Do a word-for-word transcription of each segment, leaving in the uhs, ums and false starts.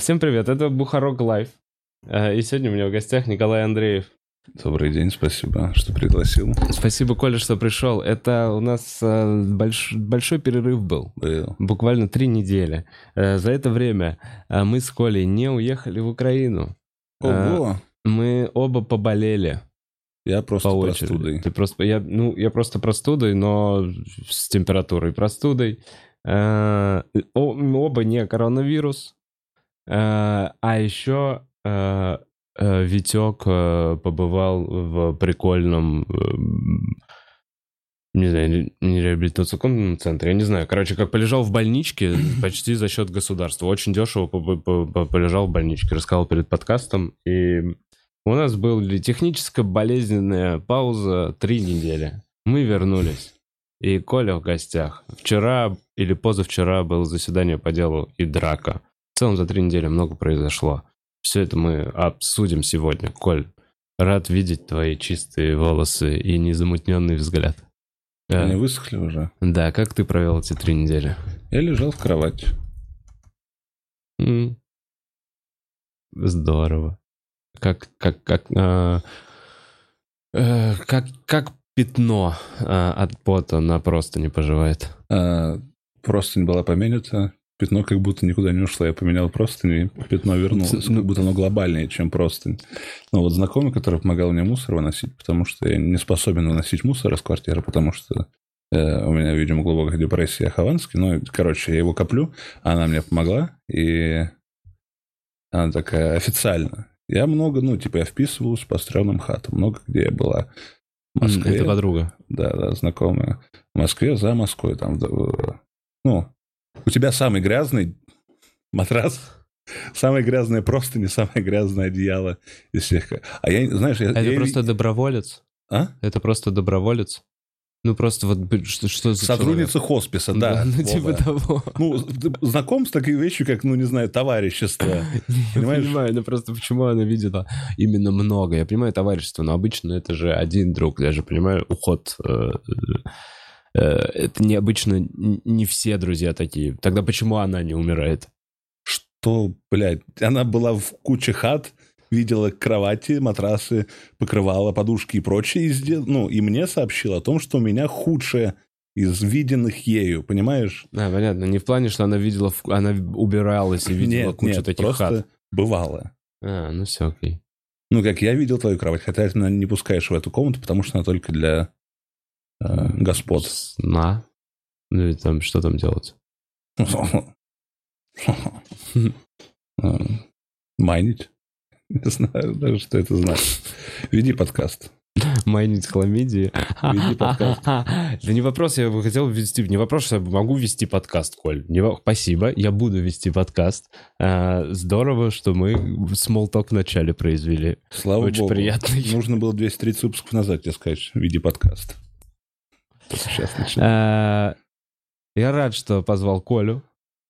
Всем привет, это Бухарог Лайв. И сегодня у меня в гостях Николай Андреев. Добрый день, спасибо, что пригласил. Спасибо, Коля, что пришел. Это у нас больш... большой перерыв был, был. Буквально три недели. За это время мы с Колей не уехали в Украину. Ого! Мы оба поболели. Я просто простудой. Ты просто... Я... Ну, я просто простудой, но с температурой простудой. О... Оба не коронавирус. А еще... Витек побывал в прикольном, не знаю, не реабилитационном центре, я не знаю. Короче, как полежал в больничке почти за счет государства. Очень дешево полежал в больничке, рассказал перед подкастом. И у нас была технически-болезненная пауза три недели. Мы вернулись. И Коля в гостях. Вчера или позавчера было заседание по делу и драка. В целом за три недели много произошло. Все это мы обсудим сегодня. Коль, рад видеть твои чистые волосы и незамутненный взгляд. Они а, высохли уже? Да, как ты провел эти три недели? Я лежал в кровати. Mm. Здорово. Как, как, как, а, а, как, как пятно а, от пота на простыне поживает? А, простынь была поменята. Пятно как будто никуда не ушло. Я поменял простынь, и пятно вернулось. Как будто оно глобальнее, чем простынь. Но вот знакомый, который помогал мне мусор выносить, потому что я не способен выносить мусор из квартиры, потому что э, у меня, видимо, глубокая депрессия Хованский. Ну, короче, я его коплю, она мне помогла, и она такая официально. Я много, ну, типа я вписывался по стрёмным хатам, много где я была. В Москве. Это подруга. Да, да, знакомая. В Москве, за Москвой, там, ну... У тебя самый грязный матрас, самая грязная простыня, самое грязное одеяло из всех. А я, знаешь, я... Это я... просто доброволец? А? Это просто доброволец? Ну, просто вот что, что за сотрудница человек? Хосписа, да. Да, ну, типа того. Ну, знаком с такой вещью, как, ну, не знаю, товарищество. Понимаешь? Я понимаю, ну, просто почему она видела именно много. Я понимаю товарищество, но обычно это же один друг. Я же понимаю уход... Это необычно, не все друзья такие. Тогда почему она не умирает? Что, блядь? Она была в куче хат, видела кровати, матрасы, покрывала, подушки и прочее. Ну, и мне сообщила о том, что у меня худшее из виденных ею, понимаешь? Да, понятно. Не в плане, что она видела, она убиралась и видела нет, кучу нет, таких хат. Нет, просто бывало. А, ну все, окей. Ну, как я видел твою кровать, хотя ты не пускаешь в эту комнату, потому что она только для... господ. Сна. Ну и там, что там делать? Майнить? Не знаю даже, что это значит. Веди подкаст. Майнить хламидии? Веди подкаст. Да не вопрос, я бы хотел вести, не вопрос, что я могу вести подкаст, Коль. Не, спасибо, я буду вести подкаст. Здорово, что мы смолток в начале произвели. Слава Очень богу. Очень приятный. Нужно было двести тридцать выпусков назад тебе сказать, веди подкаст. Я рад, что позвал Колю.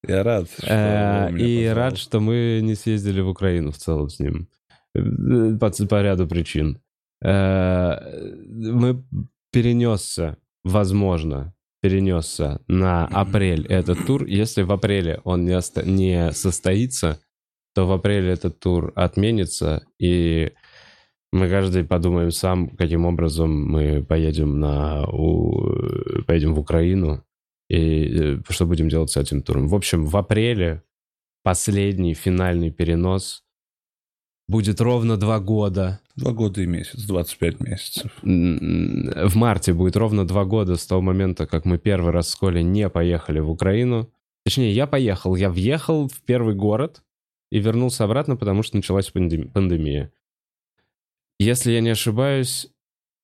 Я рад, что И позвал. рад, что мы не съездили в Украину в целом с ним. По, по ряду причин. Мы перенесся, возможно, перенесся на апрель этот тур. Если в апреле он не, оста- не состоится, то в апреле этот тур отменится, и... Мы каждый подумаем сам, каким образом мы поедем, на, у, поедем в Украину и что будем делать с этим туром. В общем, в апреле последний финальный перенос будет ровно два года. Два года и месяц, двадцать пять месяцев. В марте будет ровно два года с того момента, как мы первый раз с Колей не поехали в Украину. Точнее, я поехал, я въехал в первый город и вернулся обратно, потому что началась пандемия. Если я не ошибаюсь,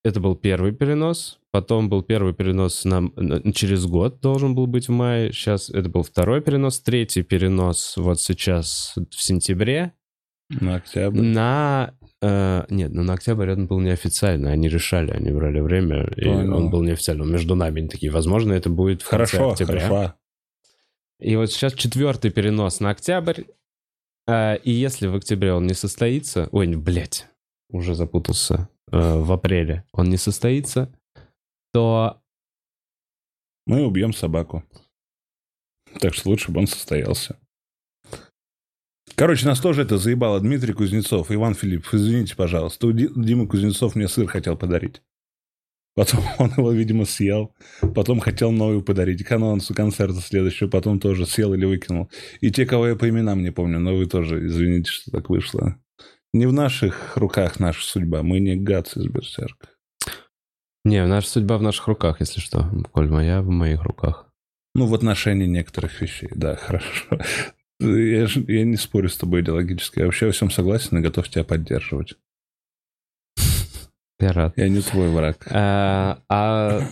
это был первый перенос, потом был первый перенос на, на, через год, должен был быть в мае, сейчас это был второй перенос, третий перенос вот сейчас в сентябре. На октябрь. На, э, нет, ну на октябрь он был неофициально, они решали, они брали время, и Понял. он был неофициально. Между нами они такие, возможно, это будет в конце хорошо, октября. Хорошо. И вот сейчас четвертый перенос на октябрь, э, и если в октябре он не состоится, ой, блядь. уже запутался, э, в апреле он не состоится, то... Мы убьем собаку. Так что лучше бы он состоялся. Короче, нас тоже это заебало. Дмитрий Кузнецов, Иван Филиппов, извините, пожалуйста. Дима Кузнецов мне сыр хотел подарить. Потом он его, видимо, съел. Потом хотел новую подарить. К анонсу концерта следующего. Потом тоже съел или выкинул. И те, кого я по именам не помню. Но вы тоже извините, что так вышло. Не в наших руках наша судьба. Мы не Гац из Берсерка. Не, наша судьба в наших руках, если что. Коль моя в моих руках. Ну, в отношении некоторых вещей. Да, хорошо. Я, же, я не спорю с тобой идеологически. Я вообще во всем согласен и готов тебя поддерживать. Я рад. Я не твой враг. А, а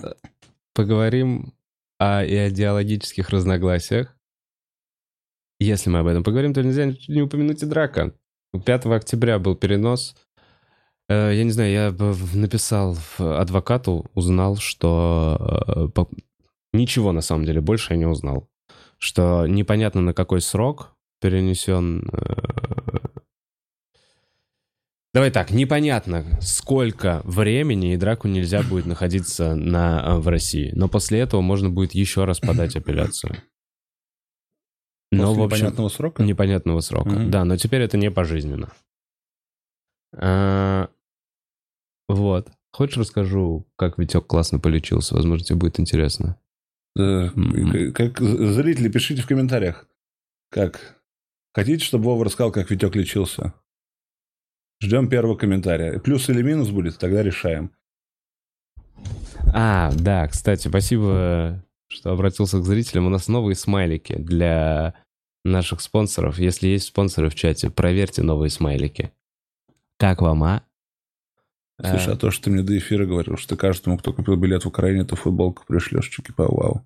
поговорим о идеологических разногласиях. Если мы об этом поговорим, то нельзя не упомянуть и драка. пятого октября был перенос. Я не знаю, я написал адвокату, узнал, что... Ничего, на самом деле, больше я не узнал. Что непонятно, на какой срок перенесен... Давай так, непонятно, сколько времени и драку нельзя будет находиться на, в России. Но после этого можно будет еще раз подать апелляцию. Но, в общем, непонятного срока? Непонятного срока, mm-hmm. да. Но теперь это не пожизненно. А, вот. Хочешь, расскажу, как Витек классно полечился? Возможно, тебе будет интересно. Да, как, зрители, пишите в комментариях. Как? Хотите, чтобы Вова рассказал, как Витек лечился? Ждем первого комментария. Плюс или минус будет, тогда решаем. А, да, кстати, спасибо, что обратился к зрителям. У нас новые смайлики для наших спонсоров. Если есть спонсоры в чате, проверьте новые смайлики. Как вам, а? Слушай, а, а то, что ты мне до эфира говорил, что каждому, кто купил билет в Украине, то футболку пришлешь, чики по вау.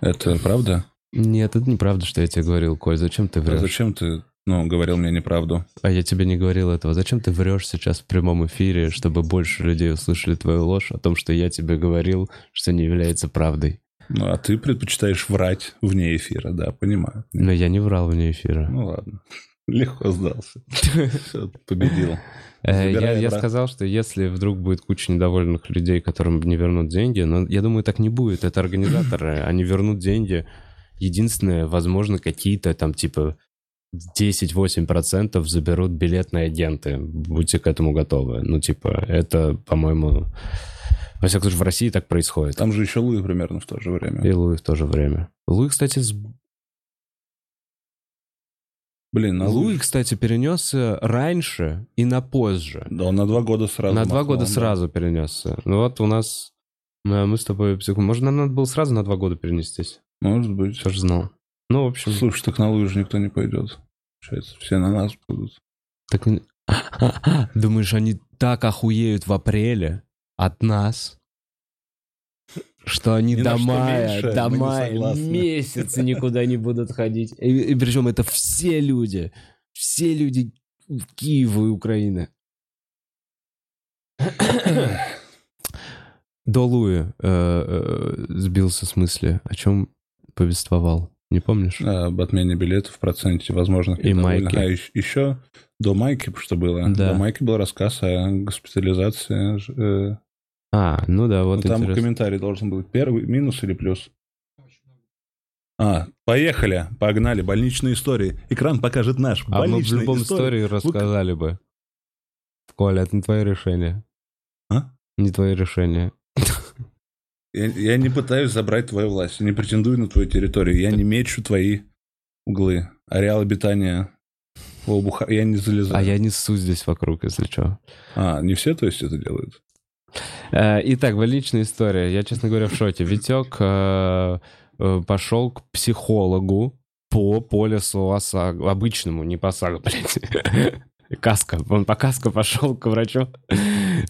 Это правда? Нет, это неправда, что я тебе говорил, Коль. Зачем ты врешь? А зачем ты... Ну, говорил мне неправду. А я тебе не говорил этого. Зачем ты врешь сейчас в прямом эфире, чтобы больше людей услышали твою ложь о том, что я тебе говорил, что не является правдой? Ну, а ты предпочитаешь врать вне эфира, да, понимаю. Но я не врал вне эфира. Ну, ладно. Легко сдался. Победил. Я сказал, что если вдруг будет куча недовольных людей, которым не вернут деньги, но я думаю, так не будет. Это организаторы. Они вернут деньги. Единственное, возможно, какие-то там типа... десять-восемь процентов заберут билетные агенты. Будьте к этому готовы. Ну, типа, это, по-моему... Во всяком случае, в России так происходит. Там же еще Луи примерно в то же время. И Луи в то же время. Луи, кстати... С... Блин, а Луи, кстати, перенесся раньше и на позже. Да, он на два года сразу. На махнул, два года да. сразу перенесся. Ну, вот у нас... Мы с тобой... Может, нам надо было сразу на два года перенестись? Может быть. Все же знал. Ну, в общем... Слушай, так на Луи же никто не пойдет. Получается, все на нас будут. Так... Думаешь, они так охуеют в апреле от нас, что они до мая, до мая месяца никуда не будут ходить. И, и причем это все люди. Все люди Киева и Украины. До Луи сбился с мысли. О чем повествовал? Не помнишь? А, об отмене билетов в проценте возможных. И майки. А еще до майки, что было. Да. До майки был рассказ о госпитализации. А, ну да, вот интересно. Там комментарий должен быть первый, минус или плюс. А, поехали, погнали, больничные истории. Экран покажет наш. А мы в любом истории рассказали бы. Коля, это не твое решение. А? Не твое решение. Я, я не пытаюсь забрать твою власть, я не претендую на твою территорию, я не мечу твои углы, ареал обитания, Буха... я не залезаю. А я не ссу здесь вокруг, если что. А, не все, то есть, это делают? Итак, больничная история. Я, честно говоря, в шоке. Витек пошел к психологу по полису ОСАГО, обычному, не по ОСАГО, блядь. Каска. Он по каско пошел к врачу.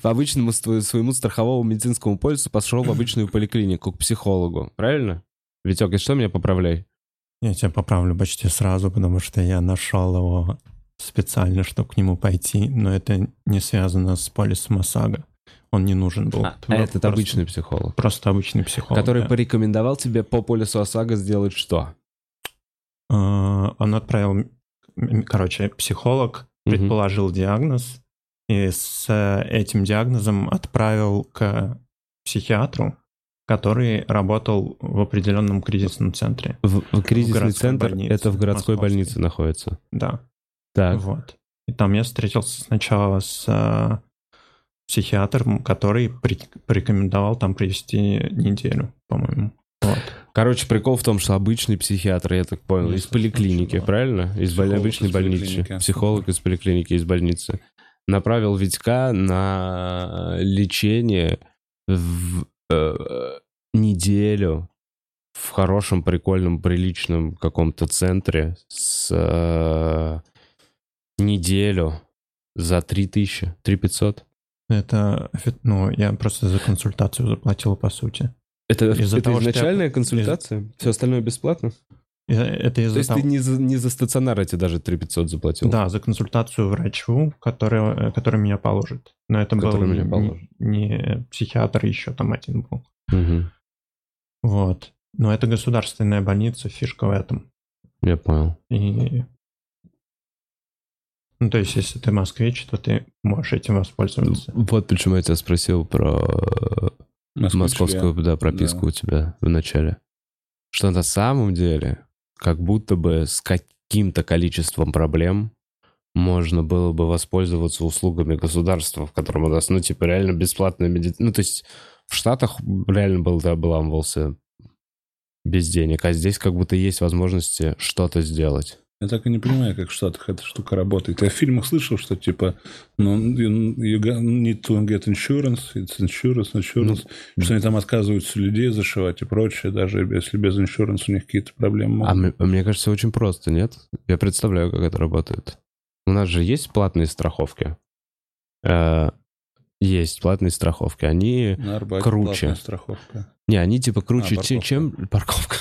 По обычному своему страховому медицинскому полису пошел в обычную поликлинику к психологу. Правильно? Витек, если что, меня поправляй. Я тебя поправлю почти сразу, потому что я нашел его специально, чтобы к нему пойти. Но это не связано с полисом ОСАГО. Он не нужен был. А, а этот просто, обычный психолог? Просто обычный психолог. Который да. порекомендовал тебе по полису ОСАГО сделать что? А, он отправил... Короче, психолог... предположил угу. диагноз и с этим диагнозом отправил к психиатру, который работал в определенном кризисном центре. В, в кризисный в центр больнице, это в городской московской. Больнице находится? Да. Так. Вот. И там я встретился сначала с а, психиатром, который при, порекомендовал там провести неделю, по-моему. Вот. Короче, прикол в том, что обычный психиатр, я так понял, из поликлиники, ничего. Правильно? Из Психолог обычной из больницы. Психолог из поликлиники, из больницы. Направил Витька на лечение в э, неделю в хорошем, прикольном, приличном каком-то центре с э, неделю за три тысячи, три пятьсот. Это, ну, я просто за консультацию заплатил, по сути. Это, это того, изначальная я... консультация? Из... Все остальное бесплатно? Это из-за То есть того... ты не за, не за стационар эти даже три тысячи пятьсот заплатил? Да, за консультацию врачу, который, который меня положит. Но это который был не, не психиатр, еще там один был. Угу. Вот. Но это государственная больница, фишка в этом. Я понял. И... Ну, то есть, если ты москвич, то ты можешь этим воспользоваться. Вот почему я тебя спросил про Москвич, московскую да, прописку да. у тебя в начале. Что на самом деле, как будто бы с каким-то количеством проблем можно было бы воспользоваться услугами государства, в котором у нас, ну, типа, реально бесплатная медицина. Ну, то есть, в Штатах реально был, да, обламывался без денег, а здесь как будто есть возможности что-то сделать. Я так и не понимаю, как в Штатах эта штука работает. Я в фильмах слышал, что типа, ну, you need to get insurance, it's insurance, insurance, ну, что они там отказываются людей зашивать и прочее, даже если без insurance у них какие-то проблемы. А мне, мне кажется, очень просто, нет? Я представляю, как это работает. У нас же есть платные страховки. Есть платные страховки. Они Арбате, круче. Не, они типа круче, а, парковка. чем парковка.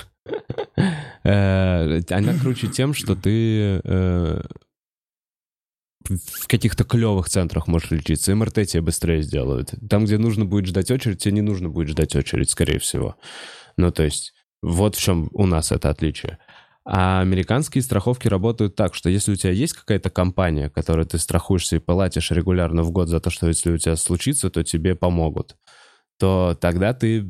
Она круче тем, что ты э, в каких-то клевых центрах можешь лечиться. эм эр тэ тебе быстрее сделают. Там, где нужно будет ждать очередь, тебе не нужно будет ждать очередь, скорее всего. Ну, то есть, вот в чем у нас это отличие. А американские страховки работают так, что если у тебя есть какая-то компания, которой ты страхуешься и платишь регулярно в год за то, что если у тебя случится, то тебе помогут, то тогда ты...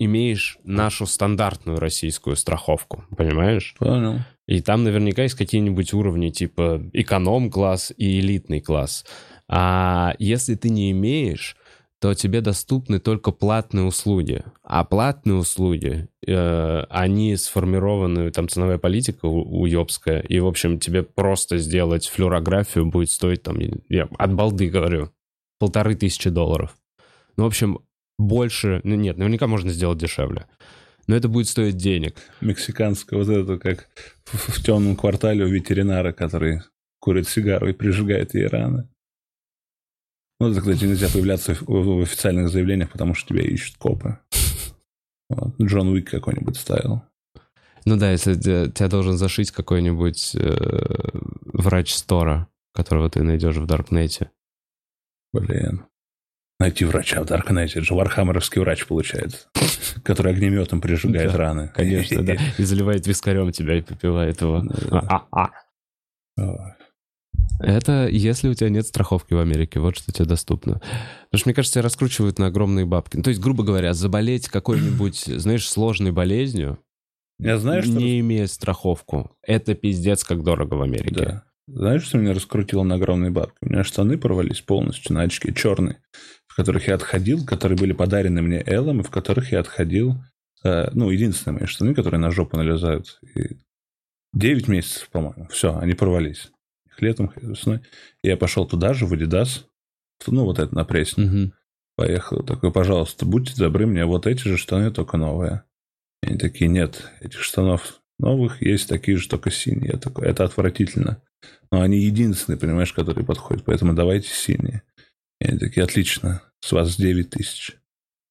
имеешь нашу стандартную российскую страховку, понимаешь? Понял. И там наверняка есть какие-нибудь уровни типа эконом-класс и элитный класс. А если ты не имеешь, то тебе доступны только платные услуги. А платные услуги, э, они сформированы, там ценовая политика уебская, и, в общем, тебе просто сделать флюорографию будет стоить, там, я от балды говорю, полторы тысячи долларов. Ну, в общем, больше, ну нет, наверняка можно сделать дешевле. Но это будет стоить денег. Мексиканское вот это как в, в темном квартале у ветеринара, который курит сигару и прижигает ей раны. Ну, это, кстати, нельзя появляться в, в официальных заявлениях, потому что тебя ищут копы. Вот. Джон Уик какой-нибудь ставил. Ну да, если тебя, тебя должен зашить какой-нибудь э, врач Стора, которого ты найдешь в Даркнете. Блин. Найти врача в Даркнете. Это же вархаммеровский врач получается, который огнеметом прижигает да, раны. Конечно, да. И заливает вискарем тебя и попивает его. Да, да. Это если у тебя нет страховки в Америке. Вот что тебе доступно. Потому что, мне кажется, тебя раскручивают на огромные бабки. То есть, грубо говоря, заболеть какой-нибудь, знаешь, сложной болезнью, Я знаю, что не раз... имея страховку, это пиздец как дорого в Америке. Да. Знаешь, что меня раскрутило на огромные бабки? У меня штаны порвались полностью на очки черные, в которых я отходил, которые были подарены мне Эллом, и в которых я отходил... Э, ну, единственные мои штаны, которые на жопу налезают. И девять месяцев, по-моему. Все, они порвались. Их летом, их весной. И я пошел туда же, в Adidas. Ну, вот это на Пресне. Угу. Поехал. Такой, пожалуйста, будьте добры мне. Вот эти же штаны, только новые. И они такие, нет, этих штанов новых есть такие же, только синие. Я такой, это отвратительно. Но они единственные, понимаешь, которые подходят. Поэтому давайте синие. И они такие, отлично, с вас девять тысяч.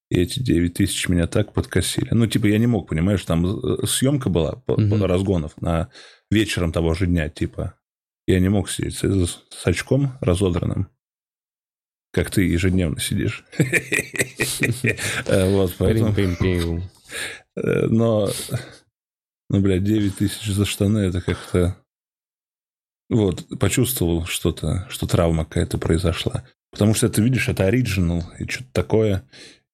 И эти девять тысяч меня так подкосили. Ну, типа, я не мог, понимаешь, там съемка была mm-hmm. разгонов на вечером того же дня, типа. Я не мог сидеть с, с очком разодранным, как ты ежедневно сидишь. Вот, поэтому... Но, ну, блядь, девять тысяч за штаны, это как-то... Вот, почувствовал что-то, что травма какая-то произошла. Потому что это, видишь, это оригинал и что-то такое.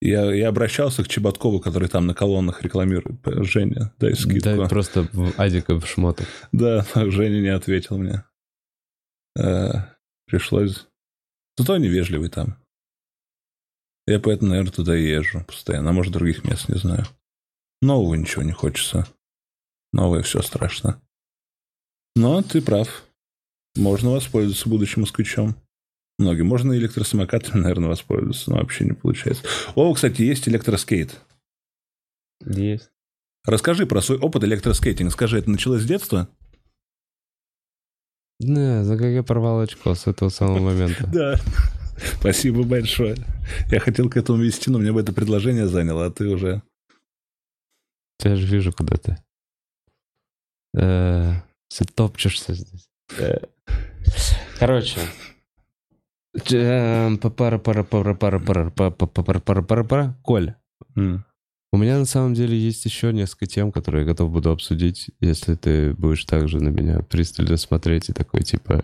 Я, я обращался к Чеботкову, который там на колоннах рекламирует. Женя, дай скидку. Да, просто Адика в шмотах. Да, Женя не ответил мне. Пришлось... Зато они вежливые там. Я поэтому, наверное, туда и езжу постоянно. А может, других мест, не знаю. Нового ничего не хочется. Новое все страшно. Но ты прав. Можно воспользоваться будущим москвичом. Многим. Можно электросамокатами, наверное, воспользоваться, но вообще не получается. О, кстати, есть электроскейт. Есть. Расскажи про свой опыт электроскейтинга. Скажи, это началось с детства? Да, за как я порвал очко с этого самого момента. Да. Спасибо большое. Я хотел к этому вести, но мне бы это предложение заняло, а ты уже... Я же вижу, куда ты. Все топчешься здесь. Короче... Коль, у меня на самом деле есть еще несколько тем, которые я готов буду обсудить, если ты будешь также на меня пристально смотреть и такой, типа...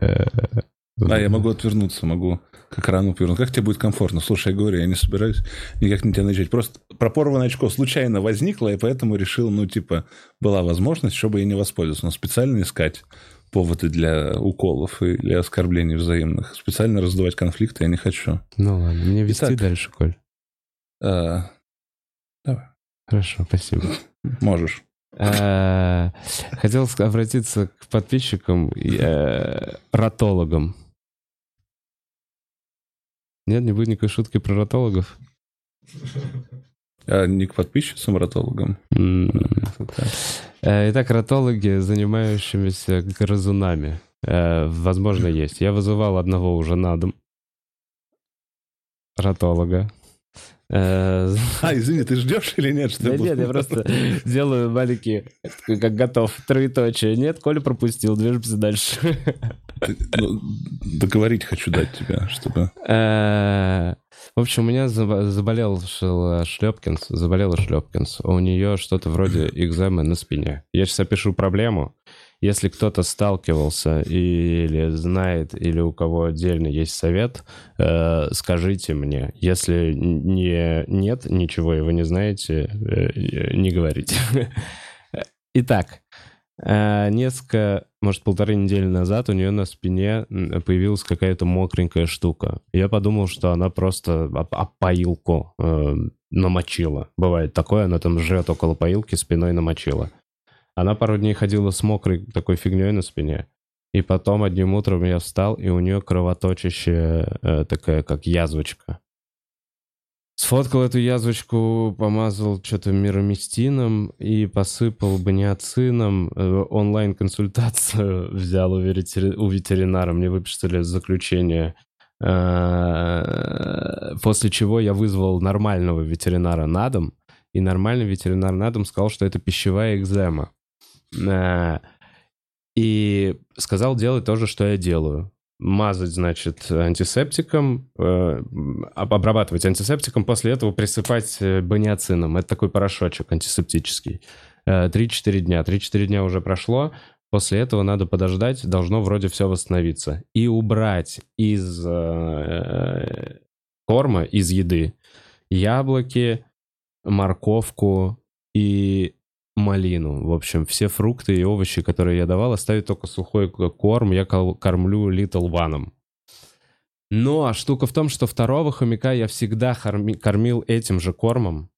Да, я могу отвернуться, могу к экрану повернуться. Как тебе будет комфортно? Слушай, я говорю, я не собираюсь никак на тебя наезжать. Просто пропорванное очко случайно возникло, и поэтому решил, ну, типа, была возможность, чтобы я не воспользовался, но специально искать поводы для уколов и для оскорблений взаимных. Специально раздувать конфликты я не хочу. Ну ладно, мне вести Итак, дальше, Коль. А... Давай. Хорошо, спасибо. Можешь. А... Хотел обратиться к подписчикам и а... ротологам. Нет, не будет никакой шутки про ротологов? А не к подписчицам-ротологам. Итак, ротологи, занимающимися грызунами, возможно, есть. Я вызывал одного уже на дом. Ротолога. А, извини, ты ждешь или нет? Что да нет, буду... я просто делаю маленькие, как готов, троеточие. Нет, Коля пропустил, движемся дальше. Ну, договорить хочу дать тебя, чтобы... В общем, у меня заболел Шлепкинс, заболела Шлепкинс. У нее что-то вроде экземы на спине. Я сейчас опишу проблему. Если кто-то сталкивался или знает, или у кого отдельно есть совет, э, скажите мне. Если не, нет ничего, и вы не знаете, э, не говорите. Итак, э, несколько, может, полторы недели назад у нее на спине появилась какая-то мокренькая штука. Я подумал, что она просто об поилку э, намочила. Бывает такое, она там жрет около поилки, спиной намочила. Она пару дней ходила с мокрой такой фигней на спине. И потом одним утром я встал, и у нее кровоточащая э, такая, как язвочка. Сфоткал эту язвочку, помазал что-то мироместином и посыпал баниацином. Э, онлайн-консультацию взял у, ветери... у ветеринара. Мне выписали заключение. Э, после чего я вызвал нормального ветеринара на дом. И нормальный ветеринар на дом сказал, что это пищевая экзема. И сказал делать то же, что я делаю. Мазать, значит, антисептиком, обрабатывать антисептиком, после этого присыпать баниацином. Это такой порошочек антисептический. три-четыре дня. три-четыре дня уже прошло. После этого надо подождать. Должно вроде все восстановиться. И убрать из корма, из еды, яблоки, морковку и малину. В общем, все фрукты и овощи, которые я давал, оставить только сухой корм. Я кормлю Little One. Но штука в том, что второго хомяка я всегда кормил этим же кормом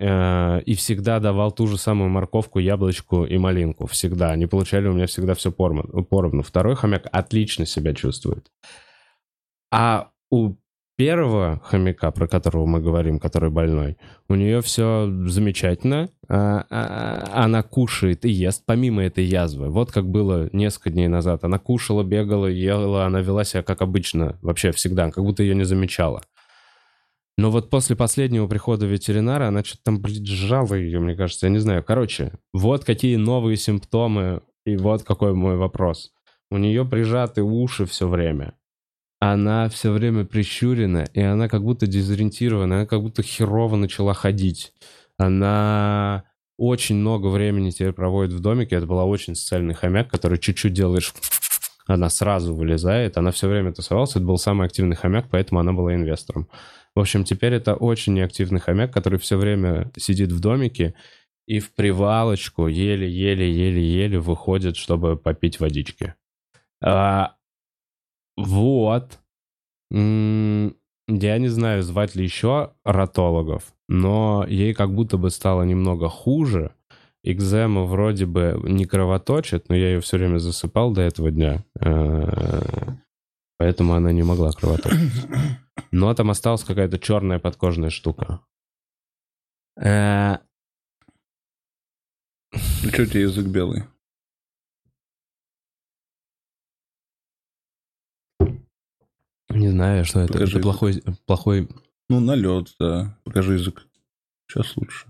э- и всегда давал ту же самую морковку, яблочку и малинку. Всегда. Они получали у меня всегда все поровну. Второй хомяк отлично себя чувствует. А у первого хомяка, про которого мы говорим, который больной, у нее все замечательно. Она кушает и ест, помимо этой язвы. Вот как было несколько дней назад. Она кушала, бегала, ела, она вела себя как обычно, вообще всегда, как будто ее не замечала. Но вот после последнего прихода ветеринара она что-то там, блин, сжала ее, мне кажется, я не знаю. Короче, вот какие новые симптомы, и вот какой мой вопрос. У нее прижаты уши все время. Она все время прищурена, и она как будто дезориентирована, она как будто херово начала ходить. Она очень много времени теперь проводит в домике. Это была очень социальный хомяк, который чуть-чуть делаешь... Она сразу вылезает, она все время тусовалась. Это был самый активный хомяк, поэтому она была инвестором. В общем, теперь это очень неактивный хомяк, который все время сидит в домике и в привалочку еле-еле-еле-еле выходит, чтобы попить водички. А, вот. М-м- я не знаю, звать ли еще ротологов, но ей как будто бы стало немного хуже. Экзема вроде бы не кровоточит, но я ее все время засыпал до этого дня. Поэтому она не могла кровоточить. Но там осталась какая-то черная подкожная штука. Ну что у тебя язык белый? Не знаю, что это. Покажи это плохой, плохой... Ну, налет, да. Покажи язык. Сейчас лучше.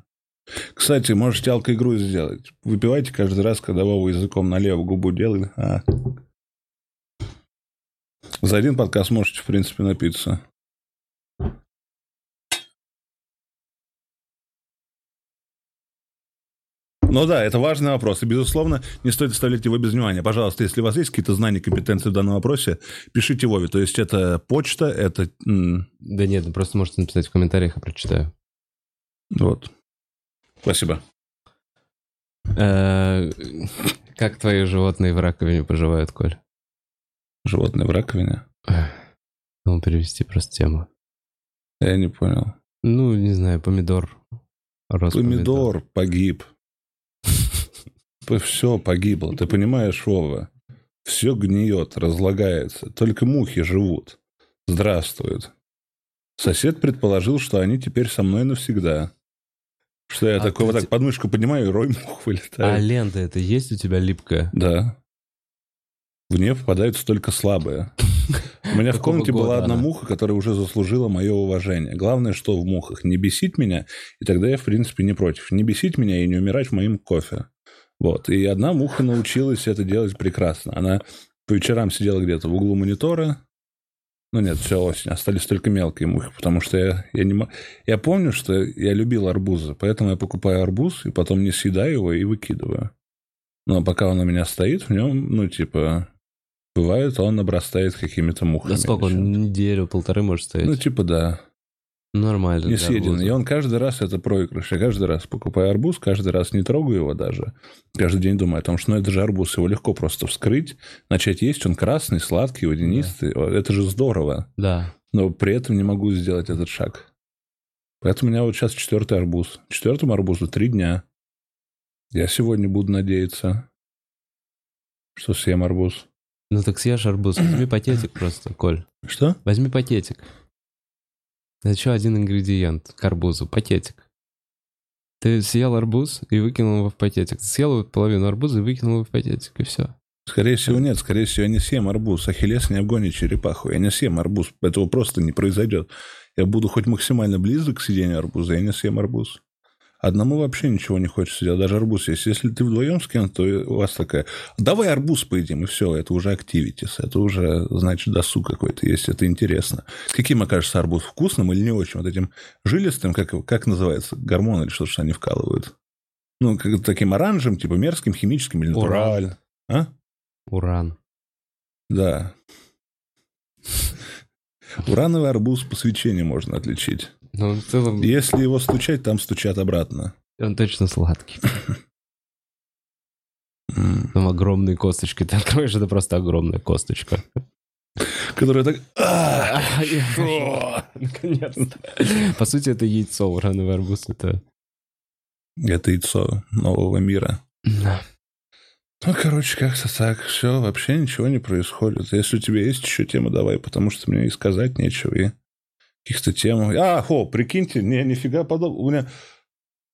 Кстати, можете алкоигру сделать. Выпивайте каждый раз, когда Вова языком на левую губу делает. А. За один подкаст можете, в принципе, напиться. Ну да, это важный вопрос. И, безусловно, не стоит оставлять его без внимания. Пожалуйста, если у вас есть какие-то знания, компетенции в данном вопросе, пишите Вове. То есть это почта, это... Да нет, вы просто можете написать в комментариях, я прочитаю. Вот. Спасибо. Как твои животные в раковине поживают, Коль? Животные в раковине? Ну, перевести просто тему. Я не понял. Ну, не знаю, помидор. Помидор погиб. Все погибло, ты понимаешь, Вова? Все гниет, разлагается. Только мухи живут. Здравствуют. Сосед предположил, что они теперь со мной навсегда. Что я а такой вот так т... подмышку поднимаю, и рой мух вылетает. А лента это есть у тебя липкая? Да. В нее попадаются только слабые. У меня в комнате была одна муха, которая уже заслужила мое уважение. Главное, что в мухах. Не бесить меня, и тогда я, в принципе, не против. Не бесить меня и не умирать в моем кофе. Вот. И одна муха научилась это делать прекрасно. Она по вечерам сидела где-то в углу монитора. Ну нет, все осень. Остались только мелкие мухи, потому что я, я не мог... Я помню, что я любил арбузы, поэтому я покупаю арбуз и потом не съедаю его и выкидываю. Но пока он у меня стоит, в нем, ну типа, бывает, он обрастает какими-то мухами. Да сколько он? Неделю, полторы может стоять? Ну типа да. Нормально. Не съеден. И он каждый раз это проигрыш. Я каждый раз покупаю арбуз, каждый раз не трогаю его даже. Каждый день думаю о том, что ну, это же арбуз, его легко просто вскрыть, начать есть. Он красный, сладкий, водянистый. Да. Это же здорово. Да. Но при этом не могу сделать этот шаг. Поэтому у меня вот сейчас четвертый арбуз. Четвертому арбузу три дня. Я сегодня буду надеяться, что съем арбуз. Ну так съешь арбуз. Возьми пакетик просто, Коль. Что? Возьми пакетик. Еще один ингредиент к арбузу. Пакетик. Ты съел арбуз и выкинул его в пакетик. Ты съел половину арбуза и выкинул его в пакетик, и все. Скорее всего, нет. Скорее всего, я не съем арбуз. Ахиллес не обгонит черепаху. Я не съем арбуз. Этого просто не произойдет. Я буду хоть максимально близок к съедению арбуза, я не съем арбуз. Одному вообще ничего не хочется делать. Даже арбуз есть. Если ты вдвоем с кем-то, то у вас такая... Давай арбуз поедим, и все. Это уже активитис. Это уже, значит, досуг какой-то есть. Это интересно. Каким окажется арбуз? Вкусным или не очень? Вот этим жилистым, как, как называется? Гормон или что-то, что они вкалывают? Ну, как, таким оранжевым, типа мерзким, химическим или натуральным. А? Уран. Да. Урановый арбуз по свечению можно отличить. Но в целом... Если его стучать, там стучат обратно. Он точно сладкий. Там огромные косточки. Ты откроешь, это просто огромная косточка. Которая так... Наконец-то. По сути, это яйцо. Урановый арбуз — это... Это яйцо нового мира. Ну, короче, как-то так. Все, вообще ничего не происходит. Если у тебя есть еще тема, давай, потому что мне и сказать нечего, и... каких-то тем. А, о, прикиньте, не, нифига подобного. У меня...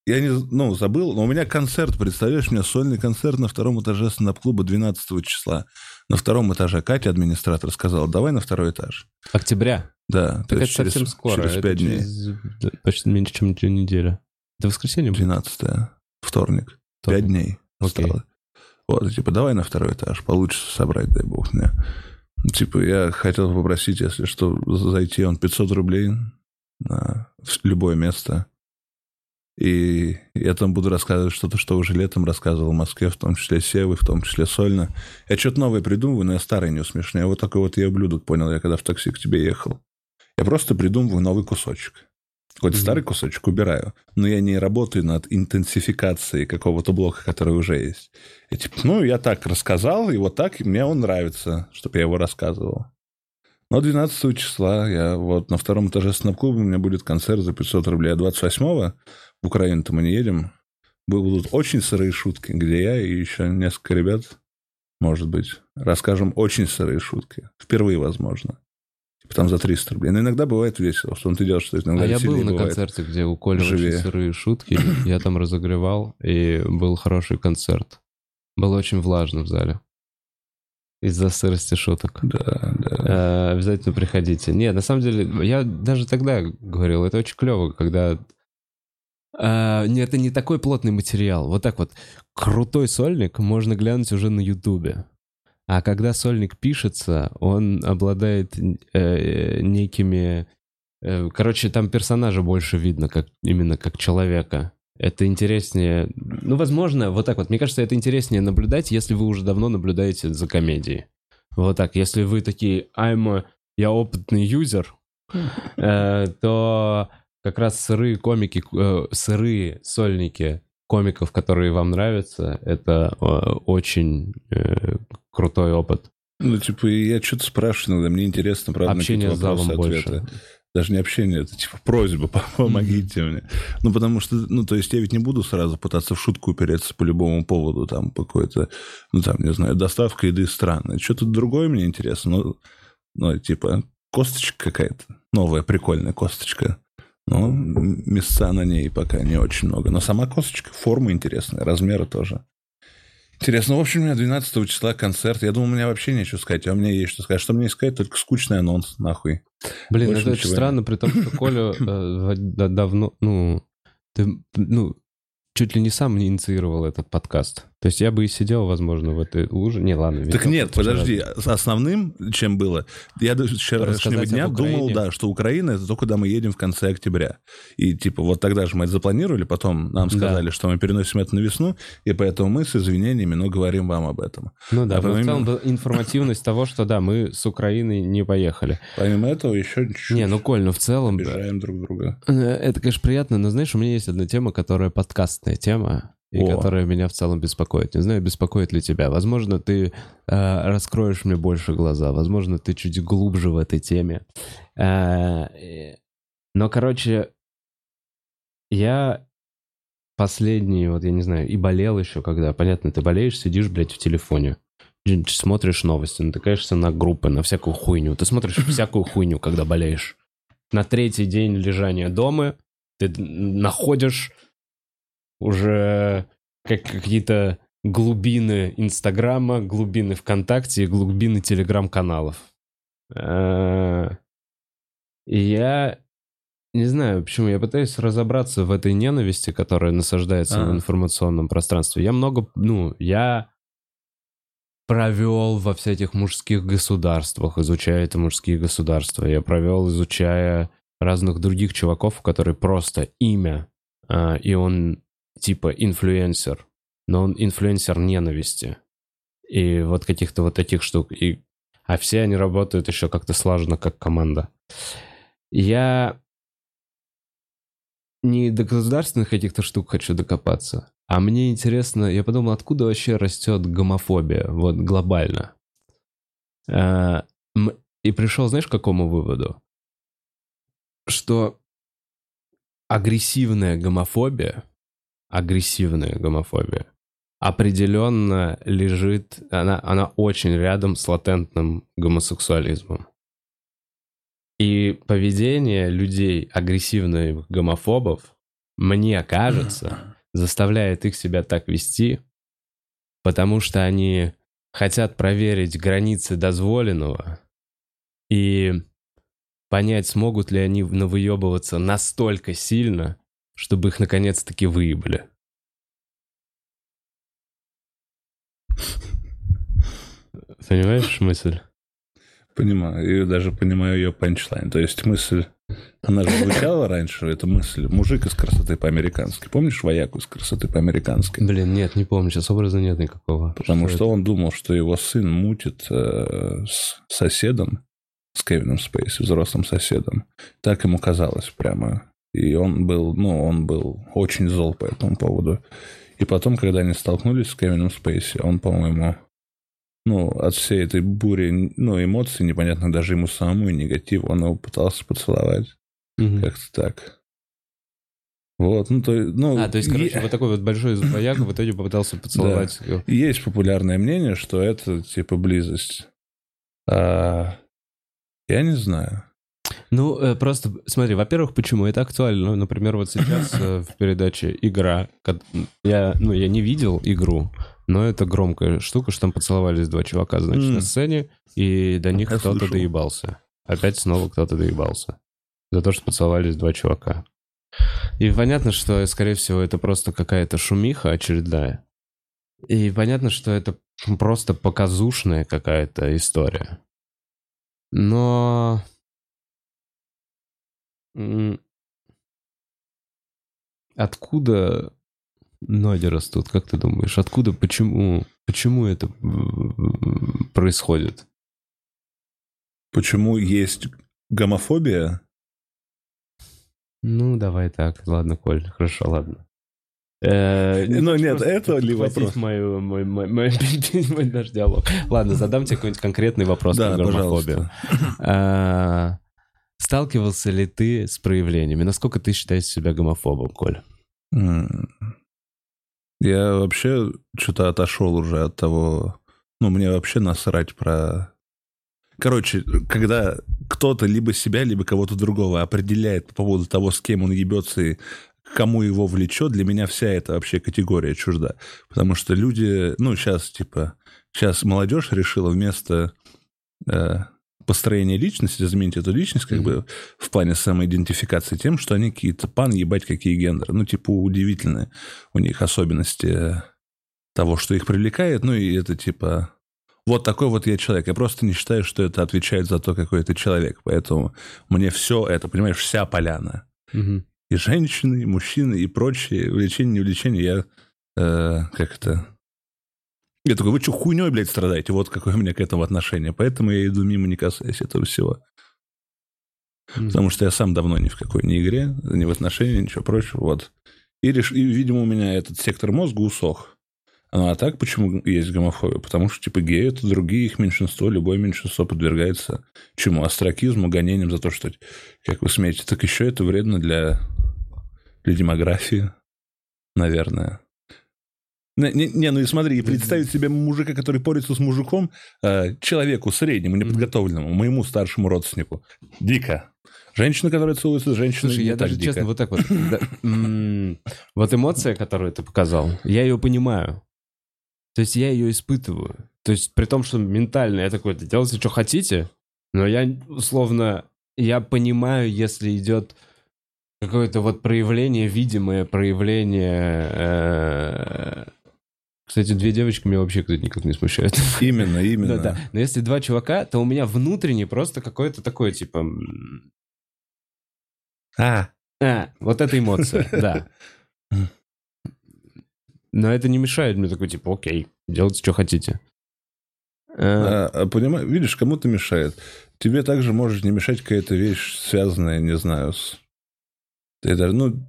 Я не, ну, забыл, но у меня концерт, представляешь, у меня сольный концерт на втором этаже Снап клуба двенадцатого числа. На втором этаже Катя, администратор, сказала, давай на второй этаж. Октября? Да. Так это через, совсем скоро. Через пять дней. Через... Почти меньше, чем неделя. Это воскресенье? двенадцатое. Вторник. Вторник. Пять дней Окей. Осталось. Вот, типа, давай на второй этаж. Получится собрать, дай бог мне. Типа, я хотел попросить, если что, зайти, он пятьсот рублей на любое место. И я там буду рассказывать что-то, что уже летом рассказывал в Москве, в том числе Севы, в том числе сольно. Я что-то новое придумываю, но я старый не усмешный. Я вот такой вот я ублюдок понял, я когда в такси к тебе ехал. Я просто придумываю новый кусочек. Какой-то mm-hmm. старый кусочек убираю, но я не работаю над интенсификацией какого-то блока, который уже есть. Я типа, ну, я так рассказал, и вот так, и мне он нравится, чтобы я его рассказывал. Но двенадцатого числа я вот на втором этаже Снап клуба у меня будет концерт за пятьсот рублей, а двадцать восьмого в Украину-то мы не едем. Будут очень сырые шутки, где я и еще несколько ребят, может быть, расскажем очень сырые шутки. Впервые, возможно. Там за триста рублей. Но иногда бывает весело, что он ты делаешь, что это иногда. А я был на бывает. концерте, где у Коли живее. Очень сырые шутки. Я там разогревал, и был хороший концерт. Было очень влажно в зале. Из-за сырости шуток. Да, да. А, обязательно приходите. Нет, на самом деле, я даже тогда говорил, это очень клево, когда... А, нет, это не такой плотный материал. Вот так вот. Крутой сольник можно глянуть уже на Ютубе. А когда сольник пишется, он обладает э, некими... Э, короче, там персонажа больше видно, как, именно как человека. Это интереснее... Ну, возможно, вот так вот. Мне кажется, это интереснее наблюдать, если вы уже давно наблюдаете за комедией. Вот так. Если вы такие, I'm a... я опытный юзер, э, то как раз сырые комики, э, сырые сольники комиков, которые вам нравятся, это э, очень... Э, крутой опыт. Ну, типа, я что-то спрашиваю иногда, мне интересно, правда, общение какие-то вопросы, ответы. Больше. Даже не общение, это типа просьба, помогите mm-hmm. мне. Ну, потому что, ну, то есть я ведь не буду сразу пытаться в шутку упереться по любому поводу, там, по какой-то, ну, там, не знаю, доставка еды странная. Что-то другое мне интересно, ну, ну, типа, косточка какая-то, новая прикольная косточка. Но мяса на ней пока не очень много. Но сама косточка, форма интересная, размеры тоже. Интересно, в общем, у меня двенадцатого числа концерт. Я думал, у меня вообще нечего сказать, а у меня есть что сказать. Что мне сказать? Только скучный анонс, нахуй. Блин, это очень странно, при том, что Коля э, давно, ну, ты, ну, чуть ли не сам не инициировал этот подкаст. То есть я бы и сидел, возможно, в этой луже. Не, ладно. Так нет, подожди. Раз. Основным, чем было, я до вчерашнего дня думал, да, что Украина — это то, куда мы едем в конце октября. И типа вот тогда же мы это запланировали, потом нам сказали, да. что мы переносим это на весну, и поэтому мы с извинениями, но говорим вам об этом. Ну да, а помимо... в целом была информативность того, что да, мы с Украиной не поехали. Помимо этого еще чуть-чуть. Не, ну, Коль, ну в целом... Обижаем друг друга. Это, конечно, приятно, но знаешь, у меня есть одна тема, которая подкастная тема. И О. которая меня в целом беспокоит. Не знаю, беспокоит ли тебя. Возможно, ты э, раскроешь мне больше глаза. Возможно, ты чуть глубже в этой теме. Э, но, короче, я последний, вот я не знаю, и болел еще, когда, понятно, ты болеешь, сидишь, блядь, в телефоне. Смотришь новости, натыкаешься на группы, на всякую хуйню. Ты смотришь всякую хуйню, когда болеешь. На третий день лежания дома ты находишь... уже как какие-то глубины Инстаграма, глубины ВКонтакте и глубины Телеграм-каналов. И я не знаю, почему. Я пытаюсь разобраться в этой ненависти, которая насаждается А-а-а. в информационном пространстве. Я много... Ну, я провел во всяких мужских государствах, изучая это мужские государства. Я провел, изучая разных других чуваков, которые просто имя, и он... типа инфлюенсер, но он инфлюенсер ненависти. И вот каких-то вот таких штук. И... А все они работают еще как-то слаженно, как команда. Я не до государственных каких-то штук хочу докопаться, а мне интересно, я подумал, откуда вообще растет гомофобия, вот глобально. И пришел, знаешь, к какому выводу? Что агрессивная гомофобия агрессивная гомофобия определенно лежит, она, она очень рядом с латентным гомосексуализмом. И поведение людей, агрессивных гомофобов, мне кажется, заставляет их себя так вести, потому что они хотят проверить границы дозволенного и понять, смогут ли они навыебываться настолько сильно, чтобы их наконец-таки выебли. Понимаешь мысль? Понимаю. И даже понимаю ее панчлайн. То есть мысль, она же звучала раньше, эта мысль. Мужик из красоты по-американски. Помнишь вояку из красоты по-американски? Блин, нет, не помню. Сейчас образа нет никакого. Потому что, что он думал, что его сын мутит э, с соседом. с Кевином Спейси, взрослым соседом. Так ему казалось прямо. И он был, ну, он был очень зол по этому поводу. И потом, когда они столкнулись с Кевином Спейси, он, по-моему, ну, от всей этой бури, ну, эмоций, непонятно, даже ему самому, и негатив, он его пытался поцеловать. Угу. Как-то так. Вот, ну, то, ну, а, то есть, короче, е... вот такой вот большой зубояк в итоге попытался поцеловать. Да. Есть популярное мнение, что это, типа, близость. А... Я не знаю. Ну, просто, смотри, во-первых, почему это актуально? Ну, например, вот сейчас в передаче «Игра». Я, ну, я не видел «Игру», но это громкая штука, что там поцеловались два чувака, значит, mm. на сцене, и до них я кто-то слышал. доебался. Опять снова кто-то доебался. За то, что поцеловались два чувака. И понятно, что, скорее всего, это просто какая-то шумиха очередная. И понятно, что это просто показушная какая-то история. Но... Откуда ноги растут, как ты думаешь? Откуда, почему, почему это происходит? Почему есть гомофобия? Ну, давай так. Ладно, Коль, хорошо, ладно. Ну нет, это ли вопрос? Мой наш диалог. Ладно, задам тебе какой-нибудь конкретный вопрос про гомофобию. Сталкивался ли ты с проявлениями? Насколько ты считаешь себя гомофобом, Коль? Я вообще что-то отошел уже от того... Ну, мне вообще насрать про... Короче, когда кто-то либо себя, либо кого-то другого определяет по поводу того, с кем он ебется и кому его влечет, для меня вся эта вообще категория чужда. Потому что люди... Ну, сейчас, типа... Сейчас молодежь решила вместо... Э, построение личности, заменить эту личность как mm-hmm. бы в плане самоидентификации тем, что они какие-то пан, ебать, какие гендеры. Ну, типа, удивительные у них особенности того, что их привлекает. Ну, и это типа... Вот такой вот я человек. Я просто не считаю, что это отвечает за то, какой ты человек. Поэтому мне все это, понимаешь, вся поляна. Mm-hmm. И женщины, и мужчины, и прочие. Влечение, не влечение. Я э, как это... Я такой, вы что, хуйней, блядь, страдаете? Вот какое у меня к этому отношение. Поэтому я иду мимо, не касаясь этого всего. Mm-hmm. Потому что я сам давно ни в какой ни игре, ни в отношении, ничего прочего. Вот. И, реш... и, видимо, у меня этот сектор мозга усох. Ну, а так почему есть гомофобия? Потому что, типа, геи — это другие, их меньшинство, любое меньшинство подвергается чему? Остракизму, гонениям за то, что, как вы смеете. Так еще это вредно для, для демографии, наверное. Не, не, не, ну и смотри, представить себе мужика, который порется с мужиком, э, человеку среднему, неподготовленному, моему старшему родственнику. Дико. Женщина, которая целуется с женщиной, Слушай, я даже, дико. честно, вот так вот... Вот эмоция, которую ты показал, я ее понимаю. То есть я ее испытываю. То есть при том, что ментально я такой, делайте, что хотите, но я, условно, я понимаю, если идет... какое-то вот проявление, видимое проявление... Кстати, две девочки меня вообще кто-то никак не смущает. Именно, именно. Да, да. Но если два чувака, то у меня внутренне просто какое-то такое, типа... А! А, вот эта эмоция, да. Но это не мешает мне такой, типа, окей, делайте, что хотите. А, понимаешь, видишь, кому-то мешает. Тебе также может не мешать какая-то вещь, связанная, не знаю, с... Это, ну,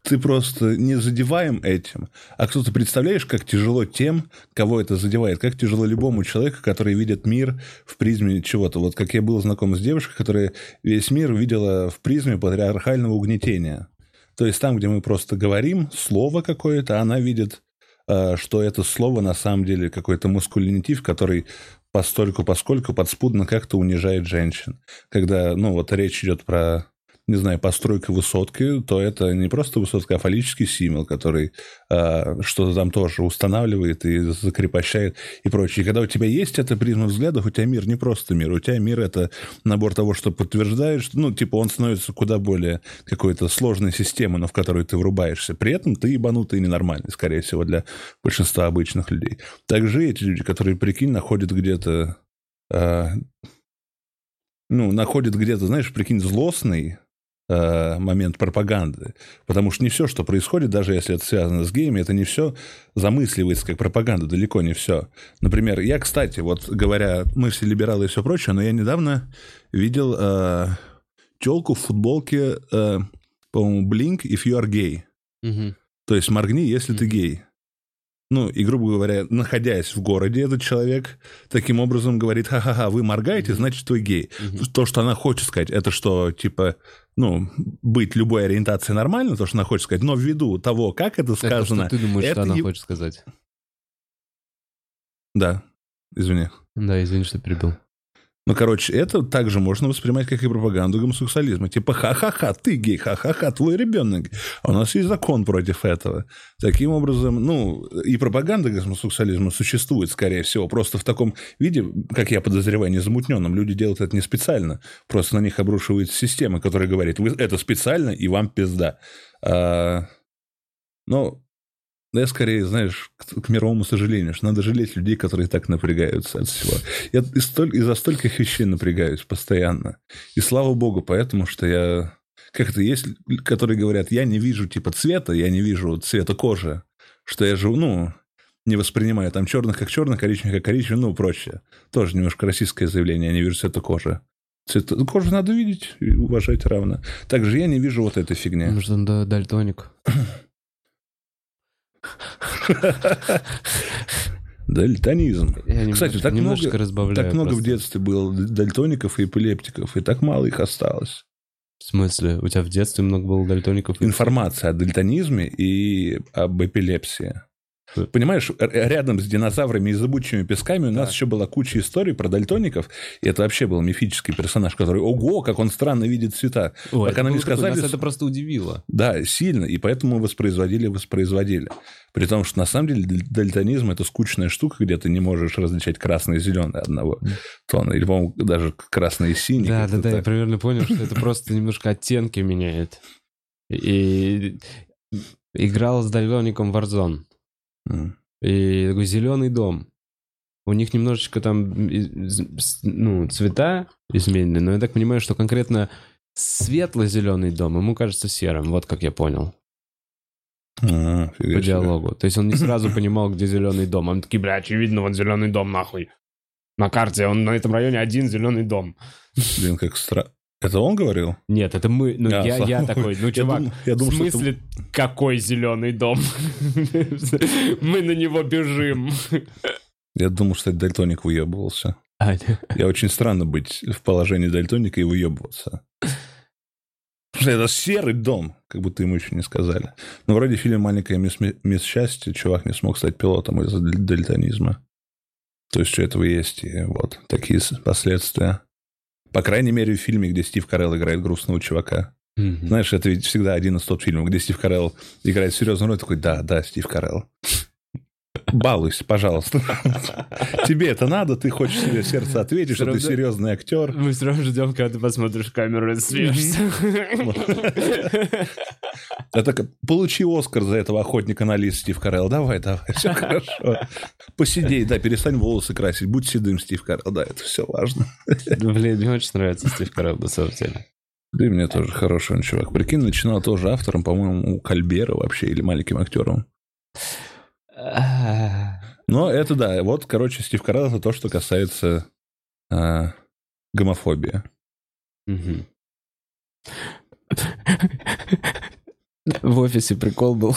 ты просто не задеваем этим. А кто-то, представляешь, как тяжело тем, кого это задевает, как тяжело любому человеку, который видит мир в призме чего-то. Вот как я был знаком с девушкой, которая весь мир видела в призме патриархального угнетения. То есть там, где мы просто говорим слово какое-то, она видит, что это слово на самом деле какой-то маскулинитив, который постольку, поскольку подспудно как-то унижает женщин. Когда, ну, вот речь идет про... не знаю, постройка высотки, то это не просто высотка, а фаллический символ, который э, что-то там тоже устанавливает и закрепощает и прочее. И когда у тебя есть эта призма взглядов, у тебя мир не просто мир. У тебя мир — это набор того, что подтверждаешь. Ну, типа, он становится куда более какой-то сложной системой, но в которую ты врубаешься. При этом ты ебанутый и ненормальный, скорее всего, для большинства обычных людей. Также эти люди, которые, прикинь, находят где-то... Э, ну, находят где-то, знаешь, прикинь, злостный... момент пропаганды. Потому что не все, что происходит, даже если это связано с геями, это не все замысливается как пропаганда, далеко не все. Например, я, кстати, вот говоря, мы все либералы и все прочее, но я недавно видел э, телку в футболке, э, по-моему, Blink If You Are Gay. Угу. То есть моргни, если ты гей. Ну, и, грубо говоря, находясь в городе, этот человек таким образом говорит: ха-ха-ха, вы моргаете, mm-hmm. значит, вы гей. Mm-hmm. То, что она хочет сказать, это что, типа, ну, быть любой ориентацией нормально, то, что она хочет сказать, но ввиду того, как это сказано... Это что ты думаешь, это что она е... хочет сказать? Да, извини. Да, извини, что перебил. Ну, короче, это также можно воспринимать, как и пропаганду гомосексуализма. Типа, ха-ха-ха, ты гей, ха-ха-ха, твой ребенок. А у нас есть закон против этого. Таким образом, ну, и пропаганда гомосексуализма существует, скорее всего, просто в таком виде, как я подозреваю, незамутненном. Люди делают это не специально. Просто на них обрушивается система, которая говорит: вы это специально, и вам пизда. А... Ну... Я скорее, знаешь, к, к мировому сожалению, что надо жалеть людей, которые так напрягаются от всего. Я из столь, из-за стольких вещей напрягаюсь постоянно. И слава богу, поэтому что я... Как это есть, которые говорят, я не вижу типа цвета, я не вижу цвета кожи, что я живу, ну, не воспринимаю там черных как черных, коричневых как коричневых, ну, прочее. Тоже немножко российское заявление, я не вижу цвета кожи. Цвет... Кожу надо видеть и уважать равно. Также я не вижу вот этой фигни. Может, он да, дальтоник. Дальтонизм. Я Кстати, немножко, так, немножко много, так много в детстве было дальтоников и эпилептиков, и так мало их осталось. В смысле? У тебя в детстве много было дальтоников? И... Информация о дальтонизме и об эпилепсии. Понимаешь, рядом с динозаврами и зыбучими песками у нас да. еще была куча историй про дальтоников, и это вообще был мифический персонаж, который, ого, как он странно видит цвета. Ой, это нам сказали, такой, нас это просто удивило. Да, сильно, и поэтому воспроизводили, воспроизводили. При том, что на самом деле дальтонизм – это скучная штука, где ты не можешь различать красный и зеленый одного тона, или, по-моему, даже красный и синий. Да-да-да, я примерно понял, что это просто немножко оттенки меняет. И играл с дальтоником Warzone. Mm. И такой зеленый дом. У них немножечко там ну, цвета изменены, но я так понимаю, что конкретно светло-зеленый дом ему кажется серым, вот как я понял. А, по диалогу. Себе. То есть он не сразу понимал, где зеленый дом. Он такие, бля, очевидно, вот зеленый дом, нахуй. На карте, он на этом районе один зеленый дом. Блин, как странно. Это он говорил? Нет, это мы. Ну, а, я, сам... я такой, ну, чувак, я думал, в смысле, это... какой зеленый дом? Мы на него бежим. Я думал, что дальтоник выебывался. А, я очень странно быть в положении дальтоника и выебываться. Потому что это серый дом, как будто ему еще не сказали. Но вроде фильм «Маленькая мисс, мисс Счастье» чувак не смог стать пилотом из-за дальтонизма. То есть у этого есть и вот такие последствия. По крайней мере, в фильме, где Стив Карелл играет грустного чувака. Mm-hmm. Знаешь, это ведь всегда один из топ-фильмов, где Стив Карелл играет серьезную роль. Такой, да, да, Стив Карелл. Балуйся, пожалуйста. Тебе это надо, ты хочешь себе сердце ответить, что ты серьезный актер. Мы все равно ждем, когда ты посмотришь камеру и смеешься. Получи Оскар за этого охотника на лис, Стив Карелл. Давай, давай, все хорошо. Посидей, да, перестань волосы красить. Будь седым, Стив Карелл. Да, это все важно. Блин, мне очень нравится Стив Карелл, на самом деле. Да и мне тоже хороший он чувак. Прикинь, начинал тоже автором, по-моему, у Кольбера вообще, или маленьким актером. Но это да, вот, короче, Стив Карелл — это то, что касается э, гомофобии. Угу. В офисе прикол был,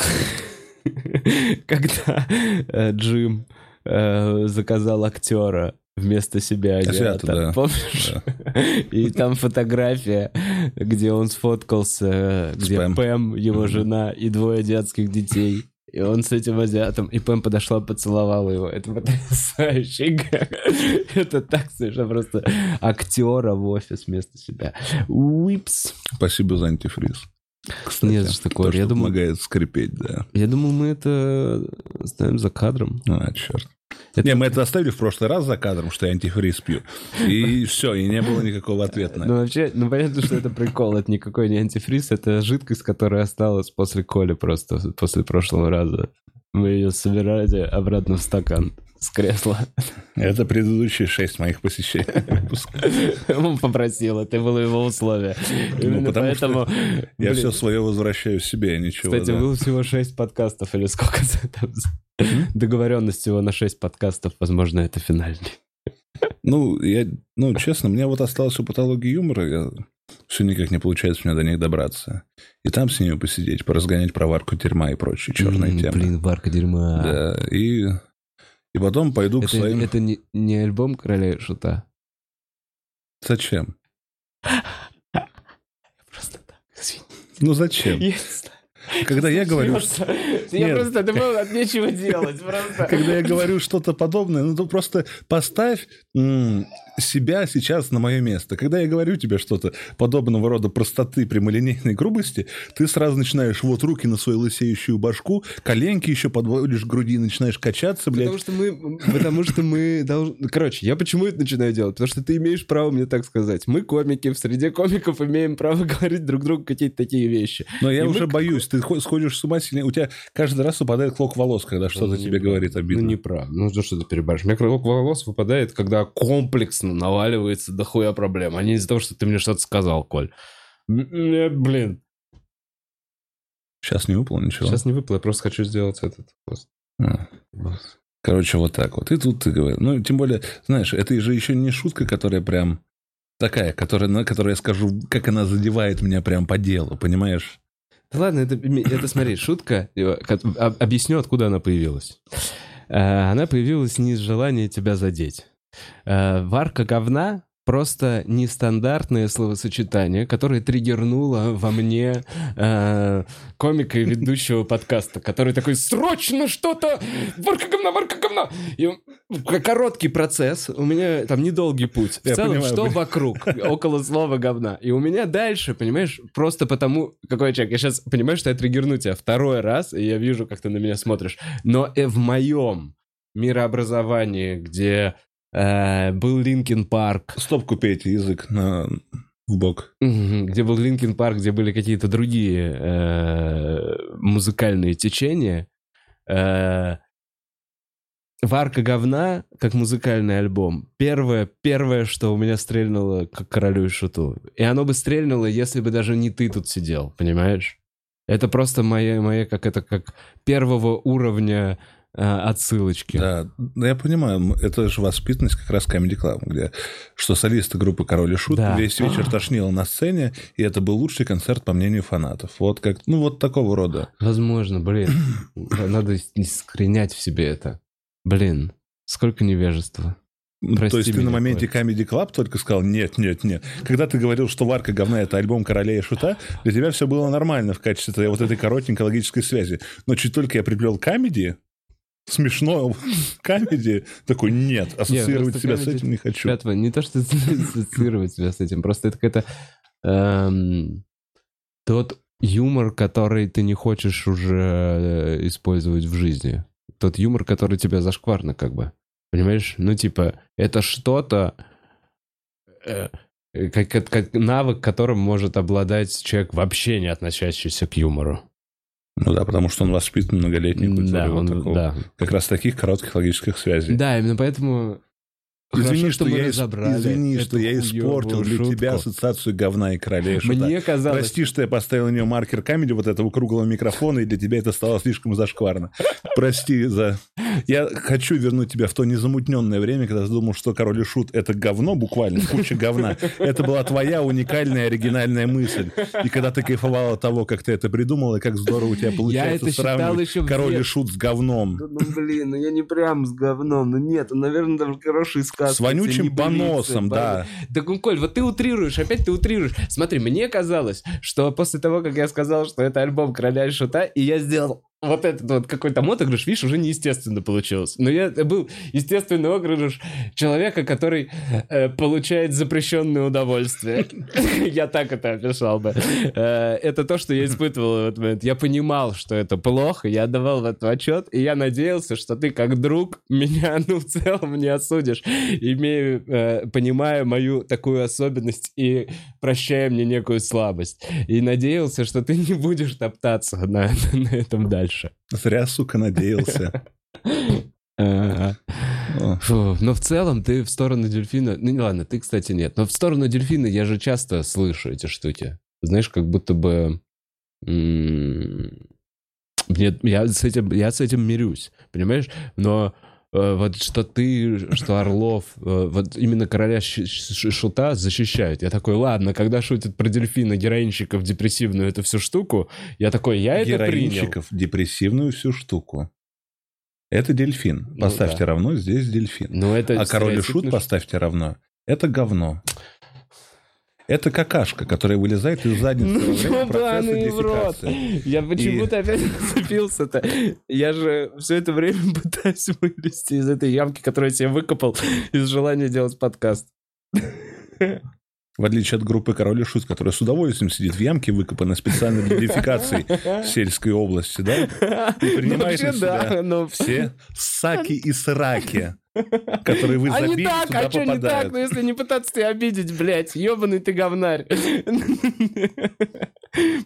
когда э, Джим э, заказал актера вместо себя азиата, да. Помнишь? Да. И там фотография, где он сфоткался, где Пэм, Пэм его mm-hmm. жена, и двое детских детей. И он с этим азиатом, и Пэм подошла, поцеловала его. Это потрясающе. Это так совершенно просто актера в офис вместо себя. Уипс. Спасибо за антифриз. Кстати, не за что, Коля. То, я что думал, помогает скрипеть, да. Я думал, мы это оставим за кадром. А, черт. Это... Не, мы это оставили в прошлый раз за кадром, что я антифриз пью. И все, и не было никакого ответа на это. Ну, вообще, ну, понятно, что это прикол. Это никакой не антифриз, это жидкость, которая осталась после Коли просто, после прошлого раза. Вы ее собираете обратно в стакан с кресла. Это предыдущие шесть моих посещений. Он попросил, это было его условие. Именно поэтому... Я все свое возвращаю себе, ничего. Кстати, было всего шесть подкастов, или сколько там? Договоренность всего на шесть подкастов, возможно, это финальный. Ну, я, ну, честно, мне вот осталось у патологии юмора, я... все никак не получается мне до них добраться. И там с ними посидеть, поразгонять про варку дерьма и прочие черные mm, темы. Блин, варка дерьма. Да, и, и потом пойду это, к своим... Это не, не альбом Короля и Шута? Зачем? Я просто так, извини. Ну зачем? Я не знаю. Когда я говорю... Что... Я Нет. просто думал, от нечего делать. Просто. Когда я говорю что-то подобное, ну, то просто поставь м- себя сейчас на мое место. Когда я говорю тебе что-то подобного рода простоты, прямолинейной грубости, ты сразу начинаешь вот руки на свою лысеющую башку, коленки еще подводишь к груди, начинаешь качаться, блядь. Потому что мы... Потому что мы должны... Короче, я почему это начинаю делать? Потому что ты имеешь право мне так сказать. Мы комики, в среде комиков имеем право говорить друг другу какие-то такие вещи. Но я И уже мы... боюсь... Ты сходишь с ума сильнее. У тебя каждый раз выпадает клок волос, когда что-то ну, тебе говорит обидно. Ну, неправда. Ну, за что ты перебаришь? У меня клок волос выпадает, когда комплексно наваливается до хуя проблем. А не из-за того, что ты мне что-то сказал, Коль. Блин. Сейчас не выпало ничего? Сейчас не выпало. Я просто хочу сделать этот пост. А. Короче, вот так вот. И тут ты говоришь. Ну, тем более, знаешь, это же еще не шутка, которая прям такая, которая, на которой я скажу, как она задевает меня прям по делу, понимаешь? Да ладно, это, это смотри, шутка. Объясню, откуда она появилась. Она появилась не из желания тебя задеть. Варка говна — просто нестандартное словосочетание, которое триггернуло во мне комика и ведущего подкаста, который такой «Срочно что-то! Варка говна, варка говна!» И короткий процесс, у меня там недолгий путь. В Я целом, понимаю, что блин. Вокруг, около слова говна. И у меня дальше, понимаешь, просто потому, какой я человек. Я сейчас понимаю, что я триггерну тебя второй раз, и я вижу, как ты на меня смотришь. Но э, в моем мирообразовании, где э, был Линкин Парк... Стоп, купите язык на... в бок. Где был Линкин Парк, где были какие-то другие э, музыкальные течения... Э, «Варка говна», как музыкальный альбом, первое, первое, что у меня стрельнуло к «Королю и Шуту». И оно бы стрельнуло, если бы даже не ты тут сидел, понимаешь? Это просто моя, моя как это, как первого уровня э, отсылочки. Да, я понимаю, это же воспитанность как раз Comedy Club, где что солисты группы «Король и Шут» да. весь вечер тошнило на сцене, и это был лучший концерт, по мнению фанатов. Вот как, ну, вот такого рода. Возможно, блин. Надо искоренять в себе это. Блин, сколько невежества. Прости То есть ты на моменте Comedy Club только сказал «нет, нет, нет». Когда ты говорил, что «Варка говна» — это альбом «Короля и Шута», для тебя все было нормально в качестве твоей вот этой коротенькой логической связи. Но чуть только я приплел комедии, смешно комедии, такой «нет, ассоциировать нет, себя с этим не хочу». Пятого, не то, что ассоциировать себя с этим, просто это какой-то эм, тот юмор, который ты не хочешь уже использовать в жизни. Тот юмор, который тебя зашкварно, как бы. Понимаешь? Ну, типа, это что-то... Э, как, как навык, которым может обладать человек, вообще не относящийся к юмору. Ну да, потому что он воспитан многолетней культурой. Да, вот такого, да. Как раз таких коротких логических связей. Да, именно поэтому... Хорошо, извини, что, что мы я, разобрали извини, что я испортил для шутку. Тебя ассоциацию говна и королей. Мне казалось... Прости, что я поставил на нее маркер камеди вот этого круглого микрофона, и для тебя это стало слишком зашкварно. Прости за... Я хочу вернуть тебя в то незамутненное время, когда ты думал, что «Король и Шут» — это говно, буквально, куча говна. Это была твоя уникальная, оригинальная мысль. И когда ты кайфовал от того, как ты это придумал, и как здорово у тебя получается сравнивать «Король и Шут» с говном. Ну, блин, ну я не прям с говном. Ну нет, он, наверное, там хороший скажет. С вонючим поносом, да. Да, Коль, вот ты утрируешь, опять ты утрируешь. Смотри, мне казалось, что после того, как я сказал, что это альбом «Короля и Шута», и я сделал вот этот вот какой-то отыгрыш, видишь, уже неестественно получилось. Но я был естественный отыгрыш человека, который э, получает запрещенное удовольствие. Я так это описал бы. Это то, что я испытывал в этот момент. Я понимал, что это плохо, я отдавал в этот отчет, и я надеялся, что ты, как друг, меня, ну, в целом не осудишь, имея, понимая мою такую особенность и прощая мне некую слабость. И надеялся, что ты не будешь топтаться на этом дальше. дальше. Зря, сука, надеялся. Фу, но в целом ты в сторону дельфина... Ну, не ладно, ты, кстати, нет. Но в сторону дельфина я же часто слышу эти штуки. Знаешь, как будто бы... М- нет, я с этим, я с этим мирюсь, понимаешь? Но э, вот что ты, что Орлов, э, вот именно Короля ш- ш- Шута защищают. Я такой, ладно, когда шутят про дельфина, героинщиков, депрессивную эту всю штуку, я такой, я это принял. Героинщиков, депрессивную всю штуку. Это дельфин. Поставьте ну, да. равно, здесь дельфин. Ну, это а Король и Шут поставьте равно. Это говно. Это какашка, которая вылезает из задницы во время процесса дефекации. Я почему-то и... опять зацепился-то. Я же все это время пытаюсь вылезти из этой ямки, которую я себе выкопал из желания делать подкаст. В отличие от группы Король и Шут, которая с удовольствием сидит в ямке, выкопанной специально для дефекации в сельской области, да? И принимает на себя все саки и сраки, которые вы забили, туда попадают. А не так, а что не так? Ну, если не пытаться тебя обидеть, блядь, ёбаный ты говнарь.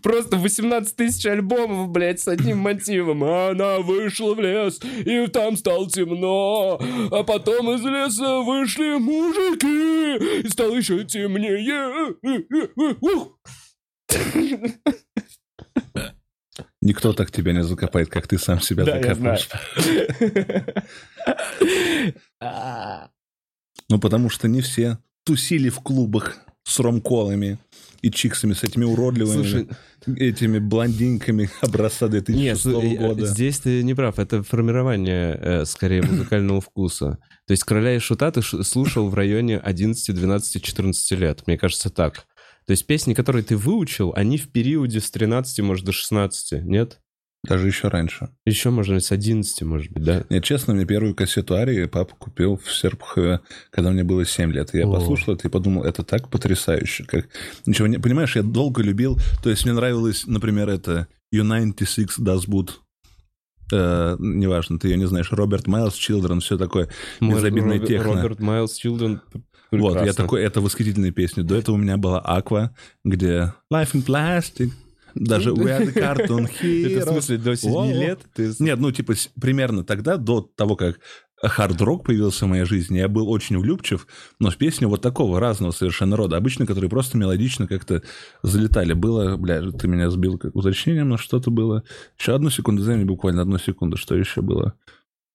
Просто восемнадцать тысяч альбомов, блядь, с одним мотивом. Она вышла в лес, и там стало темно. А потом из леса вышли мужики, и стало еще темнее. Никто так тебя не закопает, как ты сам себя да, закопаешь. Ну, потому что не все тусили в клубах с ромколами и чиксами, с этими уродливыми, Слушай... этими блондинками образца две тысячи шестого Нет, года. Здесь ты не прав. Это формирование, скорее, музыкального вкуса. То есть Короля и Шута ты слушал в районе одиннадцати, двенадцати, четырнадцати лет. Мне кажется, так. То есть песни, которые ты выучил, они в периоде с тринадцати, может, до шестнадцати, нет? Даже еще раньше. Еще, может быть, с одиннадцати, может быть, да? Нет, честно, мне первую кассету Арии папа купил в Серпухове, когда мне было семь лет. И я О. послушал это и подумал, это так потрясающе. Как... Ничего не... Понимаешь, я долго любил... То есть мне нравилось, например, это ю девяносто шесть Das Boot. Э, неважно, ты ее не знаешь. Robert Miles, Children, все такое. Безобидная Роб... техно. Robert Miles, Children... Прекрасно. Вот, я такой, это восхитительная песня. До этого у меня была Aqua, где Life in Plastic, даже We are the Cartoon Heroes. Это в смысле до семи лет? Ты... Нет, ну типа примерно тогда, до того, как хард-рок появился в моей жизни, я был очень влюбчив, но в песни вот такого разного совершенно рода, обычно, которые просто мелодично как-то залетали. Было, бля, ты меня сбил как уточнением, но что-то было. Еще одну секунду, дай мне буквально одну секунду, что еще было?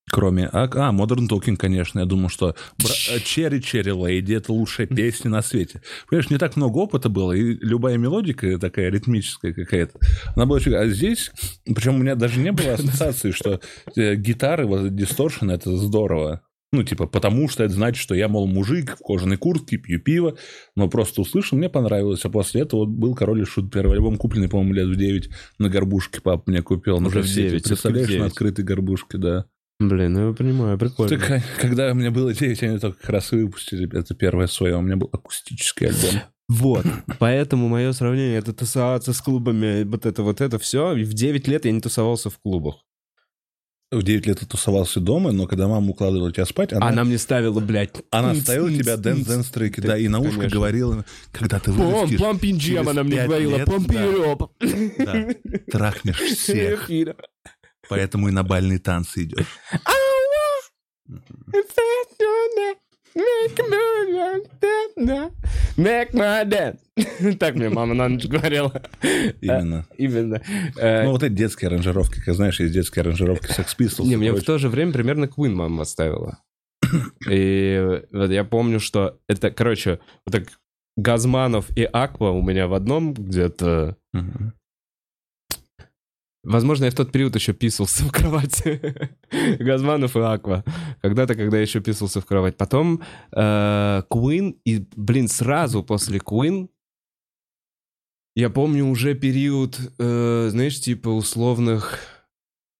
Кроме... А, а, Modern Talking, конечно. Я думал, что Cherry Cherry Lady — это лучшая песня на свете. Понимаешь, не так много опыта было, и любая мелодика такая ритмическая какая-то, она была... А здесь... Причем у меня даже не было ассоциации, что гитары, вот дисторшн — это здорово. Ну, типа, потому что это значит, что я, мол, мужик в кожаной куртке, пью пиво, но просто услышал, мне понравилось. А после этого вот был Король и Шут, первый альбом, купленный, по-моему, лет в девять на Горбушке, папа мне купил. Уже в девять. Представляешь, на открытой Горбушке, да. Блин, ну я понимаю, прикольно. Так, когда мне было девять, они только как раз выпустили. Это первое свое, у меня был акустический альбом. Вот, поэтому мое сравнение — это тусоваться с клубами, вот это, вот это все. В девять лет я не тусовался в клубах. В девять лет я тусовался дома, но когда мама укладывала тебя спать... Она, она мне ставила, блядь... Она ставила тебя дэнс-дэнс-треки, да, и на ушко конечно. Говорила, когда ты вырастешь... Помпин джем, она мне говорила, помпин роб. Да, трахнешь всех. Поэтому и на бальные танцы идешь. Так мне мама на ночь говорила. Именно. Именно. Ну, вот эти детские аранжировки, как знаешь, есть детские аранжировки Sex Pistols. Не, мне в то же время примерно Queen мама оставила. И вот я помню, что это, короче, вот так Газманов и Аква у меня в одном где-то... Возможно, я в тот период еще писался в кровати. Газманов и Аква. Когда-то, когда я еще писался в кровать. Потом Queen, и, блин, сразу после Queen, я помню уже период, э, знаешь, типа условных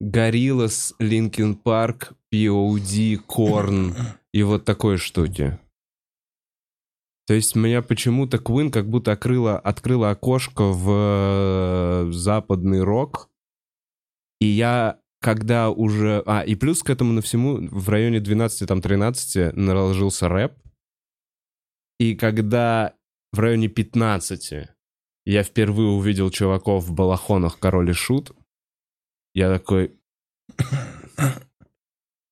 Gorillaz, Линкин Парк, пи о ди, Корн и вот такой штуки. То есть меня почему-то Queen как будто открыла, открыла окошко в западный рок. И я, когда уже... А, и плюс к этому на всему в районе двенадцати тринадцати наложился рэп. И когда в районе пятнадцати я впервые увидел чуваков в балахонах Король и Шут, Я такой...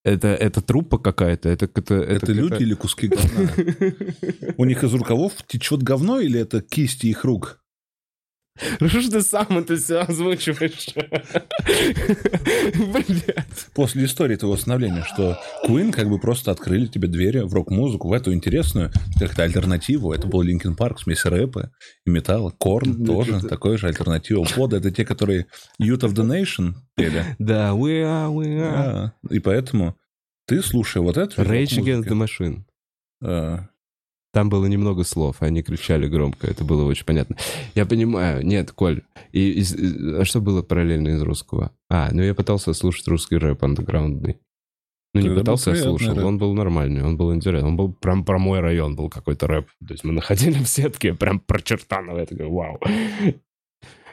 Это, это труппа какая-то? Это, это, это, это люди или куски говна? У них из рукавов течет говно или это кисти их рук? Что ж ты сам это все озвучиваешь? Блядь. После истории твоего становления, что Queen как бы просто открыли тебе двери в рок-музыку, в эту интересную, как-то альтернативу. Это был Линкин Парк, смесь рэпа и металла. Корн тоже, такой же альтернатива. Пода — это те, которые Youth of the Nation пели. Да, we are, we are. И поэтому ты, слушай вот это... Rage Against the Machine. Там было немного слов, они кричали громко, это было очень понятно. Я понимаю, нет, Коль, и, и, а что было параллельно из русского? А, ну я пытался слушать русский рэп андеграундный. Ну не пытался, я слушал, рэп. Он был нормальный, он был интересный, он был прям про мой район, был какой-то рэп. То есть мы находили в сетке прям про Чертаново, я такой, вау.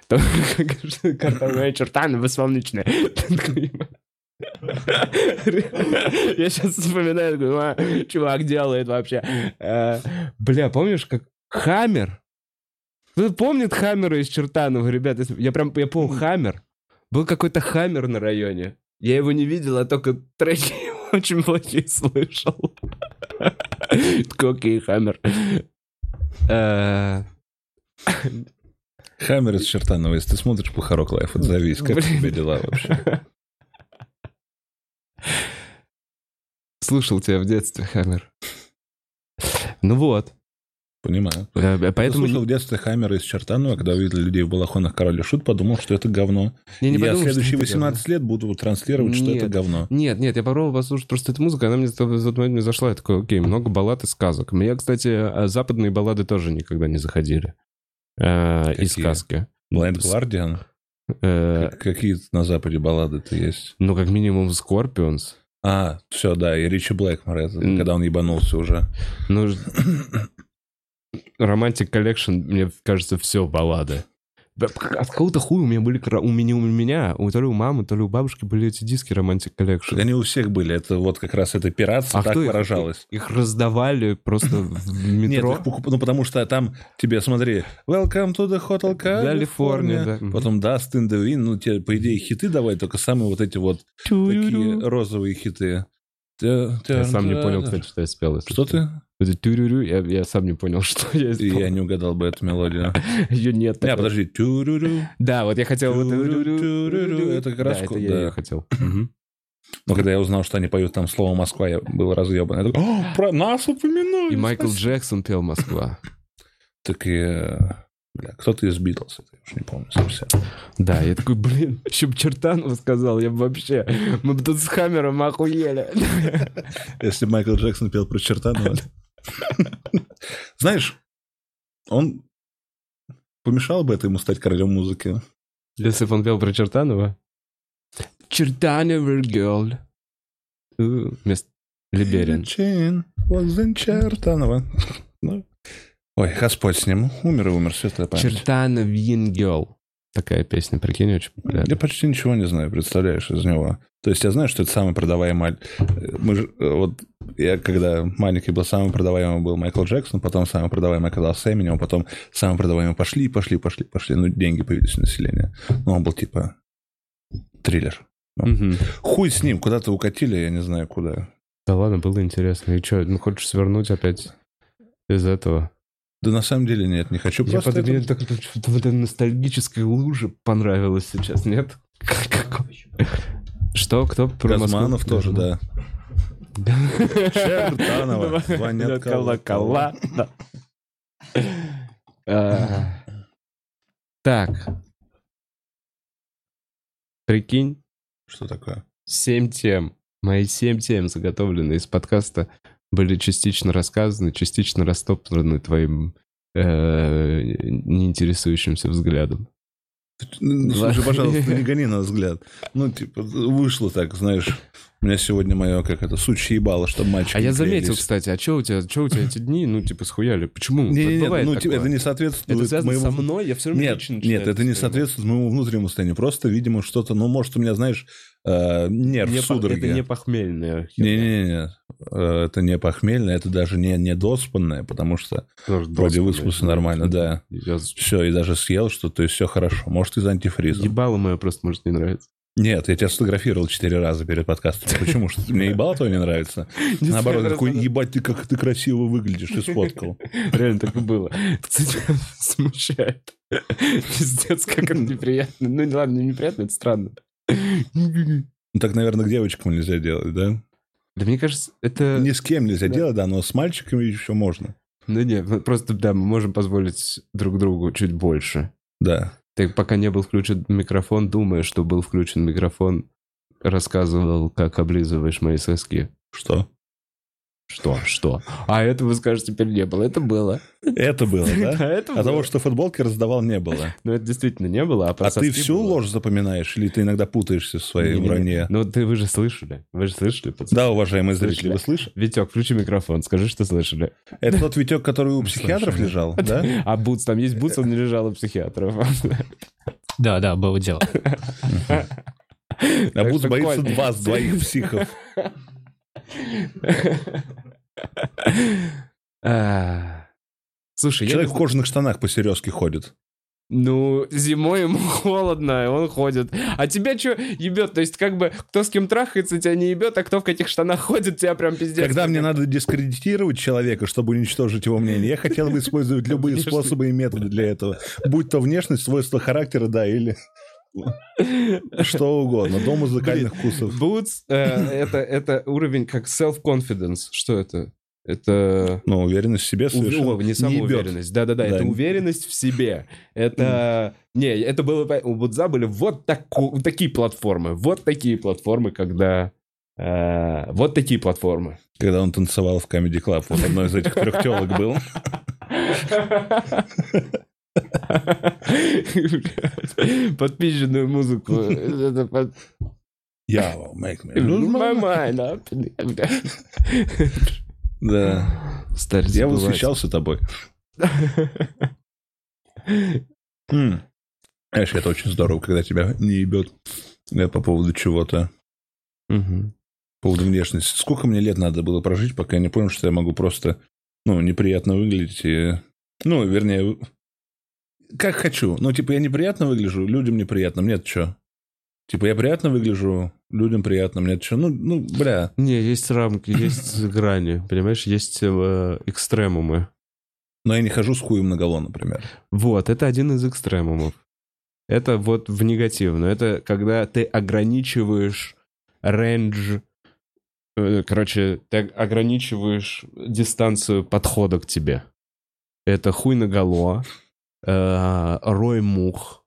Картовая Чертаново, солнечная. Я сейчас вспоминаю, говорю, чувак делает вообще. Бля, помнишь, как Хаммер? Кто-то помнит Хаммера из Чертанова, ребят? Я прям, я помню Хаммер. Был какой-то Хаммер на районе. Я его не видел, а только треки очень плохие слышал. Какой Хаммер. Хаммер из Чертанова, если ты смотришь Бухарог Лайв, отзовись. Как тебе дела вообще? Слушал тебя в детстве, Хаммер. Ну вот. Понимаю. Я поэтому... слушал в детстве Хаммера из Чертанова, когда увидел людей в балахонах «Король и Шут», подумал, что это говно. Я, не я подумал, следующие восемнадцать лет буду транслировать, нет, что это говно. Нет, нет, я попробовал послушать просто эту музыку, она мне в тот момент не зашла. Я такой, окей, много баллад и сказок. Мне, кстати, западные баллады тоже никогда не заходили. Э, и сказки. Blind Guardian? Как, какие на Западе баллады-то есть? Ну, как минимум, Scorpions. А, все, да, и Ричи Блэкмор, это, mm. когда он ебанулся уже. Ну, Romantic Collection, мне кажется, все баллады. От какого-то хуя у меня были, у меня, у меня, у то ли у мамы, то ли у бабушки были эти диски Romantic Collection. Они у всех были, это вот как раз это пиратство, а так кто выражалось. Их, их раздавали просто в метро. Нет, их, ну потому что там тебе, смотри, Welcome to the Hotel California, California, да. Потом Dust in the Wind, ну тебе, по идее, хиты давай, только самые вот эти вот такие розовые хиты. Я сам не понял, кстати, что я спел. Что ты? Это тю-рю-рю, я, я сам не понял, что я исполнил. Я не угадал бы эту мелодию. Ее нет. Такого. Не, подожди, тю-рю-рю. Да, вот я хотел... Тю-рю-рю-рю-рю. Это как раз... Да, это я ее хотел. Но когда я узнал, что они поют там слово «Москва», я был разъебан. Я такой, про нас упомянули. И Майкл Джексон пел «Москва». Так и... Бля, кто-то из Битлз, я уж не помню совсем. Да, я такой, блин, еще бы Чертанова сказал, я бы вообще... Мы бы тут с Хаммером охуели. Если бы Майкл Джексон пел про Чертанова... Знаешь, он помешал бы это ему стать королем музыки. Если бы он пел про Чертанова. Чертанова girl. Вместо Либерин. Чертанова. Ой, Господь с ним. Умер и умер, светлая память. Чертанова girl. Такая песня, прикинь, очень популярная. Я почти ничего не знаю, представляешь, из него. То есть я знаю, что это самый продаваемый... Мы же, вот я когда маленький был, самый продаваемый был Майкл Джексон, потом самый продаваемый оказался Эминем, потом самый продаваемый пошли, пошли, пошли, пошли. Ну, деньги появились у населения. Ну, он был типа триллер. Ну, угу. Хуй с ним, куда-то укатили, я не знаю куда. Да ладно, было интересно. И что, ну хочешь свернуть опять из этого? Да на самом деле нет, не хочу. Я просто... Мне так в этой ностальгической луже понравилось сейчас, нет? Что? Кто? Про Газманов тоже, да. Чертанова. Звонят колокола. Так. Прикинь. Что такое? Семь тем. Мои семь тем, заготовленные из подкаста, были частично рассказаны, частично растоптаны твоим э, неинтересующимся взглядом. Слушай, пожалуйста, не гони на взгляд. Ну, типа, вышло так, знаешь, у меня сегодня мое, как это, сучье ебало, что мальчики. А я заметил, кстати, а что у тебя, что у тебя эти дни, ну, типа, схуяли? Почему? Нет, ну, типа, это не соответствует моему... Это связано со мной? Я все время лично читаю. Нет, это не соответствует моему внутреннему состоянию. Просто, видимо, что-то, ну, может, у меня, знаешь, нерв судороги. Это не похмельное. Не-не-не, это не похмельное, это даже не доспанное, потому что вроде выспался нормально, да. Все, и даже съел что-то, и все хорошо. Может, из антифриза. Ебало мое просто, может, не нравится. Нет, я тебя сфотографировал четыре раза перед подкастом. Почему? Что ты мне ебало твое не нравится? Наоборот, такой, ебать, ты как ты красиво выглядишь, и сфоткал. Реально так и было. Кстати, смущает. Пиздец, как это неприятно. Ну, ладно, неприятно, это странно. Ну, так, наверное, к девочкам нельзя делать, да? Да мне кажется, это... Ни с кем нельзя делать, да, но с мальчиками еще можно. Ну, нет, просто, да, мы можем позволить друг другу чуть больше. Да. Ты пока не был включен микрофон, думая, что был включен микрофон, рассказывал, как облизываешь мои соски. Что? Что? Что? А это, вы скажете, теперь не было. Это было. Это было, да? А это было. А того, что футболки раздавал, не было. Ну, это действительно не было. А, а ты всю было. ложь запоминаешь? Или ты иногда путаешься в своей не, вранье? Ну, ты, вы же слышали. Вы же слышали, пацаны? Да, уважаемые зрители, слышали. Вы слышали? Витек, включи микрофон, скажи, что слышали. Это тот Витек, который у психиатров слышали. Лежал, да? А Буц, там есть Буц, он не лежал у психиатров. Да, да, было дело. А Буц боится вас, двоих психов. Слушай, человек я... в кожаных штанах по серьезке ходит. Ну, зимой ему холодно, и он ходит. А тебя что ебет? То есть, как бы, кто с кем трахается, тебя не ебет, а кто в каких штанах ходит, тебя прям пиздец. Когда мне надо дискредитировать человека, чтобы уничтожить его мнение, я хотел бы использовать любые способы и методы для этого. Будь то внешность, свойства характера, да, или... Что угодно, до музыкальных вкусов. Boots, э, это, это уровень как self-confidence. Что это? Это... Ну, уверенность в себе совершенно. Ув... Не самоуверенность, да-да-да, это уверенность в себе. Это... Не, это было... У Будза были вот таку... такие платформы. Вот такие платформы, когда... Э, вот такие платформы. Когда он танцевал в Comedy Club. Вот одной из этих трех телок был. Подпизженную музыку. Я make me lose my mind. Да. Я восхищался тобой. Знаешь, это очень здорово, когда тебя не ебет по поводу чего-то. По поводу внешности. Сколько мне лет надо было прожить, пока я не понял, что я могу просто, ну, неприятно выглядеть и... Ну, вернее... Как хочу. Ну, типа, я неприятно выгляжу, людям неприятно, мне-то что? Типа, я приятно выгляжу, людям приятно, мне-то что? Ну, ну, бля. Не, есть рамки, есть грани, понимаешь? Есть э, экстремумы. Но я не хожу с хуем наголо, например. Вот, это один из экстремумов. Это вот в негативную. Это когда ты ограничиваешь рейндж... Э, короче, ты ограничиваешь дистанцию подхода к тебе. Это хуй наголо... Рой мух.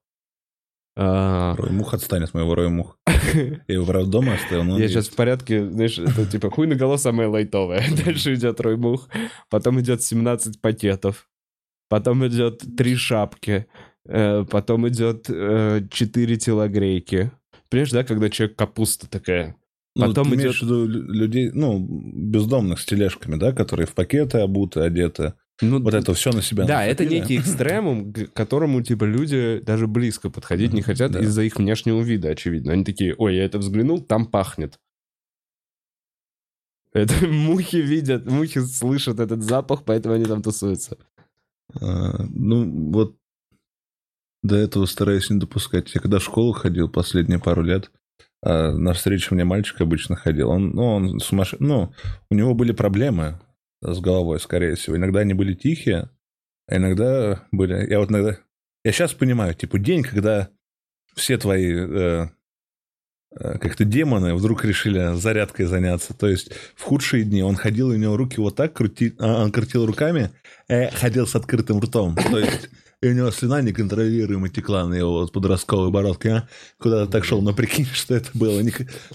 Рой мух отстанет моего роя мух. Я его, правда, дома оставил. Я сейчас в порядке, знаешь, это типа хуй на голову самое лайтовое. Дальше идет рой мух. Потом идет семнадцать пакетов. Потом идет три шапки. Потом идет четыре телогрейки. Понимаешь, да, когда человек капуста такая. Потом идет... Имеешь в виду людей, ну, бездомных с тележками, да, которые в пакеты обуты, одеты. Ну, вот это все на себя. Да, это некий экстремум, к которому, типа, люди даже близко подходить не хотят, да. Из-за их внешнего вида, очевидно. Они такие, ой, я это взглянул, там пахнет. Это мухи видят, мухи слышат этот запах, поэтому они там тусуются. А, ну, вот до этого стараюсь не допускать. Я когда в школу ходил последние пару лет, а, на встречу мне мальчик обычно ходил. Он, ну, он сумасше... ну, у него были проблемы. С головой, скорее всего. Иногда они были тихие, а иногда были... Я вот иногда... Я сейчас понимаю, типа, день, когда все твои э, э, как-то демоны вдруг решили зарядкой заняться. То есть в худшие дни он ходил, и у него руки вот так крути... Он крутил руками, э, ходил с открытым ртом. То есть и у него слюна неконтролируемо текла на его вот подростковой бородке. А? Куда-то так шел. Но прикинь, что это было. Не...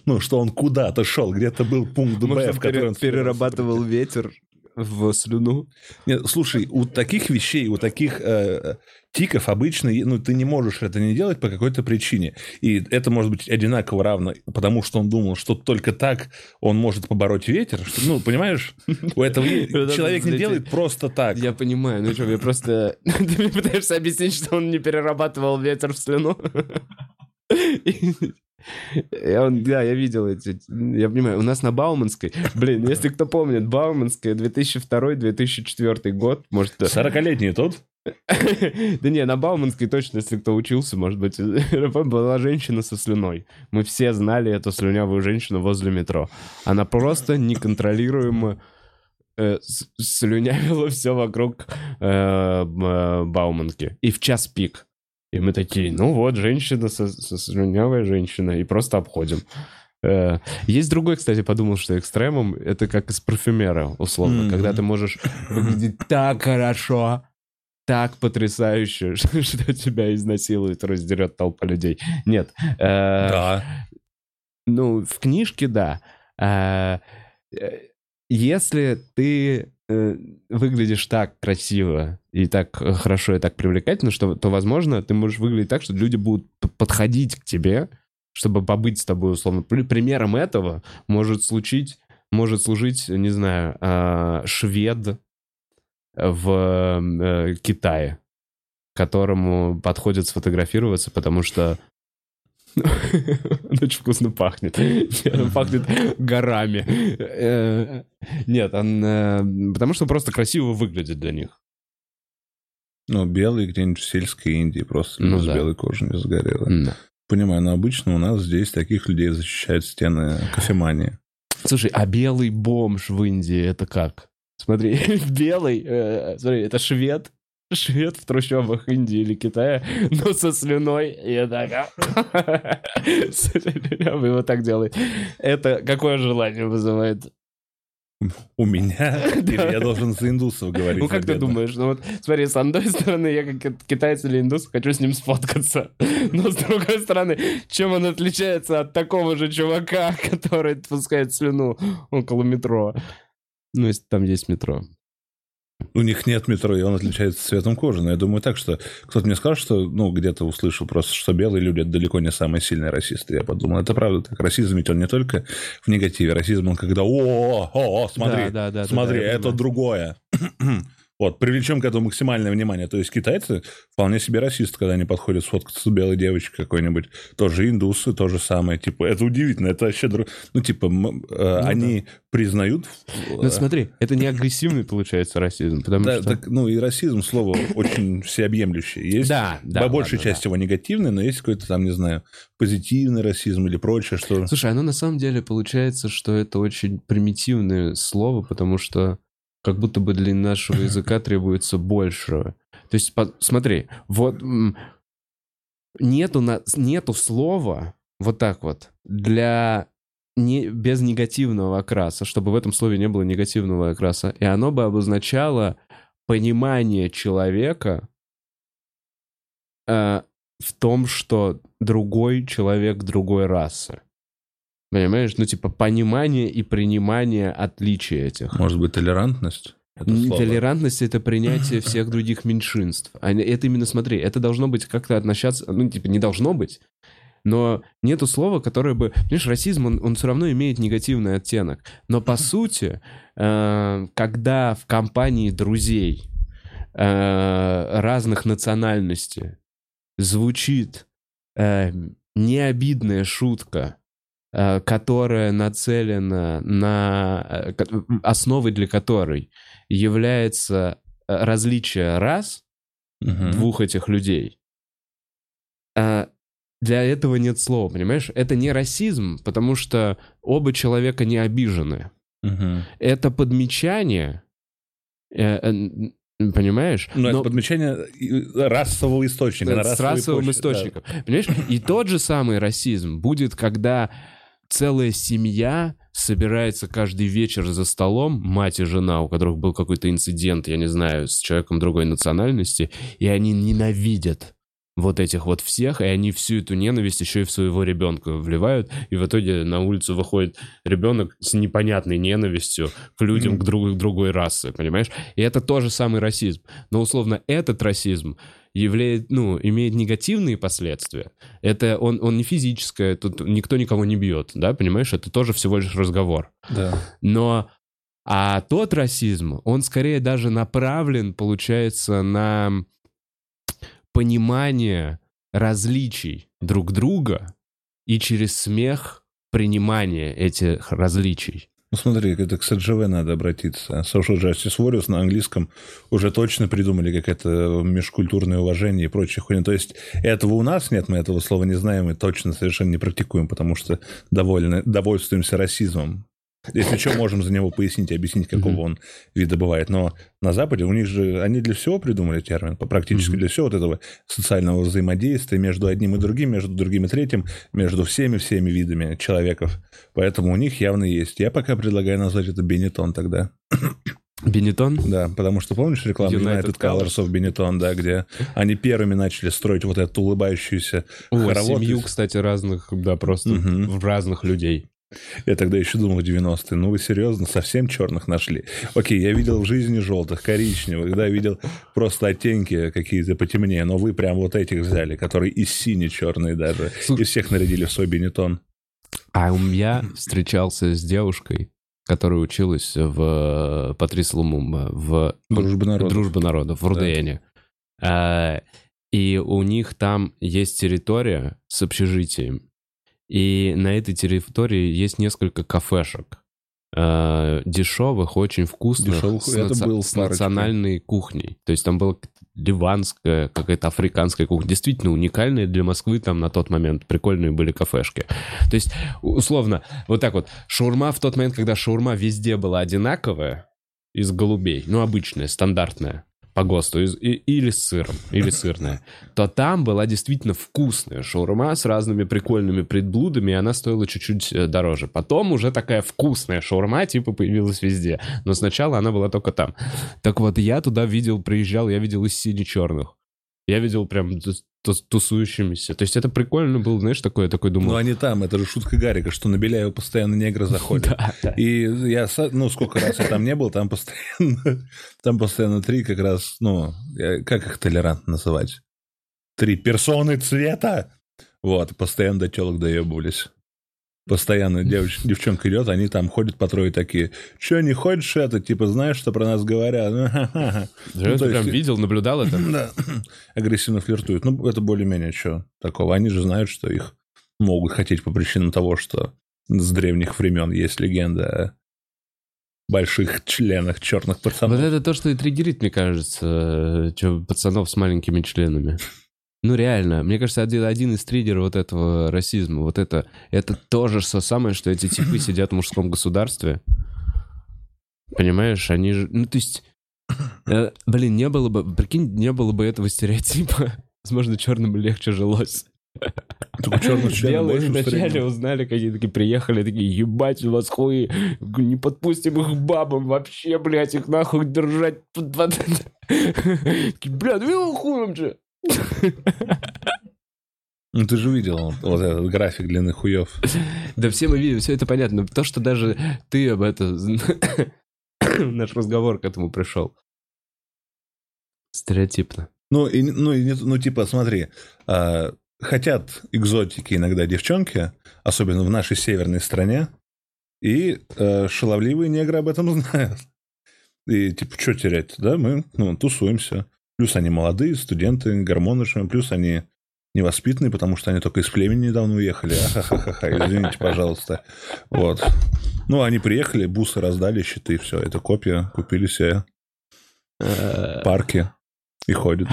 Ну, что он куда-то шел. Где-то был пункт Б, в котором он... перерабатывал ветер. В слюну. Нет, слушай, у таких вещей, у таких э, тиков обычно, ну, ты не можешь это не делать по какой-то причине. И это может быть одинаково равно, потому что он думал, что только так он может побороть ветер. Что, ну, понимаешь, у этого человек не делает просто так. Я понимаю, ну что, я просто... Ты мне пытаешься объяснить, что он не перерабатывал ветер в слюну? Я, да, я видел эти... Я понимаю, у нас на Бауманской... Блин, если кто помнит, Бауманская две тысячи второй - две тысячи четвёртый год, может... сорокалетний тот? Да не, на Бауманской точно, если кто учился, может быть, была женщина со слюной. Мы все знали эту слюнявую женщину возле метро. Она просто неконтролируемо э, слюнявила все вокруг э, э, Бауманки. И в час пик. И мы такие, ну вот, женщина, со, со слюнявая женщина. И просто обходим. Есть другой, кстати, подумал, что экстремум это как из парфюмера, условно, mm-hmm. когда ты можешь выглядеть так хорошо, так потрясающе, что тебя изнасилует, раздерет толпа людей. Нет. Да. Ну, в книжке, да. Если ты выглядишь так красиво и так хорошо, и так привлекательно, что, то, возможно, ты можешь выглядеть так, что люди будут подходить к тебе, чтобы побыть с тобой, условно. Примером этого может случить, может служить, не знаю, швед в Китае, которому подходит сфотографироваться, потому что он очень вкусно пахнет. Он пахнет горами. Нет, он... Потому что просто красиво выглядит для них. Ну, белый где-нибудь в сельской Индии, просто без белой кожи не загорело. Понимаю, но обычно у нас здесь таких людей защищают стены кофемании. Слушай, а белый бомж в Индии это как? Смотри, белый, э, смотри, это швед, швед в трущобах Индии или Китая, но со слюной, и так, его так делает. Это какое желание вызывает? У меня? Или я должен за индусов говорить? Ну, как ты думаешь? Ну, вот, смотри, с одной стороны, я как китаец или индус, хочу с ним сфоткаться. Но, с другой стороны, чем он отличается от такого же чувака, который пускает слюну около метро? Ну, если там есть метро. У них нет метро, и он отличается цветом кожи. Но я думаю так, что кто-то мне сказал, что, ну, где-то услышал просто, что белые люди это далеко не самые сильные расисты. Я подумал, это правда так. Расизм ведь он не только в негативе. Расизм он когда о-о-о, смотри, да, да, да, смотри, да, да, это другое. Вот, привлечем к этому максимальное внимание. То есть китайцы вполне себе расисты, когда они подходят сфоткаться с белой девочкой какой-нибудь. Тоже индусы, то же самое. Типа, это удивительно, это вообще... Ну, типа, м- ну, они да. признают... Ну, смотри, это не агрессивный, получается, расизм, потому да, что... Так, ну, и расизм, слово, очень всеобъемлющее. Есть, да, да, по большей ладно, части да. его негативный, но есть какой-то там, не знаю, позитивный расизм или прочее, что... Слушай, оно на самом деле получается, что это очень примитивное слово, потому что... Как будто бы для нашего языка требуется большего. То есть, по- смотри, вот нету, на- нету слова вот так вот для не- без негативного окраса, чтобы в этом слове не было негативного окраса, и оно бы обозначало понимание человека э, в том, что другой человек другой расы. Понимаешь? Ну, типа, понимание и принимание отличий этих. Может быть, толерантность? Это толерантность — это принятие всех других меньшинств. Это именно, смотри, это должно быть как-то относиться... Ну, типа, не должно быть, но нету слова, которое бы... Понимаешь, расизм, он, он все равно имеет негативный оттенок. Но, по сути, э, когда в компании друзей э, разных национальностей звучит э, необидная шутка, которая нацелена на... Основой для которой является различие рас uh-huh. двух этих людей. Для этого нет слова, понимаешь? Это не расизм, потому что оба человека не обижены. Uh-huh. Это подмечание... Понимаешь? Но, Но это подмечание расового источника. Да, с расовым почве, источником. Да. Понимаешь? И тот же самый расизм будет, когда целая семья собирается каждый вечер за столом, мать и жена, у которых был какой-то инцидент, я не знаю, с человеком другой национальности, и они ненавидят вот этих вот всех, и они всю эту ненависть еще и в своего ребенка вливают, и в итоге на улицу выходит ребенок с непонятной ненавистью к людям, к, друг, к другой расы, понимаешь? И это тоже самый расизм. Но, условно, этот расизм являет, ну, имеет негативные последствия. Это он, он не физическое, тут никто никого не бьет, да, понимаешь? Это тоже всего лишь разговор. Да. Но... А тот расизм, он скорее даже направлен, получается, на... понимание различий друг друга и через смех принимание этих различий. Ну, смотри, это к эс джи ви надо обратиться. Social Justice Warriors на английском уже точно придумали, как это межкультурное уважение и прочее хуйня. То есть этого у нас нет, мы этого слова не знаем и точно совершенно не практикуем, потому что довольны, довольствуемся расизмом. Если что, можем за него пояснить и объяснить, какого mm-hmm. он вида бывает. Но на Западе у них же... Они для всего придумали термин, практически mm-hmm. для всего вот этого социального взаимодействия между одним и другим, между другим и третьим, между всеми-всеми видами человеков. Поэтому у них явно есть. Я пока предлагаю назвать это Бенетон тогда. Бенетон? Да, потому что, помнишь, реклама United Colors of Benetton, да, где они первыми начали строить вот эту улыбающуюся хоровод. Семью, кстати, разных, да, просто mm-hmm. разных людей. Я тогда еще думал в девяностые. Ну вы серьезно, совсем черных нашли? Окей, я видел в жизни желтых, коричневых, да, видел просто оттенки какие-то потемнее, но вы прям вот этих взяли, которые и сине-черные даже. Слушай, и всех нарядили в свой бенетон. А у меня встречался с девушкой, которая училась в Патрис Лумумба, в Дружбе народов, Дружбе народов в Рудене. Да. И у них там есть территория с общежитием. И на этой территории есть несколько кафешек. Э, дешевых, очень вкусных, дешевых, с, наци... был с национальной кухней. То есть там была ливанская, какая-то африканская кухня. Действительно уникальная для Москвы там на тот момент. Прикольные были кафешки. То есть, условно, вот так вот. Шаурма в тот момент, когда шаурма везде была одинаковая, из голубей, ну, обычная, стандартная, по ГОСТу, или с сыром, или сырная, то там была действительно вкусная шаурма с разными прикольными предблюдами, и она стоила чуть-чуть дороже. Потом уже такая вкусная шаурма типа появилась везде, но сначала она была только там. Так вот, я туда видел, приезжал, я видел из сине-черных. Я видел прям тусующимися. То есть это прикольно было, знаешь, такое, такое думал. Ну, они там, это же шутка Гарика, что на Беляева постоянно негры заходят. И я, ну, сколько раз я там не был, там постоянно, там постоянно три как раз, ну, как их толерантно называть? Три персоны цвета! Вот, постоянно до телок доебывались. Постоянно девч- девчонка идет, они там ходят по трое такие. Че, не ходишь это? Типа, знаешь, что про нас говорят? Я ну, это прям видел, наблюдал это? Да. Агрессивно флиртуют. Ну, это более-менее что такого. Они же знают, что их могут хотеть по причинам того, что с древних времен есть легенда о больших членах черных пацанов. Вот это то, что и триггерит, мне кажется, пацанов с маленькими членами. Ну, реально. Мне кажется, один, один из триггеров вот этого расизма, вот это, это тоже то самое, что эти типы сидят в мужском государстве. Понимаешь? Они же... Ну, то есть... Э, блин, не было бы... Прикинь, не было бы этого стереотипа. Возможно, черным легче жилось. Только черный член больше вначале узнали, какие такие приехали, такие, ебать, у вас хуи, не подпустим их бабам вообще, блядь, их нахуй держать. Бля, ну его хуем же. Ну ты же видел вот этот график длины хуев. Да все мы видим, все это понятно. То, что даже ты об этом наш разговор к этому пришел. Стереотипно. Ну, и, ну, и, ну типа, смотри, а, хотят экзотики иногда девчонки, особенно в нашей северной стране, и а, шаловливые негры об этом знают. И типа, что терять, да? Мы ну, тусуемся. Плюс они молодые, студенты, гормоны, плюс они невоспитанные, потому что они только из племени недавно уехали. Ахахаха, извините, пожалуйста. Вот. Ну, они приехали, бусы раздали, щиты, все. Это копия. Купили себе парки и ходят,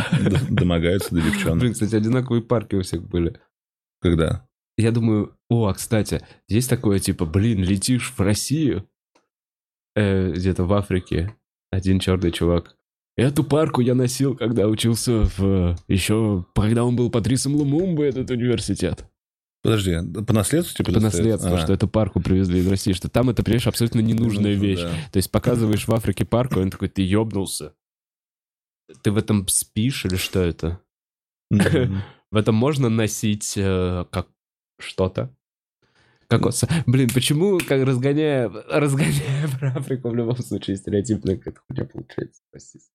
домогаются до девчонок. Блин, кстати, одинаковые парки у всех были. Когда? Я думаю, о, кстати, есть такое, типа, блин, летишь в Россию, э, где-то в Африке, один черный чувак. Эту парку я носил, когда учился в... Еще, когда он был Патрисом Лумумбо, этот университет. Подожди, по наследству? Типа, по наследству, а-а-а. Что эту парку привезли из России, что там это, понимаешь, абсолютно ненужная нужно, вещь. Да. То есть показываешь в Африке парку, он такой, ты ёбнулся. Ты в этом спишь или что это? В этом можно носить как что-то? Кокоса. Блин, почему, как разгоняя, разгоняя про Африку, в любом случае стереотипная какая-то хуйня получается? Простите.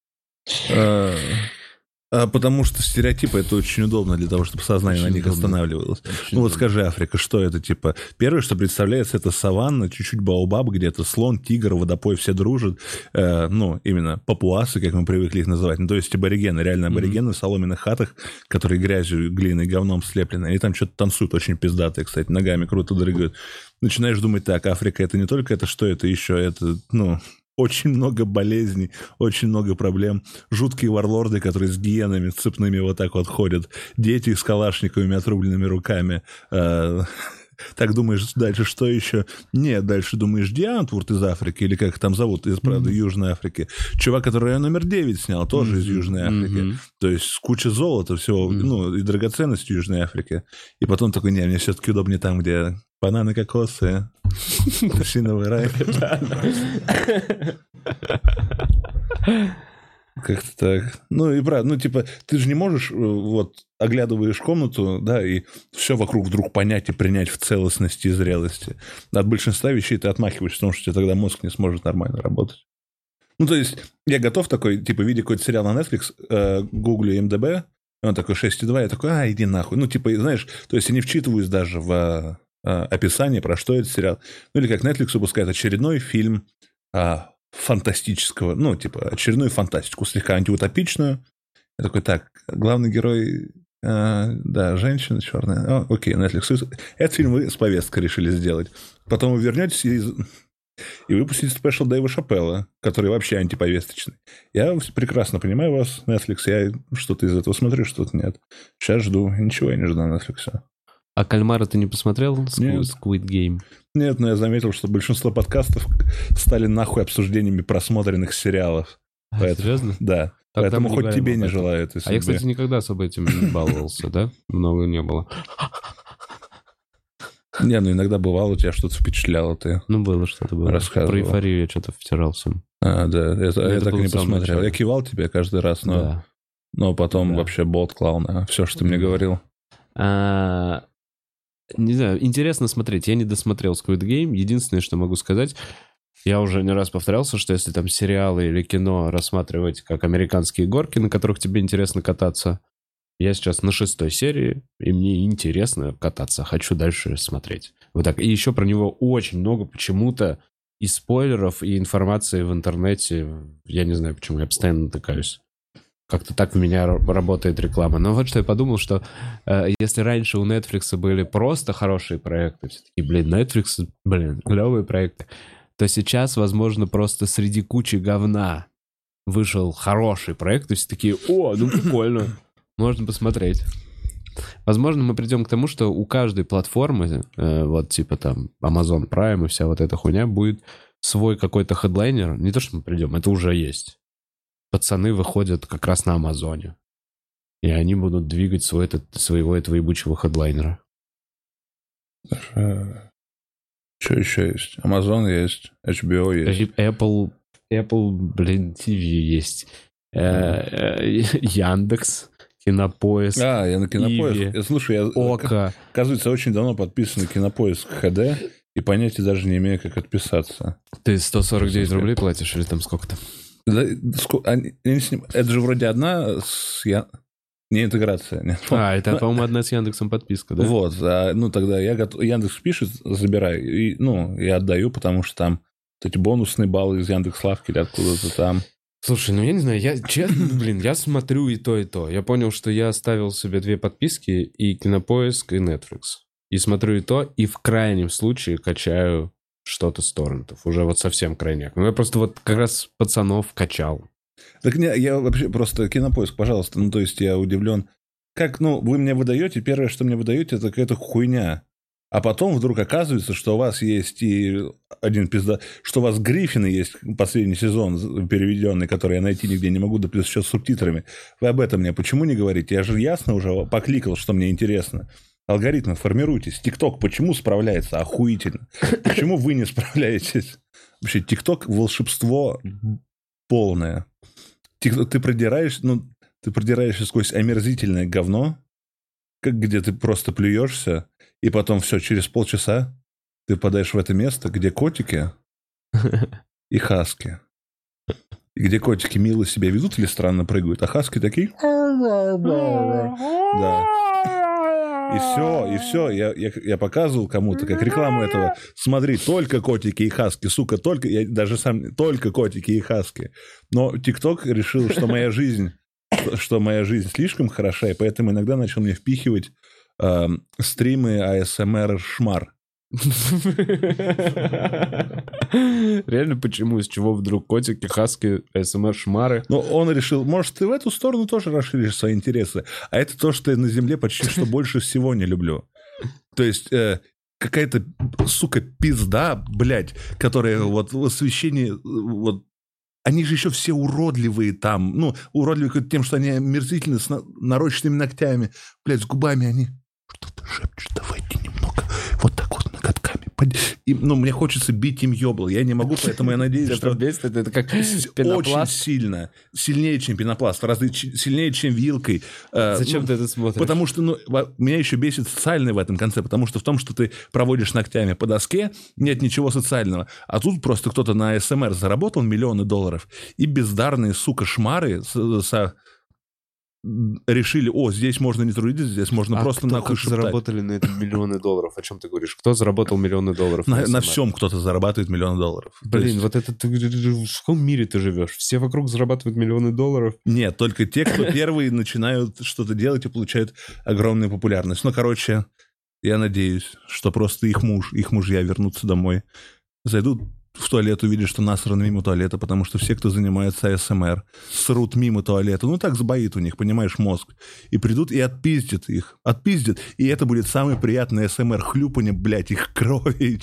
Потому что стереотипы — это очень удобно для того, чтобы сознание очень на них удобно. Останавливалось. Очень ну удобно. Вот скажи, Африка, что это типа? Первое, что представляется, это саванна, чуть-чуть баобаб, где-то слон, тигр, водопой, все дружат. Э, ну, именно папуасы, как мы привыкли их называть. Ну, то есть аборигены, реально аборигены mm-hmm. в соломенных хатах, которые грязью, глиной, говном слеплены. Они там что-то танцуют, очень пиздатые, кстати, ногами круто дрыгают. Начинаешь думать так, Африка — это не только это, что это еще, это, ну... Очень много болезней, очень много проблем. Жуткие варлорды, которые с гиенами цепными вот так вот ходят. Дети с калашниковыми отрубленными руками. Так думаешь, дальше что еще? Нет, дальше думаешь, Диантвурт из Африки, или как их там зовут, из, правда, mm-hmm. Южной Африки. Чувак, который номер девять снял, тоже mm-hmm. из Южной Африки. Mm-hmm. То есть куча золота всего, mm-hmm. ну, и драгоценности Южной Африки. И потом такой, не, мне все-таки удобнее там, где бананы, кокосы, апельсиновый рай. Как-то так. Ну, и правда, ну, типа, ты же не можешь, вот, оглядываешь комнату, да, и все вокруг вдруг понять и принять в целостности и зрелости. От большинства вещей ты отмахиваешься, потому что тебе тогда мозг не сможет нормально работать. Ну, то есть, я готов такой, типа, видя какой-то сериал на Netflix, э, гуглю эм дэ бэ, он такой шесть и два, я такой, а, иди нахуй. Ну, типа, знаешь, то есть, я не вчитываюсь даже в э, описание, про что этот сериал. Ну, или как Netflix выпускает очередной фильм... Э, фантастического, ну, типа, очередную фантастику, слегка антиутопичную. Я такой, так, главный герой, э, да, женщина черная. О, окей, Netflix. Этот фильм вы с повесткой решили сделать. Потом вы вернетесь и, и выпустите спешл Дэйва Шапелла, который вообще антиповесточный. Я прекрасно понимаю вас, Netflix. Я что-то из этого смотрю, что-то нет. Сейчас жду. Ничего я не жду на Netflix. А «Кальмара» ты не посмотрел? Squid, Squid Game. Нет, но я заметил, что большинство подкастов стали нахуй обсуждениями просмотренных сериалов. А, поэтому, серьезно? Да. Тогда поэтому хоть тебе не желаю. А себе. Я, кстати, никогда с об этим не баловался, да? Много не было. Не, ну иногда бывало, у тебя что-то впечатляло. Ты ну, было что-то было. Рассказывал. Про эйфорию я что-то втирал всем. А, да. Это, я это так и не посмотрел. Начал. Я кивал тебе каждый раз, но, да. но потом да. вообще болт клал на все, что ты мне говорил. А... Не знаю, интересно смотреть. Я не досмотрел Squid Game. Единственное, что могу сказать, я уже не раз повторялся, что если там сериалы или кино рассматривать как американские горки, на которых тебе интересно кататься, я сейчас на шестой серии, и мне интересно кататься. Хочу дальше смотреть. Вот так. И еще про него очень много почему-то и спойлеров, и информации в интернете. Я не знаю, почему я постоянно натыкаюсь. Как-то так у меня работает реклама. Но вот что я подумал, что э, если раньше у Netflix были просто хорошие проекты, все-таки, блин, Netflix, блин, клевые проекты, то сейчас, возможно, просто среди кучи говна вышел хороший проект, и все такие, о, ну прикольно, можно посмотреть. Возможно, мы придем к тому, что у каждой платформы, э, вот типа там Amazon Prime и вся вот эта хуйня, будет свой какой-то хедлайнер. Не то, что мы придем, это уже есть. Пацаны выходят как раз на Амазоне. И они будут двигать свой, этот, своего этого ебучего хедлайнера. Что еще есть? Amazon есть, эйч би о есть. Apple, Apple блин, ти ви есть. Яндекс, Кинопоиск. А, я на Кинопоиск. Слушай, я, оказывается, очень давно подписан на Кинопоиск эйч ди, и понятия даже не имею, как отписаться. Ты сто сорок девять рублей платишь или там сколько-то? Да, они, они ним... Это же вроде одна с я... не интеграция. Нет. А, это, по-моему, одна с Яндексом подписка, да? Вот, а, ну тогда я готов... Яндекс пишет, забираю, и, ну, я отдаю, потому что там вот эти бонусные баллы из Яндекс.Лавки или откуда-то там. Слушай, ну я не знаю, я честно, блин, я смотрю и то, и то. Я понял, что я оставил себе две подписки, и Кинопоиск, и Netflix. И смотрю и то, и в крайнем случае качаю... что-то с торрентов. Уже вот совсем крайняк. Ну, я просто вот как раз пацанов качал. Так не, я вообще просто Кинопоиск, пожалуйста. Ну, то есть я удивлен. Как, ну, вы мне выдаете, первое, что мне выдаете, это какая-то хуйня. А потом вдруг оказывается, что у вас есть и один пизда... Что у вас Гриффины есть, последний сезон переведенный, который я найти нигде не могу, да плюс еще с субтитрами. Вы об этом мне почему не говорите? Я же ясно уже покликал, что мне интересно. Алгоритмы формируйтесь. ТикТок почему справляется? Охуительно. Почему вы не справляетесь? Вообще, ТикТок — волшебство полное. TikTok, ты продираешь, ну, ты продираешься сквозь омерзительное говно, как, где ты просто плюешься, и потом все, через полчаса ты попадаешь в это место, где котики и хаски. И где котики мило себя ведут или странно прыгают, а хаски такие... Да. И все, и все. Я, я, я показывал кому-то, как рекламу этого. Смотри, только котики и хаски, сука, только... Я даже сам... Только котики и хаски. Но ТикТок решил, что моя жизнь... Что моя жизнь слишком хороша, и поэтому иногда начал мне впихивать э, стримы эй эс эм ар-шмар. Реально, почему? Из чего вдруг котики, хаски, эй эс эм ар-шмары? Ну, он решил, может, ты в эту сторону тоже расширишь свои интересы. А это то, что я на земле почти что больше всего не люблю. То есть... Э, какая-то, сука, пизда, блядь, которая вот в освещении... Вот, они же еще все уродливые там. Ну, уродливые тем, что они омерзительны, с нарощенными ногтями. Блядь, с губами они что-то шепчут. Давайте немного вот так вот ноготками. И, ну, мне хочется бить им ёбла. Я не могу, поэтому я надеюсь, что... Это как пенопласт? Очень сильно. Сильнее, чем пенопласт. Сильнее, чем вилкой. Зачем ты это смотришь? Потому что, ну, меня еще бесит социальное в этом конце. Потому что в том, что ты проводишь ногтями по доске, нет ничего социального. А тут просто кто-то на эй эс эм ар заработал миллионы долларов. И бездарные, сука, шмары со... решили, о, здесь можно не трудиться, здесь можно а просто нахуй шептать. Заработали на это миллионы долларов? О чем ты говоришь? Кто заработал миллионы долларов? На, на, на всем кто-то зарабатывает миллионы долларов. Блин, есть... вот это ты, в каком мире ты живешь? Все вокруг зарабатывают миллионы долларов? Нет, только те, кто первые начинают что-то делать и получают огромную популярность. Ну, короче, я надеюсь, что просто их муж, их мужья вернутся домой, зайдут в туалет, увидишь, что насрано мимо туалета, потому что все, кто занимается эй эс эм ар, срут мимо туалета. Ну, так сбоит у них, понимаешь, мозг. И придут и отпиздят их. Отпиздят. И это будет самый приятный эй эс эм ар-хлюпанье, блядь, их крови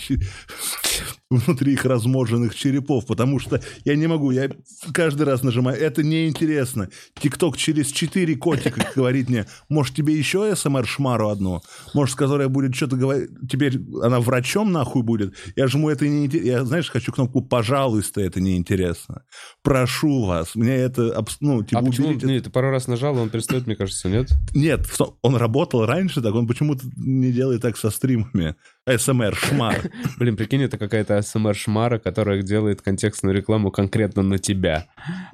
внутри их разморженных черепов. Потому что я не могу, я каждый раз нажимаю. Это неинтересно. ТикТок через четыре котика говорит мне, может, тебе еще эй эс эм ар-шмару одну? Может, с которой будет что-то говорить... Теперь она врачом нахуй будет? Я жму, это неинтересно. Я, знаешь, хочу кнопку «пожалуйста», это неинтересно. Прошу вас. Мне это... Ну, типа, а почему? Уберите... Нет, ты пару раз нажал, он перестает, мне кажется, нет? Нет, он работал раньше так, он почему-то не делает так со стримами. эй эс эм ар-шмар. Блин, прикинь, это какая-то эй эс эм ар-шмара, которая делает контекстную рекламу конкретно на тебя.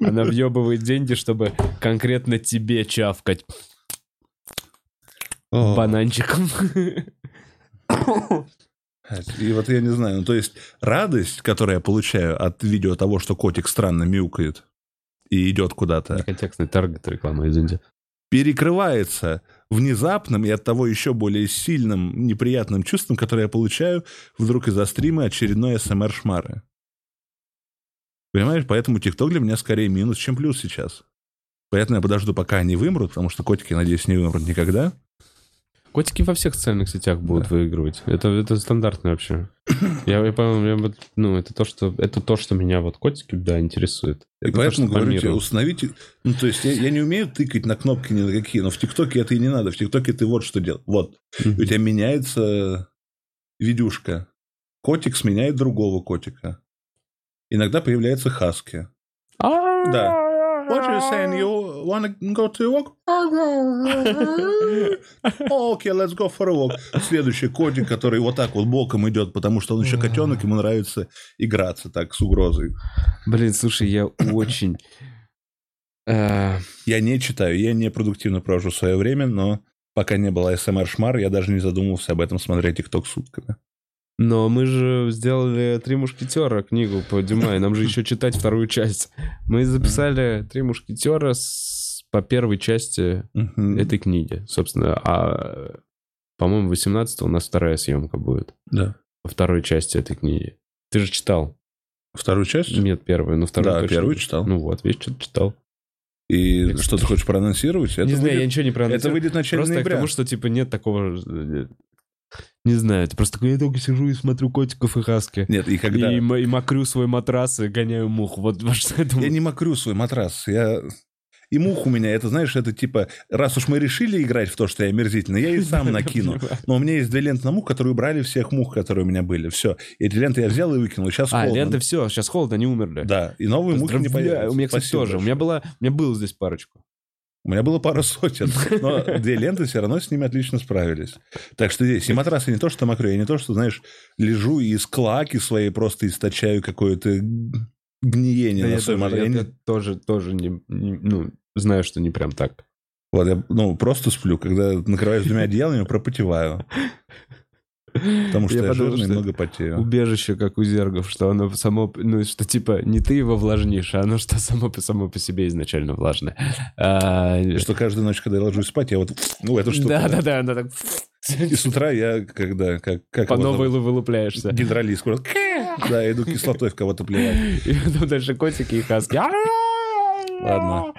Она въебывает деньги, чтобы конкретно тебе чавкать. Бананчиком. И вот я не знаю, ну, то есть радость, которую я получаю от видео того, что котик странно мяукает и идет куда-то... Контекстный таргет рекламы, извините. Перекрывается внезапным и оттого еще более сильным неприятным чувством, которое я получаю вдруг из-за стрима очередной эй эс эм ар-шмары. Понимаешь? Поэтому ТикТок для меня скорее минус, чем плюс сейчас. Поэтому я подожду, пока они вымрут, потому что котики, надеюсь, не вымрут никогда. Котики во всех социальных сетях будут да. выигрывать. Это, это стандартно вообще. Я, я, я, я, ну, это то, что, это то, что меня вот котики, да, интересует. И это поэтому, то, говорю тебе, установите... Ну, то есть я, я не умею тыкать на кнопки ни на какие, но в ТикТоке это и не надо. В ТикТоке ты вот что делаешь. Вот. Mm-hmm. У тебя меняется видюшка. Котик сменяет другого котика. Иногда появляется хаски. Да. What are you saying? You want to go to a walk? Okay, let's go for a walk. Следующий котик, который вот так вот боком идет, потому что он еще котенок, ему нравится играться так с угрозой. Блин, слушай, я очень... Я не читаю, я не продуктивно провожу свое время, но пока не было эй эс эм ар-шмар, я даже не задумывался об этом смотреть ТикТок сутками. Но мы же сделали «Три мушкетера» книгу по Дюма, и нам же еще читать вторую часть. Мы записали «Три мушкетера» с... по первой части uh-huh. этой книги, собственно. А, по-моему, восемнадцатого у нас вторая съемка будет. Да. По второй части этой книги. Ты же читал. Вторую часть? Нет, первую. Но вторую да, точно. Первую читал. Ну вот, видишь, что-то читал. И так что ты хочешь проанонсировать? Это не выйдет... знаю, я ничего не проанонсирую. Это выйдет в начале Просто ноября. Потому что, типа, нет такого... Не знаю, это просто такой, я только сижу и смотрю котиков и хаски. Нет, и когда... И, и мокрю свой матрас и гоняю мух. Вот что я думаю. Я не мокрю свой матрас, я... И мух у меня, это, знаешь, это типа, раз уж мы решили играть в то, что я омерзительный, я и сам накину. Но у меня есть две ленты на мух, которые убрали всех мух, которые у меня были. Все. Эти ленты я взял и выкинул, сейчас холодно. А, ленты все, сейчас холодно, они умерли. Да, и новые мухи не появятся. У меня, кстати, тоже. У меня была, у меня было здесь парочку. У меня было пару сотен, но две ленты все равно с ними отлично справились. Так что здесь и матрасы не то, что мокрю, я не то, что, знаешь, лежу и из клоаки своей просто источаю какое-то гниение да на свой матрас. Я, я не... тоже, тоже не, не, ну, знаю, что не прям так. Вот я, ну, просто сплю. Когда накрываюсь двумя одеялами, пропотеваю. Потому что я, я подумал, жирный, что много потею. Убежище, как у зергов, что оно само... Ну, что типа не ты его влажнишь, а оно что само, само по себе изначально влажное. А... Что каждую ночь, когда я ложусь спать, я вот... Ну, эту штуку... Да-да-да, она так... И с утра я, когда... Как, как по новой там... вылупляешься. Гидролиз. Да, я иду кислотой в кого-то плевать. И потом дальше котики и хаски. Ладно.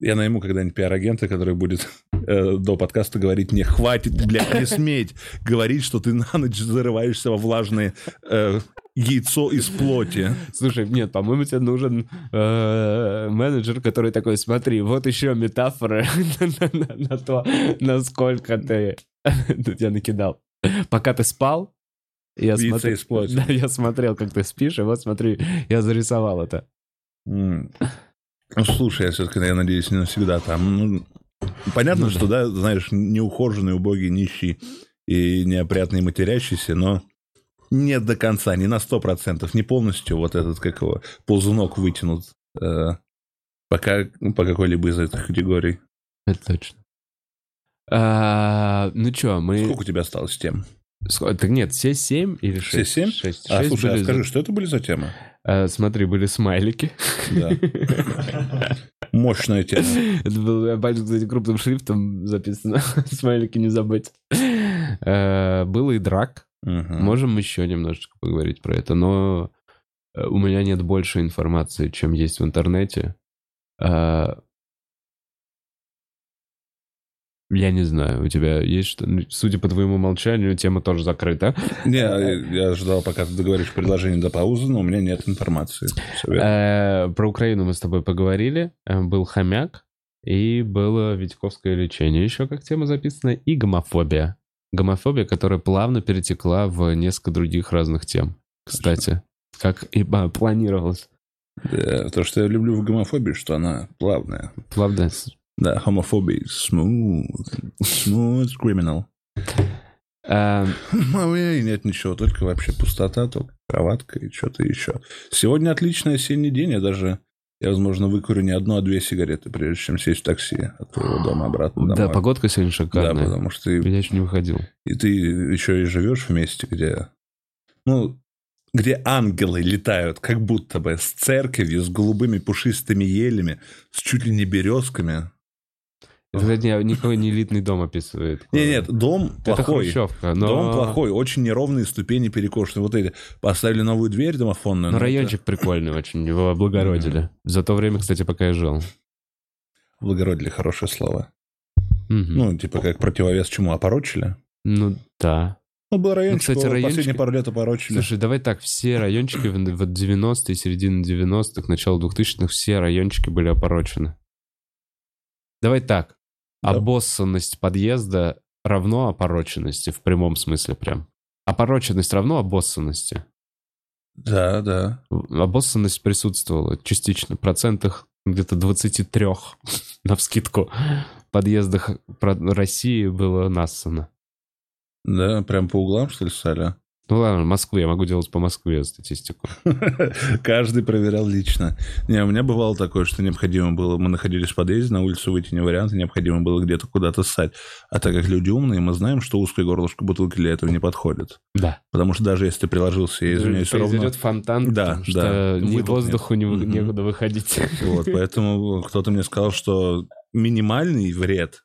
Я найму когда-нибудь пиар-агента, который будет э, до подкаста говорить мне: хватит, блядь, не сметь говорить, что ты на ночь зарываешься во влажное э, яйцо из плоти. Слушай, нет, по-моему, тебе нужен э, менеджер, который такой: смотри, вот еще метафора на то, насколько ты... Я накидал. Пока ты спал, я смотрел, как ты спишь, и вот смотри, я зарисовал это. Ну, слушай, я все-таки, я надеюсь, не навсегда там. Ну, понятно, ну, что, да. да, знаешь, неухоженный, убогий, нищий и неопрятный, матерящийся, но не до конца, не на сто процентов, не полностью вот этот, как его, ползунок вытянут э, пока, ну, по какой-либо из этих категорий. Это точно. А, ну что, мы... Сколько у тебя осталось тем? Сколько? Так нет, все семь или шесть? Все семь? Шесть. А, шесть, слушай, а скажи, за... что это были за темы? А, смотри, были смайлики. Да. Мощная тема. Это было, пальцем, кстати, крупным шрифтом записано. Смайлики не забыть. А, было и драк. Угу. Можем еще немножечко поговорить про это, но у меня нет больше информации, чем есть в интернете. А... Я не знаю, у тебя есть что... Судя по твоему молчанию, тема тоже закрыта. Не, я ждал, пока ты договоришь предложение до паузы, но у меня нет информации. Про Украину мы с тобой поговорили. Был хомяк, и было витьковское лечение. Еще как тема записана. И гомофобия. Гомофобия, которая плавно перетекла в несколько других разных тем. Кстати, как и планировалось. Да, то, что я люблю в гомофобии, что она плавная. Плавная. Да, homophobic, smooth, smooth criminal. Um, и нет ничего, только вообще пустота, только кроватка и что-то еще. Сегодня отличный осенний день, я даже, я, возможно, выкурю не одну, а две сигареты, прежде чем сесть в такси от твоего дома обратно домой. Да, погодка сегодня шикарная. Да, потому что... Ты, я еще не выходил. И ты еще и живешь в месте, где... Ну... где ангелы летают, как будто бы, с церковью, с голубыми пушистыми елями, с чуть ли не березками. Это, кстати, никакой не элитный дом описывает. Нет, нет, дом плохой. Это но... Дом плохой, очень неровные ступени перекошены. Вот эти. Поставили новую дверь домофонную. Но, но райончик это... прикольный очень, его облагородили. Mm-hmm. За то время, кстати, пока я жил. Облагородили, хорошее слово. Mm-hmm. Ну, типа как противовес чему, опорочили? Ну, да. Ну, был райончик, ну, кстати, райончик... последние пару лет опорочили. Слушай, давай так, все райончики в девяностые, середина девяностых, начало двухтысячных, все райончики были опорочены. Давай так, да. Обоссанность подъезда равно опороченности, в прямом смысле прям. Опороченность равно обоссанности. Да, да. Обоссанность присутствовала частично, в процентах где-то двадцати трёх, навскидку, в подъездах России было нассано. Да, прям по углам, что ли, ссали? Ну ладно, Москве, я могу делать по Москве статистику. Каждый проверял лично. Не, у меня бывало такое, что необходимо было... Мы находились в подъезде, на улицу выйти не вариант, необходимо было где-то куда-то ссать. А так как люди умные, мы знаем, что узкое горлышко бутылки для этого не подходит. Да. Потому что даже если ты приложился, я извиняюсь, все равно... Произойдет фонтан, да, потому что да, ни воздуху нет. Некуда выходить. Вот, поэтому кто-то мне сказал, что минимальный вред...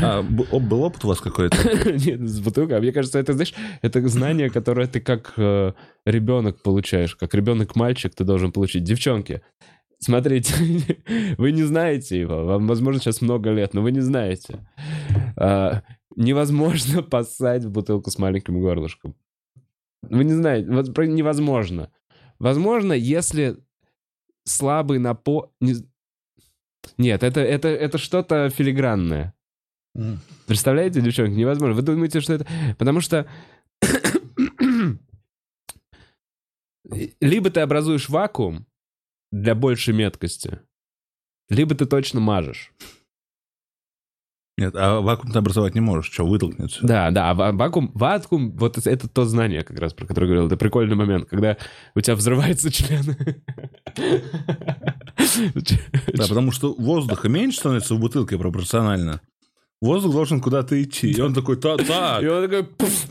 А был опыт у вас какой-то? Нет, с бутылкой. Мне кажется, это, знаешь, это знание, которое ты как э, ребенок получаешь. Как ребенок-мальчик ты должен получить. Девчонки, смотрите, вы не знаете его. Вам, возможно, сейчас много лет, но вы не знаете. А, невозможно поссать в бутылку с маленьким горлышком. Вы не знаете. Вот, невозможно. Возможно, если слабый напор... Не... Нет, это, это, это что-то филигранное. Представляете, девчонки, невозможно. Вы думаете, что это... Потому что либо ты образуешь вакуум для большей меткости, либо ты точно мажешь. Нет, а вакуум ты образовать не можешь, что, вытолкнется. Да, да, а вакуум, вакуум, вот это то знание, как раз, про которое говорил, это прикольный момент, когда у тебя взрывается член. Да, потому что воздуха меньше становится в бутылке пропорционально. Воздух должен куда-то идти. И он такой, та-так. И он такой, пфф.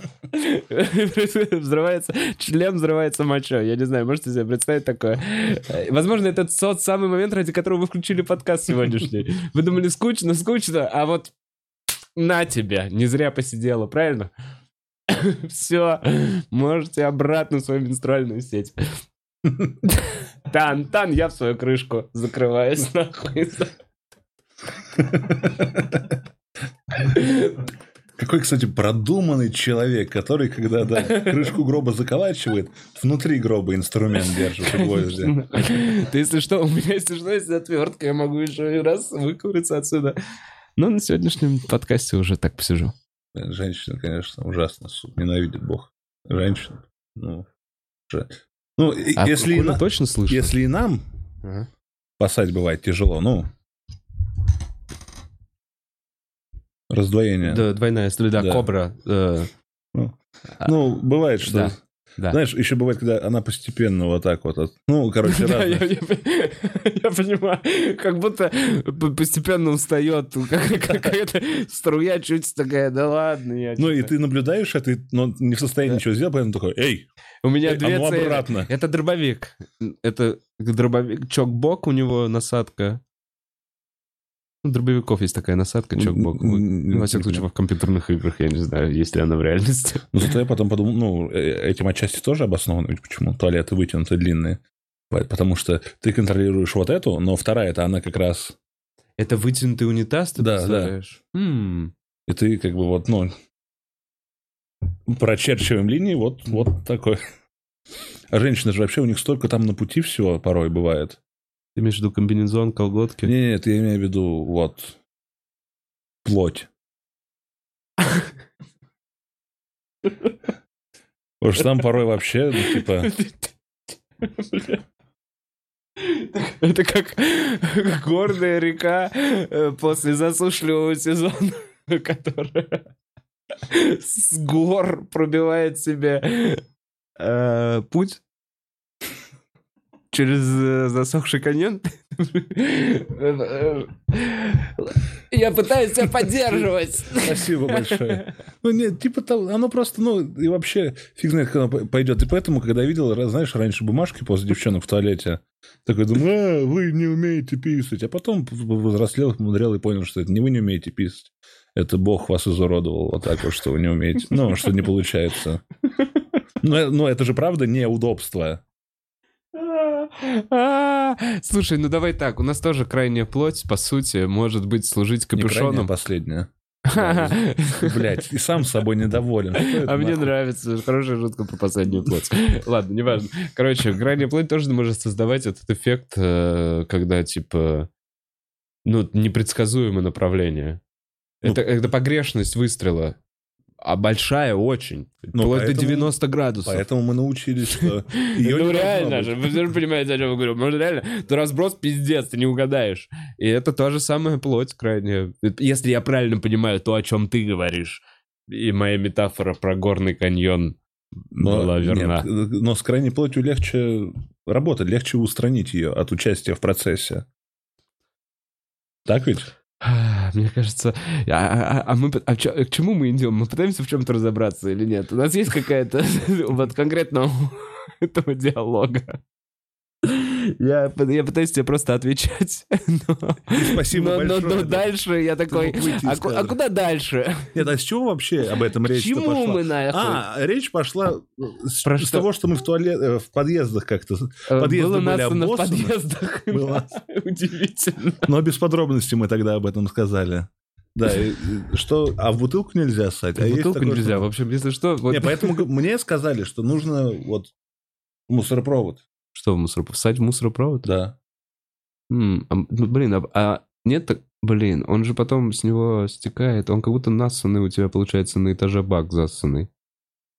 Взрывается, член взрывается мочой. Я не знаю, можете себе представить такое? Возможно, это тот самый момент, ради которого вы включили подкаст сегодняшний. Вы думали, скучно, скучно, а вот на тебя. Не зря посидела, правильно? Все. Можете обратно в свою менструальную сеть. Тан, тан, я в свою крышку закрываюсь нахуй. Какой, кстати, продуманный человек, который, когда да, крышку гроба заколачивает, внутри гроба инструмент держит. Ты, если что, у меня, если что, есть отвертка, я могу еще и раз выкуриться отсюда. Но на сегодняшнем подкасте уже так посижу. Женщина, конечно, ужасно ненавидит Бог. Женщина. Ну, ну а если, и на... точно слышно? Если и нам ага. спасать бывает тяжело, ну... Раздвоение. Да, двойная следа, да. Кобра. Э... Ну, а... ну, бывает, что... Да. Да. Знаешь, еще бывает, когда она постепенно вот так вот... От... Ну, короче, да, я, я, я понимаю. Как будто постепенно устает. Какая-то струя чуть такая, да ладно. Я ну, и ты наблюдаешь, а ты ну, не в состоянии да. ничего сделать, поэтому такой, эй, у меня эй, две а ну цели. Обратно. Это дробовик. Это дробовик. Чок-бок, у него насадка. У дробовиков есть такая насадка, чок-бок. Ну, во всяком случае, в компьютерных играх, я не знаю, есть ли она в реальности. Ну, зато я потом подумал, ну, этим отчасти тоже обосновано, ведь почему туалеты вытянуты длинные. Потому что ты контролируешь вот эту, но вторая-то она как раз... Это вытянутый унитаз, ты да, представляешь? Да, м-м. И ты как бы вот, ну, прочерчиваем линии, вот, вот такой. А женщины же вообще, у них столько там на пути всего порой бывает. Ты имеешь в виду комбинезон, колготки? Нет, я имею в виду, вот, плоть. Потому что там порой вообще, ну, типа... Это как горная река после засушливого сезона, которая с гор пробивает себе путь. Через засохший каньон. Я пытаюсь тебя поддерживать. Спасибо большое. Ну, нет, типа там, оно просто, ну, и вообще фиг знает, как оно пойдет. И поэтому, когда видел, знаешь, раньше бумажки после девчонок в туалете, такой думаю, а, вы не умеете писать. А потом повзрослел, мудрел и понял, что это не вы не умеете писать. Это Бог вас изуродовал вот так вот, что вы не умеете. Ну, что не получается. Но, но это же, правда, неудобство. Слушай, ну давай так, у нас тоже крайняя плоть, по сути, может быть, служить капюшоном. Не крайняя, последняя. Блять, и сам собой недоволен. А мне нравится, хорошая жутко про последнюю плоть. Ладно, неважно. Короче, крайняя плоть тоже может создавать этот эффект, когда, типа, ну, непредсказуемое направление. Это погрешность выстрела. А большая очень. Ну, вплоть поэтому, до девяноста градусов. Поэтому мы научились, что ее не должно быть. Ну реально же, вы же понимаете, о чем я говорю. Может реально, то разброс пиздец, ты не угадаешь. И это то же самое плоть крайне. Если я правильно понимаю то, о чем ты говоришь. И моя метафора про горный каньон была верна. Но с крайней плотью легче работать, легче устранить ее от участия в процессе. Так ведь? Мне кажется... А, а, а, мы, а к чему мы идем? Мы пытаемся в чем-то разобраться или нет? У нас есть какая-то... Вот конкретно этого диалога. Я, я пытаюсь тебе просто отвечать. Но, спасибо но, большое. Но, но да. Дальше я такой... А, а куда дальше? Нет, а с чего вообще об этом речь пошла? К чему мы нахуй? А, речь пошла с, с того, что мы в, туалет, в подъездах как-то... Подъезды было были обоссаны. В подъездах. Было. Удивительно. Но без подробностей мы тогда об этом сказали. Да, и, что... А в бутылку нельзя ссать? В а бутылку такое, нельзя. Что... В общем, если что... Вот... Нет, поэтому мне сказали, что нужно вот мусоропровод. Что в мусоропровод? Всать в мусоропровод? Да. М-м, а, блин, а, а нет так... Блин, он же потом с него стекает. Он как будто нассанный у тебя, получается, на этаже бак зассанный.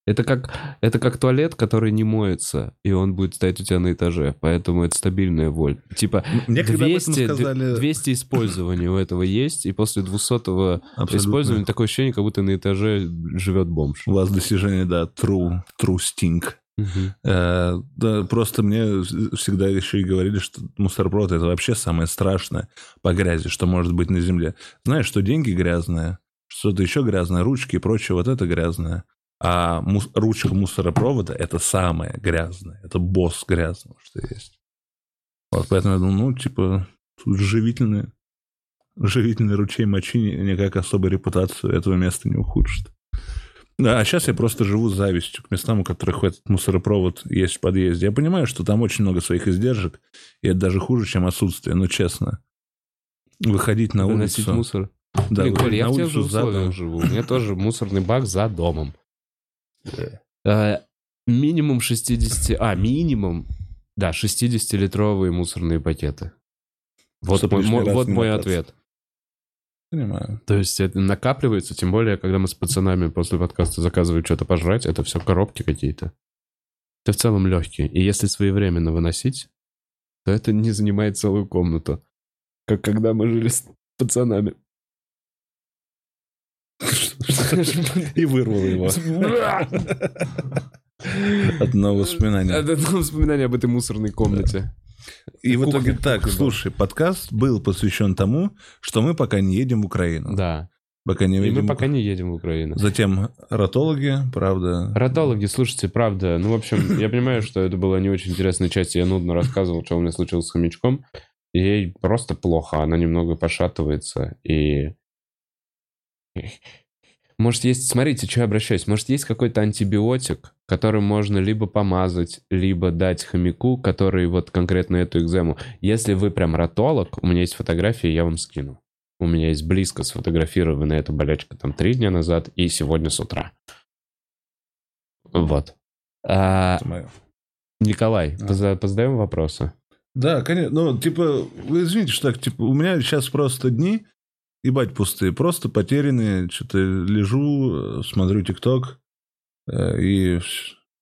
Это как, это как туалет, который не моется, и он будет стоять у тебя на этаже. Поэтому это стабильная вольт. Типа двести, сказали... двести использований у этого есть, и после двухсотого абсолютно использования такое ощущение, как будто на этаже живет бомж. У вас достижение, да, true, true sting. Угу. Просто мне всегда еще и говорили, что мусорпрод — это вообще самое страшное по грязи, что может быть на земле. Знаешь, что деньги грязные, что-то еще грязное, ручки и прочее, вот это грязное. А мус- ручка мусоропровода — это самое грязное, это босс грязного, что есть. Вот поэтому я думал, ну, типа, тут живительный, живительный ручей мочи никак особо репутацию этого места не ухудшит. Да, а сейчас я просто живу с завистью к местам, у которых этот мусоропровод есть в подъезде. Я понимаю, что там очень много своих издержек, и это даже хуже, чем отсутствие, но честно. Выходить на Выносить улицу... мусор. Да, Николь, я в тех же условиях живу. У меня тоже мусорный бак за домом. А, минимум шестьдесят... А, минимум... Да, шестидесятилитровые мусорные пакеты. Вот мой, вот мой ответ. Понимаю. То есть это накапливается, тем более, когда мы с пацанами после подкаста заказываем что-то пожрать, это все коробки какие-то. Это в целом легкие. И если своевременно выносить, то это не занимает целую комнату. Как когда мы жили с пацанами. И вырвало его. Одно воспоминание. Одно воспоминание об этой мусорной комнате. И в итоге так, слушай, подкаст был посвящен тому, что мы пока не едем в Украину. Да. Пока не едем. И мы пока не едем в Украину. Затем ротологи, правда. Ротологи, слушайте, правда. Ну, в общем, я понимаю, что это была не очень интересная часть, я нудно рассказывал, что у меня случилось с хомячком. Ей просто плохо, она немного пошатывается. И... Может, есть... Смотрите, что я обращаюсь. Может, есть какой-то антибиотик, которым можно либо помазать, либо дать хомяку, который вот конкретно эту экзему. Если вы прям ротолог, у меня есть фотографии, я вам скину. У меня есть близко сфотографированная эта болячка там три дня назад и сегодня с утра. Вот. А... Николай, а. позадаем вопросы? Да, конечно. Ну, типа, вы извините, что так, типа, у меня сейчас просто дни... Ебать пустые, просто потерянные, что-то лежу, смотрю ТикТок, и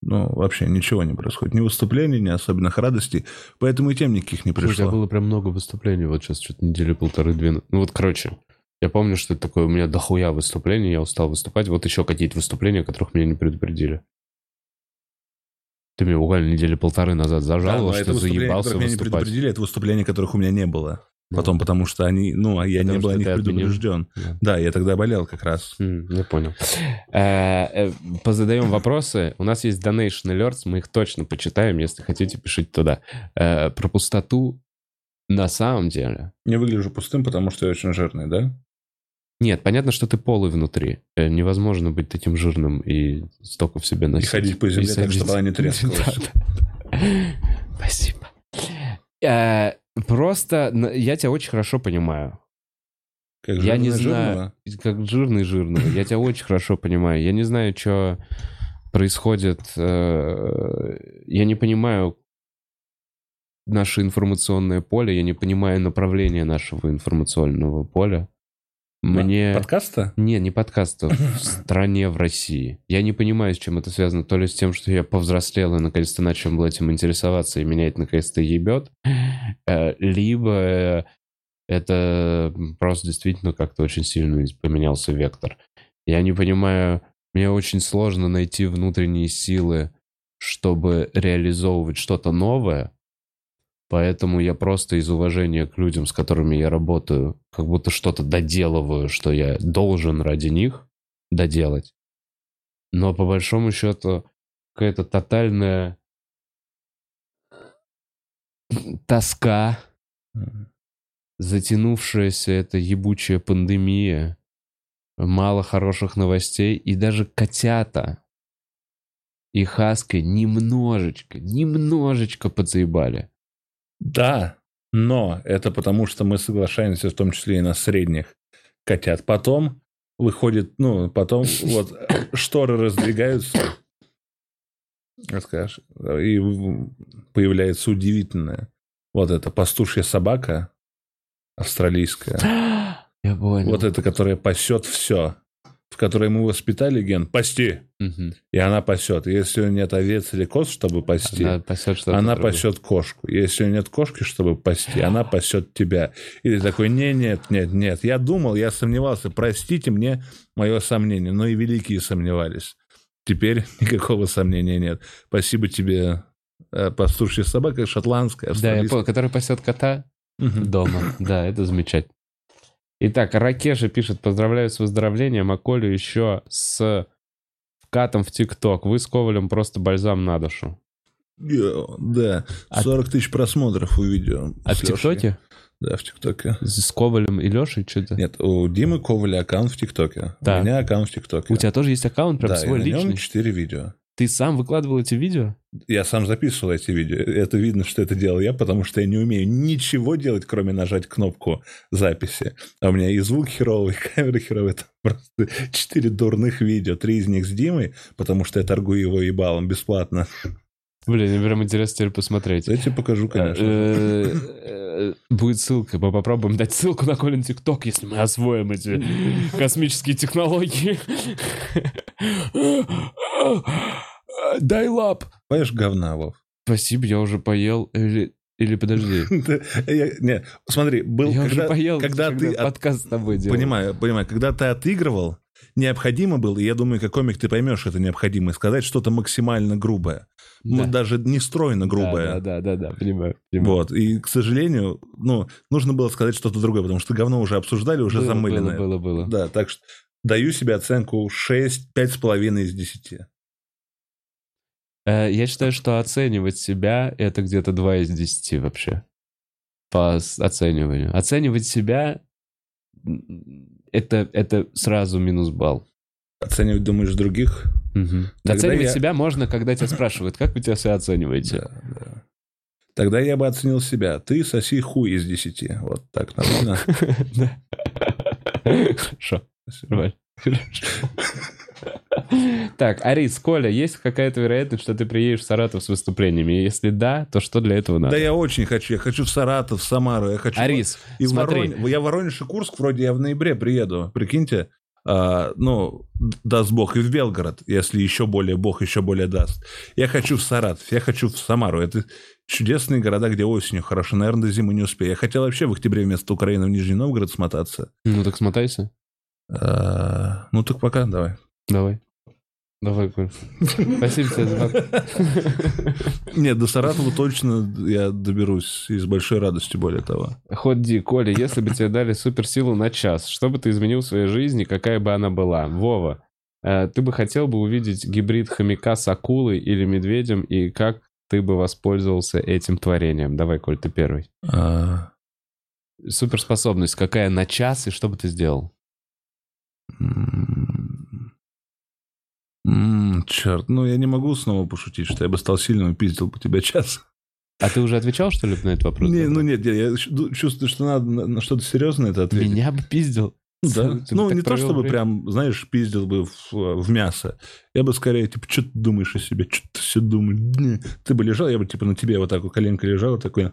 ну, вообще ничего не происходит. Ни выступлений, ни особенных радостей, поэтому и тем никаких не пришло. У тебя было прям много выступлений, вот сейчас что-то недели полторы-две. Ну вот, короче, я помню, что это такое, у меня дохуя выступлений, я устал выступать, вот еще какие-то выступления, которых меня не предупредили. Ты мне буквально недели полторы назад зажал, да, что заебался выступать. Меня не предупредили, это выступления, которых у меня не было. Потом, да. Потому что они... Ну, а я потому не был о них предупрежден. Да. да, я тогда болел как раз. Mm, я понял. Позадаем вопросы. У нас есть donation alerts, мы их точно почитаем. Если хотите, пишите туда. Про пустоту на самом деле... Я выгляжу пустым, потому что я очень жирный, да? Нет, понятно, что ты полый внутри. Невозможно быть таким жирным и столько в себе носить. И ходить по земле так, чтобы она не трескалась. Спасибо. Просто я тебя очень хорошо понимаю. Как жирный, я не знаю, жирного? Как жирный-жирный. Я тебя очень хорошо понимаю. Я не знаю, что происходит. Я не понимаю наше информационное поле. Я не понимаю направление нашего информационного поля. Мне... Подкаста? Не, не подкаста. В стране, в России. Я не понимаю, с чем это связано. То ли с тем, что я повзрослел и наконец-то начал этим интересоваться, и меня это наконец-то ебет. Либо это просто действительно как-то очень сильно поменялся вектор. Я не понимаю... Мне очень сложно найти внутренние силы, чтобы реализовывать что-то новое. Поэтому я просто из уважения к людям, с которыми я работаю, как будто что-то доделываю, что я должен ради них доделать. Но по большому счету какая-то тотальная тоска, затянувшаяся эта ебучая пандемия, мало хороших новостей, и даже котята и хаски немножечко, немножечко подзаебали. Да, но это потому, что мы соглашаемся в том числе и на средних котят. Потом выходит, ну, потом вот шторы раздвигаются, расскажешь, и появляется удивительная вот эта пастушья собака австралийская. Я понял. Вот эта, которая пасет все, в которой мы воспитали ген «пасти», угу. И она пасет. Если у нее нет овец или коз, чтобы пасти, она пасет, что-то она пасет кошку. Если у нее нет кошки, чтобы пасти, она пасет тебя. И ты такой: не, нет, нет, нет. Я думал, я сомневался. Простите мне мое сомнение. Но и великие сомневались. Теперь никакого сомнения нет. Спасибо тебе, пастушья собака, шотландская, австралийская. Да, я, которая пасет кота угу. дома. Да, это замечательно. Итак, Ракеша пишет: поздравляю с выздоровлением, а Колю еще с вкатом в ТикТок. Вы с Ковалем просто бальзам на душу. Да, сорок тысяч просмотров у видео. А в ТикТоке? Да, в ТикТоке. С Ковалем и Лешей что-то? Нет, у Димы Коваля аккаунт в ТикТоке. Да. У меня аккаунт в ТикТоке. У тебя тоже есть аккаунт прям да, свой личный? Да, на нем четыре видео. Ты сам выкладывал эти видео? Я сам записывал эти видео. Это видно, что это делал я, потому что я не умею ничего делать, кроме нажать кнопку записи. А у меня и звук херовый, и камера херовая. Там просто четыре дурных видео. Три из них с Димой, потому что я торгую его ебалом бесплатно. Блин, мне прям интересно теперь посмотреть. Я тебе покажу, конечно. Будет ссылка. Мы попробуем дать ссылку на Колин ТикТок, если мы освоим эти космические технологии. Дай лап. Поешь говна, Вов. Спасибо, я уже поел. Или, или подожди. Нет, смотри, был... Я уже поел, когда ты подкаст с тобой делал. Понимаю, понимаю. Когда ты отыгрывал, необходимо было, и я думаю, как комик ты поймешь это необходимо, сказать что-то максимально грубое. Да. Даже не стройно грубое. Да, да, да, да, да. Понимаю, понимаю. Вот. И, к сожалению, ну, нужно было сказать что-то другое, потому что говно уже обсуждали, уже было, замыленное. Было, было, было. Да, так что даю себе оценку шесть, пять с половиной из десяти. Э, я считаю, что оценивать себя — это где-то два из десяти вообще. По оцениванию. Оценивать себя — это, это сразу минус балл. Оценивать, думаешь, других? Угу. Оценивать я... себя можно, когда тебя спрашивают, как вы тебя себя оцениваете. Да, да. Тогда я бы оценил себя. Ты соси хуй из десяти. Вот так нормально. Хорошо. Так, Арис, Коля, есть какая-то вероятность, что ты приедешь в Саратов с выступлениями? Если да, то что для этого надо? Да я очень хочу. Я хочу в Саратов, в Самару. Я хочу... Арис, и смотри. В Воронеж... Я в Воронеж и Курск вроде я в ноябре приеду. Прикиньте. А, ну, даст Бог, и в Белгород, если еще более Бог, еще более даст. Я хочу в Саратов, я хочу в Самару. Это чудесные города, где осенью хорошо. Наверное, до зимы не успею. Я хотел вообще в октябре вместо Украины в Нижний Новгород смотаться. Ну, так смотайся. А, ну, так пока, давай. Давай. Давай, Коль. Спасибо тебе за... Нет, до Саратова точно я доберусь. И с большой радостью, более того. Ходи, Коля, если бы тебе дали суперсилу на час, что бы ты изменил в своей жизни, какая бы она была? Вова, ты бы хотел бы увидеть гибрид хомяка с акулой или медведем, и как ты бы воспользовался этим творением? Давай, Коль, ты первый. А... Суперспособность какая на час, и что бы ты сделал? Ммм, черт, ну я не могу снова пошутить, что я бы стал сильным и пиздил бы тебя час. А ты уже отвечал, что ли, на этот вопрос? Не, ну нет, я, я чувствую, что надо на что-то серьезное это ответить. Меня бы пиздил? Да. Ты ну, не то, чтобы время? Прям, знаешь, пиздил бы в, в мясо. Я бы скорее, типа, что ты думаешь о себе? Что ты все думаешь? Ты бы лежал, я бы, типа, на тебе вот так вот коленка лежала, такой...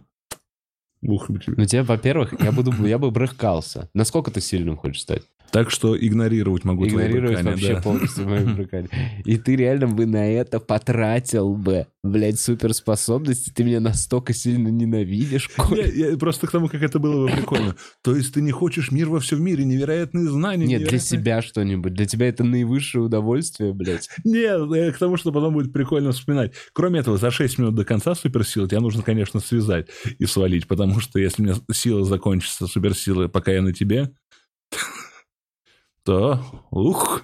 Ух, бы тебе. Ну, тебе, во-первых, я, буду, я бы брыкался. Насколько ты сильным хочешь стать? Так что игнорировать могу игнорировать твои брыкания. Игнорировать вообще да. полностью мои брыкания. И ты реально бы на это потратил бы, блядь, суперспособности. Ты меня настолько сильно ненавидишь, Коля. Я, я просто к тому, как это было бы прикольно. То есть ты не хочешь мир во всем мире, невероятные знания. Нет, невероятные... для себя что-нибудь. Для тебя это наивысшее удовольствие, блядь. Нет, к тому, что потом будет прикольно вспоминать. Кроме этого, за шесть минут до конца суперсилы тебя нужно, конечно, связать и свалить. Потому что если у меня сила закончится, суперсила, пока я на тебе... Да, ух,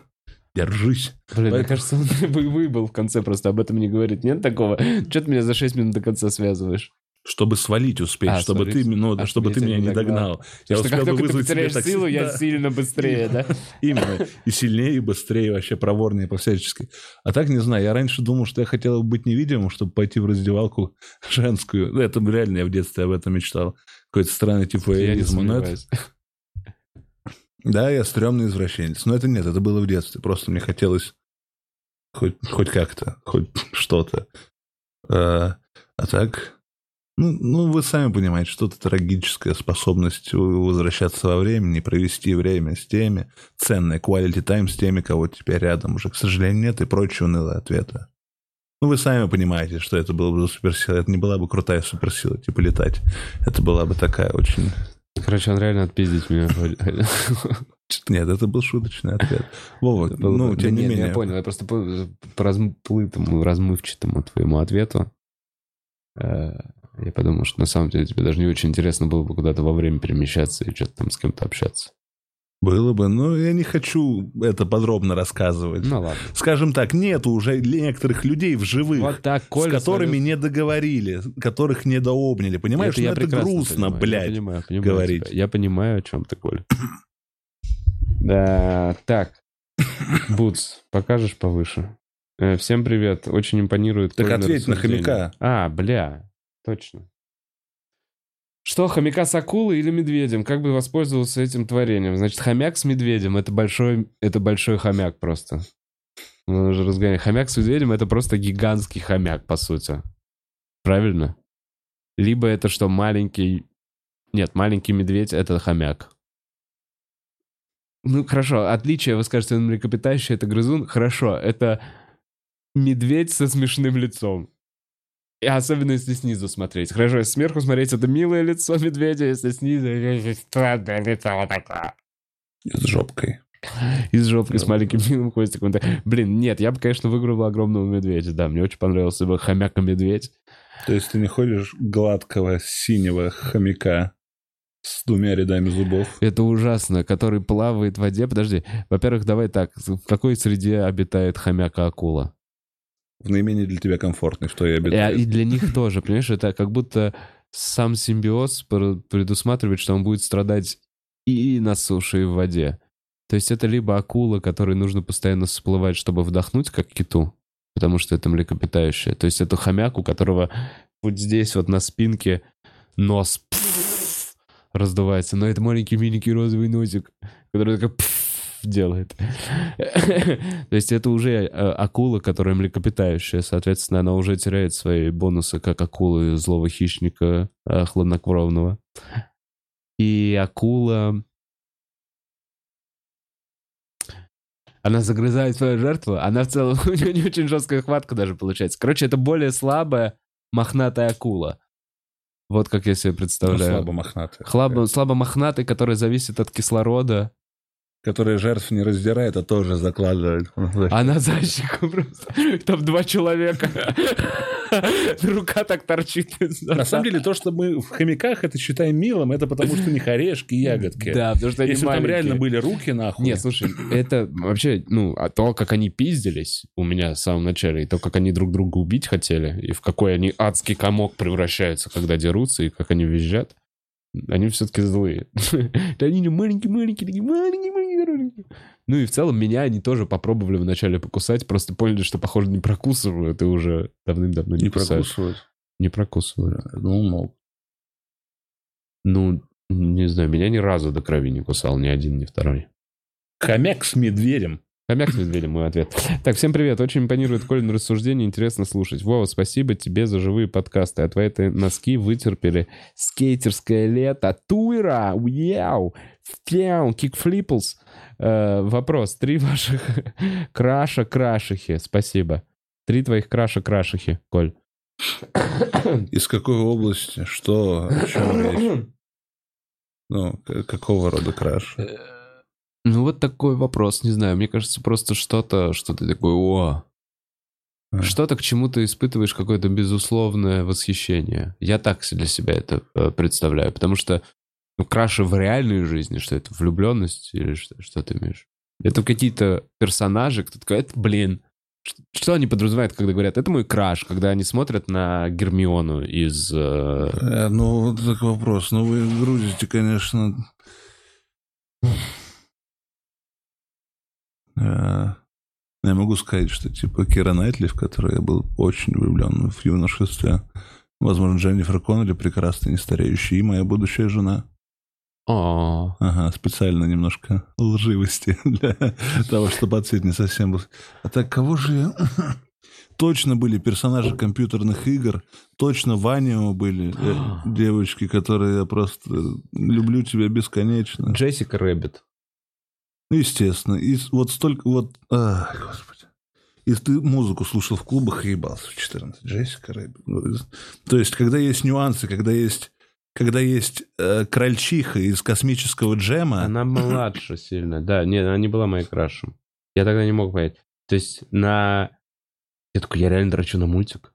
держись. Блин, поэтому... мне кажется, он бы выбыл в конце, просто об этом не говорит. Нет такого? Че ты меня за шесть минут до конца связываешь? Чтобы свалить успеть, а, чтобы, ты, ну, а, чтобы ты меня не догнал. догнал. Я что как только ты потеряешь такси... силу, да. я сильно быстрее, да? Именно. И сильнее, и быстрее, вообще проворнее по-всячески. А так, не знаю, я раньше думал, что я хотел бы быть невидимым, чтобы пойти в раздевалку женскую. Это реально, я в детстве об этом мечтал. Какой-то странный типа эйризм. Да, я стрёмный извращенец. Но это нет, это было в детстве. Просто мне хотелось хоть, хоть как-то, хоть что-то. А, а так... Ну, ну, вы сами понимаете, что-то трагическое, способность возвращаться во времени, провести время с теми, ценное quality time с теми, кого теперь рядом уже, к сожалению, нет, и прочие унылые ответы. Ну, вы сами понимаете, что это было бы суперсила. Это не была бы крутая суперсила, типа летать. Это была бы такая очень... Короче, он реально отпиздить меня. Нет, это был шуточный ответ. Вова, ну, тем не менее. Я понял, я просто по размытому, размывчатому твоему ответу я подумал, что на самом деле тебе даже не очень интересно было бы куда-то во время перемещаться и что-то там с кем-то общаться. Было бы, но я не хочу это подробно рассказывать. Ну ладно. Скажем так, нету уже некоторых людей в живых, вот так, Коля, с которыми смотрю... не договорили, которых не дообняли. Понимаешь, это, ну, я это грустно, понимаю, блядь, я понимаю, понимаю говорить. Тебя. Я понимаю, о чем ты, Коля. Да, так. Бутс, покажешь повыше? Э, всем привет, очень импонирует. Так ответь на хомяка. А, бля, точно. Что, хомяка с акулой или медведем? Как бы воспользовался этим творением? Значит, хомяк с медведем — это большой, это большой хомяк просто. Мы уже разгоняли. Хомяк с медведем — это просто гигантский хомяк, по сути. Правильно? Либо это что, маленький... Нет, маленький медведь — это хомяк. Ну, хорошо. Отличие, вы скажете, млекопитающий — это грызун. Хорошо, это медведь со смешным лицом. Особенно, если снизу смотреть. Хорошо, если сверху смотреть, это милое лицо медведя, если снизу, это странное лицо вот такое. И с жопкой. И с жопкой, да. С маленьким милым хвостиком. Блин, нет, я бы, конечно, выиграл бы огромного медведя, да. Мне очень понравился бы хомяка-медведь. То есть ты не хочешь гладкого синего хомяка с двумя рядами зубов? Это ужасно, который плавает в воде. Подожди, во-первых, давай так. В какой среде обитает хомяка-акула? В наименее для тебя комфортный, что я обитаю. И для них тоже, понимаешь, это как будто сам симбиоз предусматривает, что он будет страдать и на суше, и в воде. То есть это либо акула, которой нужно постоянно всплывать, чтобы вдохнуть, как киту, потому что это млекопитающее. То есть это хомяк, у которого вот здесь вот на спинке нос пфф, раздувается. Но это маленький миленький розовый носик, который такой... делает. То есть это уже акула, которая млекопитающая, соответственно, она уже теряет свои бонусы, как акулы злого хищника хладнокровного. И акула... Она загрызает свою жертву, она в целом... У нее не очень жесткая хватка даже получается. Короче, это более слабая мохнатая акула. Вот как я себе представляю. Ну, слабо-мохнатый. Хлабо, слабо-мохнатый, который зависит от кислорода. Которая жертв не раздирает, а тоже закладывает. Она за щеку просто. Там два человека. Рука так торчит. На самом деле, то, что мы в хомяках это считаем милым, это потому, что у них орешки и ягодки. Да, потому что они маленькие. Если там реально были руки, нахуй. Нет, слушай, это вообще, ну, а то, как они пиздились у меня в самом начале, и то, как они друг друга убить хотели, и в какой они адский комок превращаются, когда дерутся, и как они визжат. Они все-таки злые. Они не маленькие-маленькие, такие маленькие-маленькие. Ну и в целом меня они тоже попробовали вначале покусать, просто поняли, что, похоже, не прокусывают, и уже давным-давно не кусают. Не прокусывают. Не прокусывают. Ну, мол. Ну, не знаю, меня ни разу до крови не кусал, ни один, ни второй. Хомяк с медведем. Хомяк с медведем, мой ответ. Так, всем привет. Очень импонирует Колин рассуждение, интересно слушать. Вова, спасибо тебе за живые подкасты. А твои носки вытерпели скейтерское лето. Туира! Уяу! Фяу! Кикфлиплс! Э, вопрос. Три ваших краша-крашихи. Спасибо. Три твоих краша-крашихи, Коль. Из какой области? Что? О чем речь? Ну, какого рода краш? Ну, вот такой вопрос, не знаю. Мне кажется, просто что-то, что ты такой, о! А. Что-то, к чему ты испытываешь какое-то безусловное восхищение. Я так для себя это представляю. Потому что, ну, краши в реальной жизни, что это, влюбленность или что, что ты имеешь? Это какие-то персонажи, кто такой, это, блин, что они подразумевают, когда говорят, это мой краш, когда они смотрят на Гермиону из... Э, ну, вот такой вопрос. Ну, вы грузите, конечно... Я могу сказать, что типа Кира Найтли, в которой я был очень влюблен в юношестве, возможно, Дженнифер Коннелли, прекрасно не стареющая, и моя будущая жена. О. Ага, специально немножко лживости для того, чтобы ответ не совсем был. А так кого же точно были персонажи компьютерных игр, точно в аниме были девочки, которые я просто люблю тебя бесконечно. Джессика Рэббит. Ну, естественно. И вот столько вот... Ах, господи. И ты музыку слушал в клубах и ебался в четырнадцать. Джессика Рэббит. То есть, когда есть нюансы, когда есть когда есть э, крольчиха из космического джема... Она младше сильно, да. Нет, она не была моей крашем. Я тогда не мог понять. То есть на... Я такой, я реально трачу на мультик.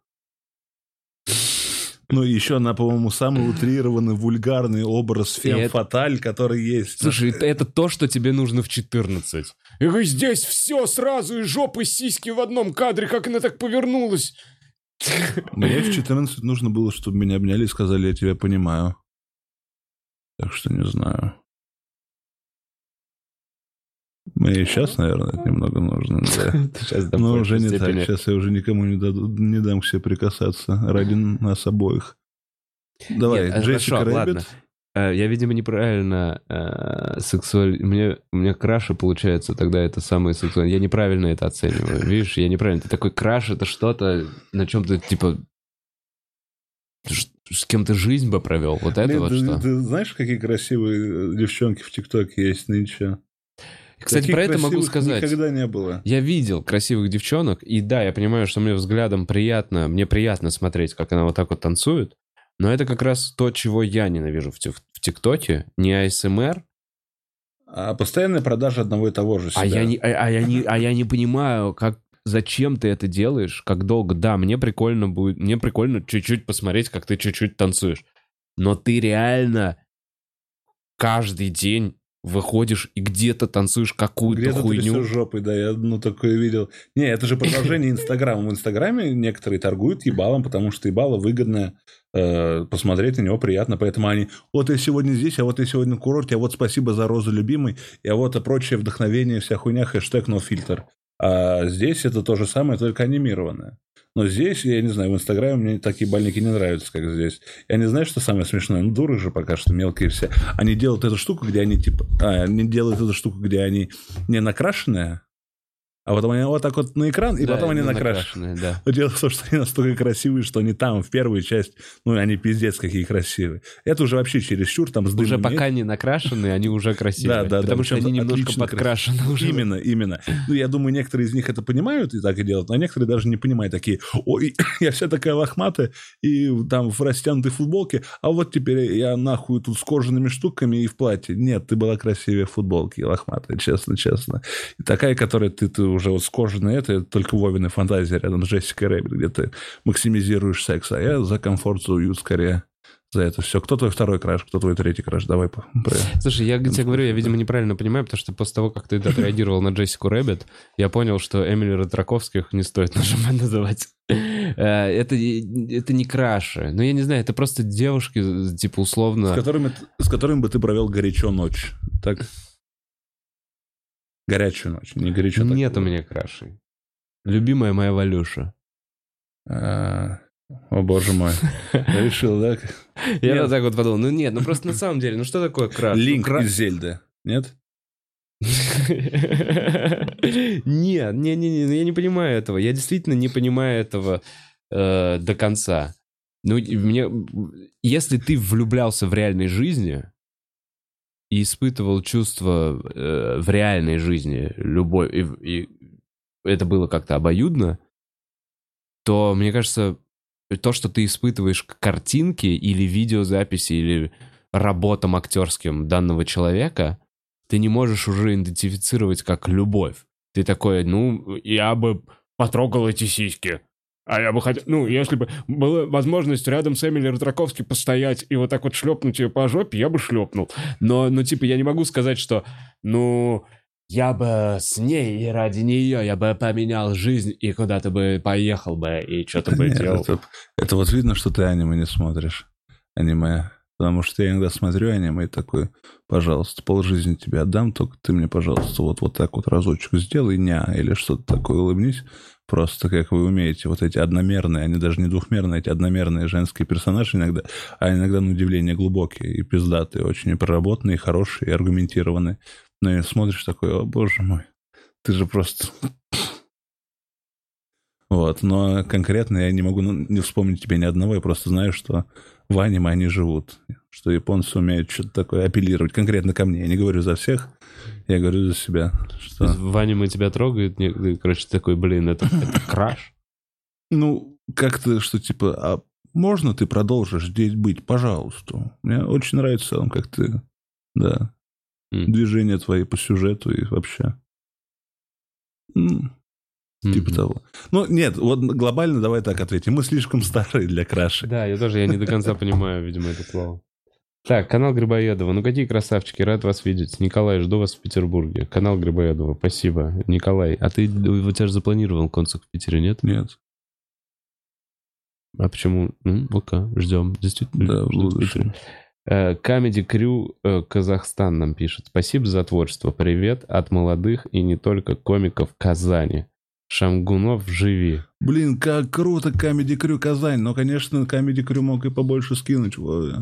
Ну, еще на, по-моему, самый утрированный, вульгарный образ фем-фаталь, это... который есть. Слушай, это, это то, что тебе нужно в четырнадцать. И здесь все сразу, и жопы, и сиськи в одном кадре, как она так повернулась. Мне в четырнадцать нужно было, чтобы меня обняли и сказали, я тебя понимаю. Так что не знаю. Мне сейчас, наверное, немного нужно. Да. Но уже не так. Сейчас я уже никому не, даду, не дам к себе прикасаться. Ради нас обоих. Давай, нет, Джессика Рэббит. Я, видимо, неправильно э, сексуально... Мне, у меня краши, получается, тогда это самое сексуальное. Я неправильно это оцениваю. Видишь, я неправильно. Ты такой краш, это что-то, на чем ты, типа... С кем ты жизнь бы провел. Вот это нет, вот ты, что. Ты знаешь, какие красивые девчонки в ТикТоке есть нынче? Кстати, таких про это могу сказать. Никогда не было. Я видел красивых девчонок, и да, я понимаю, что мне взглядом приятно, мне приятно смотреть, как она вот так вот танцует, но это как раз то, чего я ненавижу в, в ТикТоке, не эй эс эм эр. А постоянная продажа одного и того же себя. А я не, а, а я не, а я не понимаю, как, зачем ты это делаешь, как долго. Да, мне прикольно будет, мне прикольно чуть-чуть посмотреть, как ты чуть-чуть танцуешь, но ты реально каждый день выходишь и где-то танцуешь какую-то где-то хуйню. Где-то трясешь жопой, да, я одну такую видел. Не, это же продолжение Инстаграма. В Инстаграме некоторые торгуют ебалом, потому что ебало выгодно, э, посмотреть на него приятно, поэтому они вот я сегодня здесь, а вот я сегодня в курорте, а вот спасибо за розу любимый, и а вот и прочее вдохновение, вся хуйня, хэштег нофильтр. А здесь это то же самое, только анимированное. Но здесь, я не знаю, в Инстаграме мне такие больники не нравятся, как здесь. Я не знаю, что самое смешное. Ну, дуры же пока что мелкие все. Они делают эту штуку, где они типа... А, они делают эту штуку, где они не накрашенные, а потом они вот так вот на экран, и да, потом они накрашенные. накрашенные да. Дело в том, что они настолько красивые, что они там, в первую часть, ну, они пиздец какие красивые. Это уже вообще чересчур, там с дымом. Уже пока не накрашенные, они уже красивые. Да, да, потому да, что они немножко подкрашены красивые. Уже. Именно, именно. Ну, я думаю, некоторые из них это понимают и так и делают, но некоторые даже не понимают. Такие, ой, я вся такая лохматая, и там в растянутой футболке, а вот теперь я нахуй тут с кожаными штуками и в платье. Нет, ты была красивее в футболке, лохматая, честно, честно. И такая, которая ты, ты уже вот с кожаной, это, это только Вовина фантазия рядом с Джессикой Рэббит, где ты максимизируешь секс, а я за комфорт, за уют скорее, за это все. Кто твой второй краш, кто твой третий краш? Давай. Про... Слушай, я тебе говорю, я, видимо, неправильно понимаю, потому что после того, как ты отреагировал на Джессику Рэббит, я понял, что Эмили Ретраковских не стоит нажимать называть. Это, это не краши. Ну, я не знаю, это просто девушки, типа, условно... С которыми, с которыми бы ты провел горячо ночь, так... Горячую ночь, не горячую. Нет такую. У меня крашей. Любимая моя Валюша. А-а-а. О, боже мой. Решил, да? Я вот так вот подумал. Ну нет, ну просто на самом деле, ну что такое краш? Линк из Зельды, нет? Нет, не-не-не, я не понимаю этого. Я действительно не понимаю этого до конца. Ну, мне... Если ты влюблялся в реальной жизни... и испытывал чувство э, в реальной жизни, любовь, и, и это было как-то обоюдно, то, мне кажется, то, что ты испытываешь к картинке или видеозаписи, или работам актерским данного человека, ты не можешь уже идентифицировать как любовь. Ты такой, ну, я бы потрогал эти сиськи. А я бы хотел... Ну, если бы была возможность рядом с Эмили Ретраковской постоять и вот так вот шлепнуть ее по жопе, я бы шлепнул. Но, ну, типа, я не могу сказать, что, ну, я бы с ней и ради нее я бы поменял жизнь и куда-то бы поехал бы и что-то бы нет, делал. Это, это вот видно, что ты аниме не смотришь. Аниме. Потому что я иногда смотрю аниме и такой, пожалуйста, полжизни тебе отдам, только ты мне, пожалуйста, вот, вот так вот разочек сделай, ня, или что-то такое, улыбнись. Просто, как вы умеете, вот эти одномерные, они даже не двухмерные, эти одномерные женские персонажи иногда, а иногда, на удивление, глубокие и пиздатые, очень проработанные, хорошие, и аргументированные. Но и смотришь такой, о, боже мой, ты же просто... Вот, но конкретно я не могу не вспомнить тебе ни одного, я просто знаю, что в аниме они живут, что японцы умеют что-то такое апеллировать, конкретно ко мне, я не говорю за всех, я говорю за себя. Что... В аниме тебя трогают, короче, ты такой, блин, это, это краш? Ну, как-то, что типа, а можно ты продолжишь здесь быть, пожалуйста? Мне очень нравится он, как ты, да, mm. движения твои по сюжету и вообще. Mm. Mm-hmm. Типа того. Ну, нет, вот глобально давай так ответим. Мы слишком старые для краши. Да, я тоже, я не до конца понимаю, видимо, это слово. Так, канал Грибоедова. Ну, какие красавчики, рад вас видеть. Николай, жду вас в Петербурге. Канал Грибоедова, спасибо. Николай, а ты, у тебя же запланирован концерт в Питере, нет? Нет. А почему? Ну, пока, ждем. Действительно. Да, лучше. Comedy Crew Казахстан нам пишет. Спасибо за творчество. Привет от молодых и не только комиков Казани. Шамгунов, живи. Блин, как круто Comedy Crew Казань. Но, конечно, Comedy Crew мог и побольше скинуть. Вы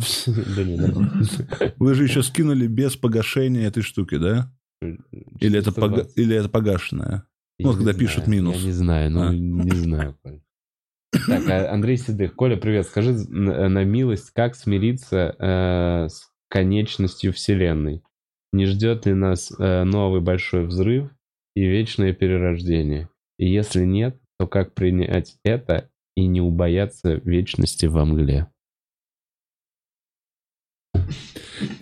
же еще скинули без погашения этой штуки, да? Или это, пога... Или это погашенное? Я вот когда знаю. Пишут минус. Я не знаю, ну а? не знаю. Так, Андрей Седых. Коля, привет. Скажи на милость, как смириться э, с конечностью Вселенной? Не ждет ли нас э, новый большой взрыв и вечное перерождение? И если нет, то как принять это и не убояться вечности во мгле?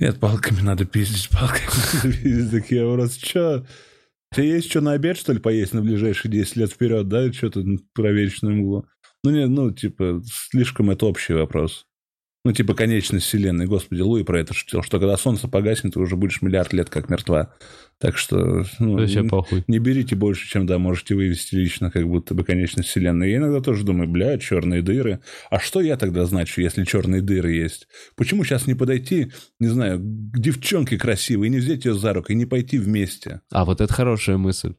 Нет, палками надо пиздить, палками надо пиздить. Так я просто, что? Тебе есть что на обед, что ли, поесть на ближайшие десять лет вперед, да? Что-то про вечную мглу. Ну, нет, ну, типа, слишком это общий вопрос. Ну, типа, конечность Вселенной. Господи, Луи про это шутил, что когда солнце погаснет, ты уже будешь миллиард лет как мертва. Так что, ну, не, не берите больше, чем, да, можете вывести лично, как будто бы конечность Вселенной. Я иногда тоже думаю, бля, черные дыры. А что я тогда значу, если черные дыры есть? Почему сейчас не подойти, не знаю, к девчонке красивой, не взять ее за руку и не пойти вместе? А вот это хорошая мысль.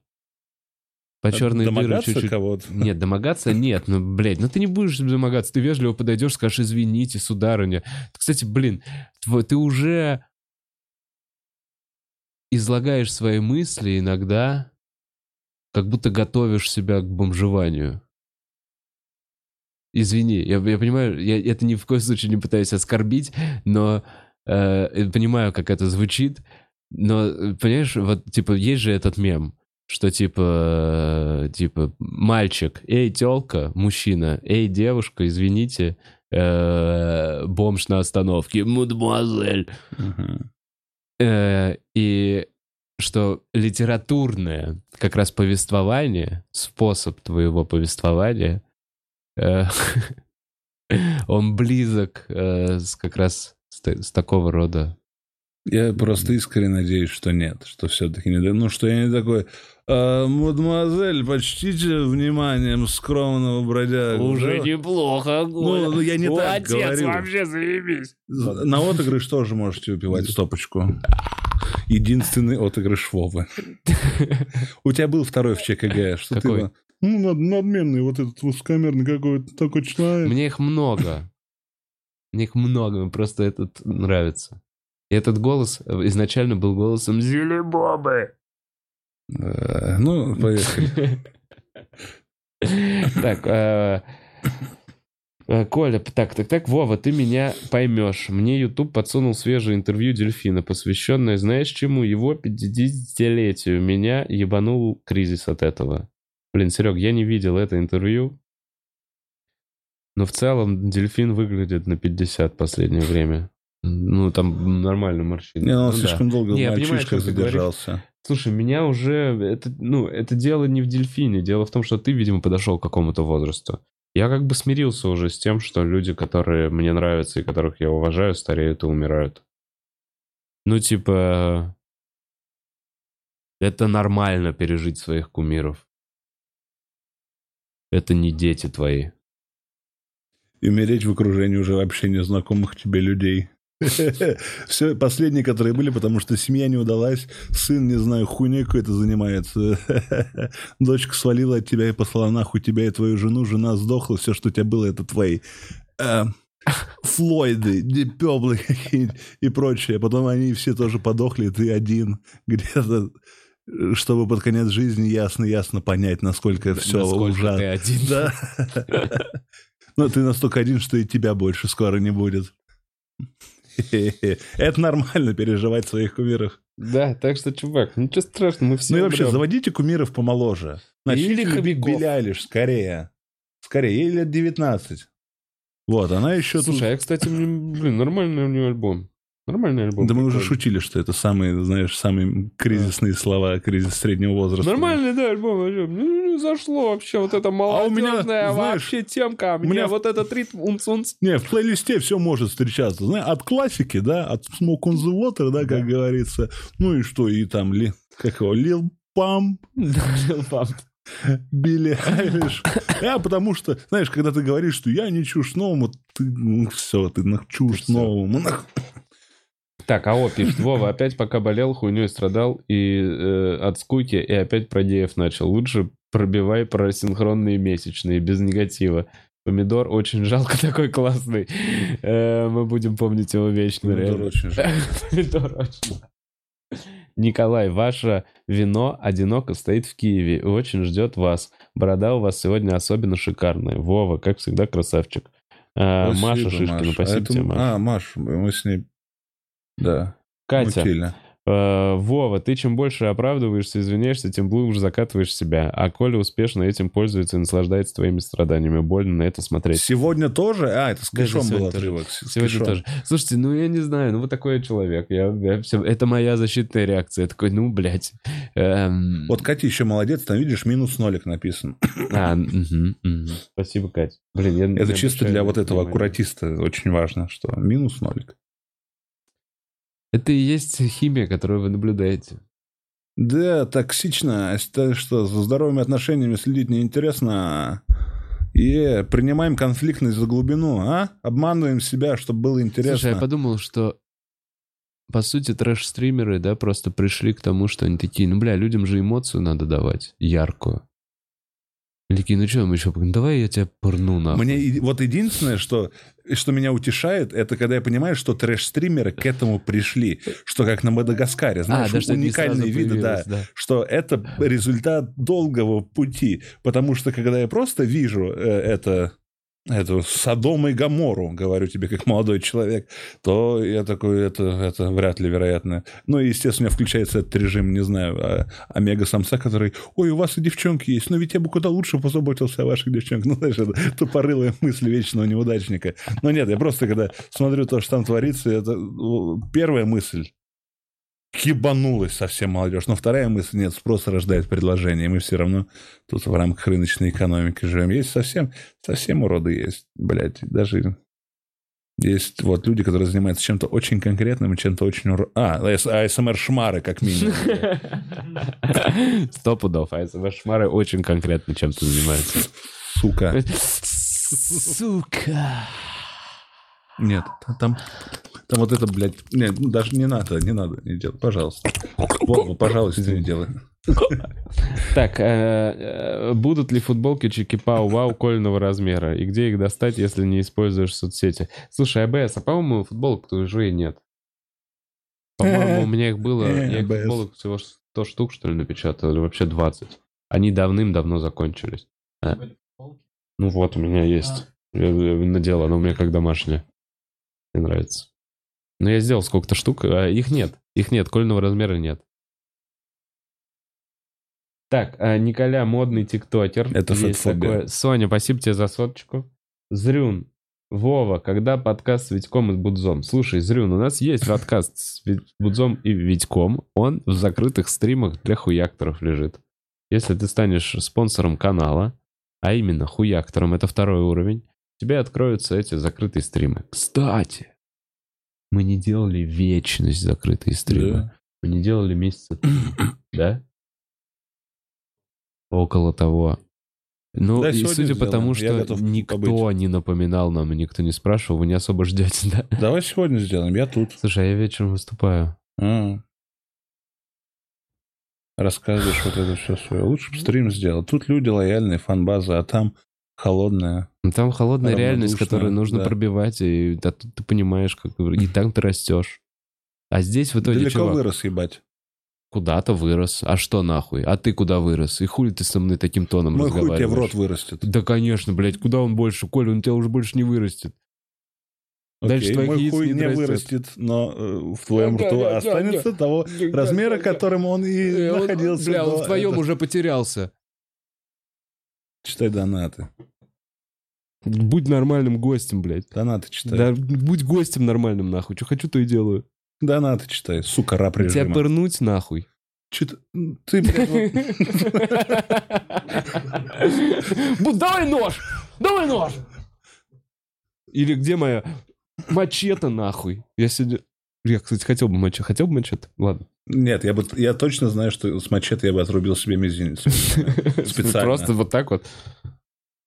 По черной дыре чуть-чуть... кого-то. Нет, домогаться нет, ну, блядь, ну ты не будешь домогаться, ты вежливо подойдешь, скажешь, извините, сударыня. Кстати, блин, твой, ты уже излагаешь свои мысли иногда, как будто готовишь себя к бомжеванию. Извини, я, я понимаю, я это ни в коем случае не пытаюсь оскорбить, но э, понимаю, как это звучит, но, понимаешь, вот, типа, есть же этот мем, что типа, типа, мальчик, эй, тёлка, мужчина, эй, девушка, извините, э-э, бомж на остановке, мадемуазель. Uh-huh. И что литературное как раз повествование, способ твоего повествования, он близок как раз с такого рода. Я просто искренне надеюсь, что нет, что все-таки не... Ну, что я не такой... А, мадемуазель, почтите вниманием скромного бродяга. Уже да? Неплохо. Ну, ну, я не О, так отец, говорю. Вообще заебись. На отыгрыш тоже можете выпивать стопочку. Единственный отыгрыш Вовы. У тебя был второй в ЧКГ. Что ты? Ну, надменный вот этот высокомерный какой-то такой человек. Мне их много. Мне их много. Просто этот нравится. И этот голос изначально был голосом Зилибобы. А, ну, поехали. Так, Коля, так, так, так, Вова, ты меня поймешь. Мне YouTube подсунул свежее интервью Дельфина, посвященное, знаешь чему, его пятидесятилетию. Меня ебанул кризис от этого. Блин, Серег, я не видел это интервью. Но в целом Дельфин выглядит на пятьдесят в последнее время. Ну, там нормально морщины. Не, он ну, слишком да. долго в мальчишках задержался. Говоришь. Слушай, меня уже... Это, ну, это дело не в Дельфине. Дело в том, что ты, видимо, подошел к какому-то возрасту. Я как бы смирился уже с тем, что люди, которые мне нравятся и которых я уважаю, стареют и умирают. Ну, типа... Это нормально пережить своих кумиров. Это не дети твои. И умереть в окружении уже вообще незнакомых тебе людей. Все последние, которые были, потому что семья не удалась, сын, не знаю, хуйней какой-то занимается. Дочка свалила от тебя и послала нахуй тебя и твою жену, жена сдохла, все, что у тебя было, это твои э, Флойды, Дипёблы какие-нибудь и прочее. Потом они все тоже подохли, ты один где-то, чтобы под конец жизни ясно-ясно понять, насколько да, все ужасно. Ты один. Да. Но ты настолько один, что и тебя больше скоро не будет. Это нормально переживать своих кумиров. Да, так что, чувак, ничего страшного, мы все. Ну и вообще, заводите кумиров помоложе. Начните любить Билли Айлиш скорее. Скорее, ей лет девятнадцать. Вот, она еще... Слушай, тут... а, кстати, блин, нормальный у нее альбом. Нормальный альбом. Да прикольный. Мы уже шутили, что это самые, знаешь, самые кризисные да. слова, кризис среднего возраста. Нормальный, да, альбом. Мне не зашло вообще вот эта молодежная а меня, знаешь, вообще темка. Мне меня... вот этот ритм умс-умс. Не, в плейлисте все может встречаться. Знаешь, от классики, да, от Smoke on the Water, да, как да. говорится. Ну и что, и там, ли... как его, Lil Pam. Lil Pam. Билли Айлиш. А потому что, знаешь, когда ты говоришь, что я не чушь новому, ты, ну, все, ты на чушь новому. Так, АО пишет, Вова опять пока болел, хуйней страдал и э, от скуки, и опять про геев начал. Лучше пробивай про синхронные месячные, без негатива. Помидор очень жалко, такой классный. Э, мы будем помнить его вечно. Помидор очень жалко. Помидор очень жалко. Николай, ваше вино одиноко стоит в Киеве и очень ждет вас. Борода у вас сегодня особенно шикарная. Вова, как всегда, красавчик. А, спасибо, Маша Шишкина, спасибо а это... тебе, Маша. А, Маша, мы с ней... Да. Катя, э, Вова, ты чем больше оправдываешься, извиняешься, тем глубже закатываешь себя. А Коля успешно этим пользуется и наслаждается твоими страданиями. Больно на это смотреть. Сегодня тоже? А, это с Кэшом был отрывок. Сегодня тоже. Слушайте, ну я не знаю, ну вот такой я человек. Я, я, это моя защитная реакция. Я такой, ну, блядь. Эм... Вот Катя еще молодец, там, видишь, минус нолик написан. А, угу, угу. Спасибо, Катя. Блин, я, это я чисто для вот этого аккуратиста очень важно, что минус нолик. Это и есть химия, которую вы наблюдаете. Да, токсично. Что, за здоровыми отношениями следить неинтересно. И принимаем конфликтность за глубину, а? Обманываем себя, чтобы было интересно. Слушай, я подумал, что по сути трэш-стримеры, да, просто пришли к тому, что они такие, ну, бля, людям же эмоцию надо давать, яркую. Они такие, ну что, мы еще... Давай я тебя пырну нахуй. Мне вот единственное, что... что меня утешает, это когда я понимаю, что трэш-стримеры к этому пришли, что как на Мадагаскаре, знаешь, а, да, уникальные виды, да, да, что это результат долгого пути, потому что когда я просто вижу э, это, это Содом и Гоморру, говорю тебе, как молодой человек, то я такой, это, это вряд ли вероятно. Ну и, естественно, у меня включается этот режим, не знаю, а, омега-самса, который, ой, у вас и девчонки есть, но ведь я бы куда лучше позаботился о ваших девчонках. Ну, знаешь, это тупорылые мысли вечного неудачника. Но нет, я просто, когда смотрю то, что там творится, это первая мысль. Ебанулась совсем молодежь. Но вторая мысль, нет, спрос рождает предложение. Мы все равно тут в рамках рыночной экономики живем. Есть совсем, совсем уроды есть, блядь. Даже есть вот люди, которые занимаются чем-то очень конкретным и чем-то очень... Ур... А, АСМР-шмары, как минимум. Сто пудов. АСМР-шмары очень конкретно чем-то занимаются. Сука. Сука. Нет, там... Там вот это, блядь... Нет, даже не надо, не надо, не делай, пожалуйста. Вова, пожалуйста, не делай. Так, будут ли футболки чики-пау-вау кольного размера? И где их достать, если не используешь соцсети? Слушай, АБС, а по-моему, футболок-то уже и нет. По-моему, у меня их было... Я их футболок всего сто штук, что ли, напечатал, или вообще двадцать. Они давным-давно закончились. Ну вот, у меня есть. Я надела, она у меня как домашняя. Мне нравится. Ну, я сделал сколько-то штук, а их нет. Их нет, кольного размера нет. Так, Николя, модный тиктокер. Это фотофобия. Соня, спасибо тебе за соточку. Зрюн, Вова, когда подкаст с Витьком и Будзом? Слушай, Зрюн, у нас есть подкаст с Будзом и Витьком. Он в закрытых стримах для хуякторов лежит. Если ты станешь спонсором канала, а именно хуяктором, это второй уровень, тебе откроются эти закрытые стримы. Кстати... Мы не делали вечность закрытые стримы. Да. Мы не делали месяца три, да? Около того. Ну, да, и судя по тому, что никто побыть. не напоминал нам, и никто не спрашивал, вы не особо ждете, да? Давай сегодня сделаем, я тут. Слушай, я вечером выступаю. А-а-а. Рассказываешь вот это все свое. Лучше бы стрим сделал. Тут люди лояльные, фан-база, а там... Холодная. Там холодная реальность, которую нужно да. пробивать, и да, ты понимаешь, как и там ты растешь. А здесь в итоге чувак... Далеко вырос, ебать. Куда-то вырос. А что нахуй? А ты куда вырос? И хули ты со мной таким тоном Мой разговариваешь? Мой хуй тебе в рот вырастет. Да, конечно, блядь. Куда он больше? Коля, он тебя уже больше не вырастет. Дальше Окей, мой хуй не, не вырастет, но э, в твоем рту да, да, останется да, того да, размера, да, которым он и он, находился. Бля, он в твоем это... уже потерялся. Читай донаты. Будь нормальным гостем, блядь. Донаты читай. Да, будь гостем нормальным, нахуй. Что хочу, то и делаю. Донаты читай, сука, рап режима. Тебя пырнуть, нахуй. Че-то... Ты, блядь... Давай нож! Давай нож! Или где моя мачете, нахуй? Я сегодня... Я, кстати, хотел бы мачете. Хотел бы мачете? Ладно. Нет, я, бы... я точно знаю, что с мачете я бы отрубил себе мизинец. Специально. Просто вот так вот?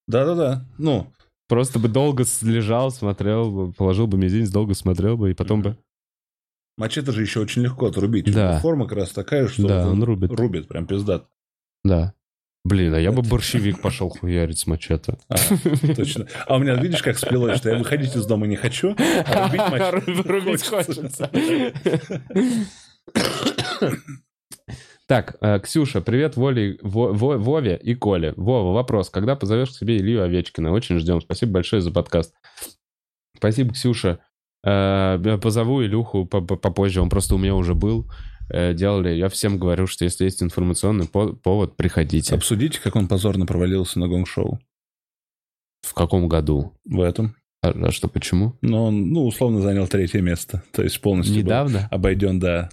Да-да-да. Ну... Просто бы долго лежал, смотрел бы, положил бы мизинец, долго смотрел бы, и потом бы... Мачете же еще очень легко отрубить. Да. Форма как раз такая, что да, он рубит. Рубит, прям пиздат. Да. Блин, а я бы борщевик пошел хуярить с мачете. А, точно. А у меня, видишь, как спилось, что я выходить из дома не хочу, а рубить хочется. Так, Ксюша, привет Вове и Коле. Вова, вопрос. Когда позовешь к себе Илью Овечкина? Очень ждем. Спасибо большое за подкаст. Спасибо, Ксюша. Позову Илюху попозже. Он просто у меня уже был. Делали. Я всем говорю, что если есть информационный повод, приходите. Обсудите, как он позорно провалился на гонг-шоу. В каком году? В этом. А, а что, почему? Ну, он, ну, условно, занял третье место. То есть полностью недавно был обойден, да,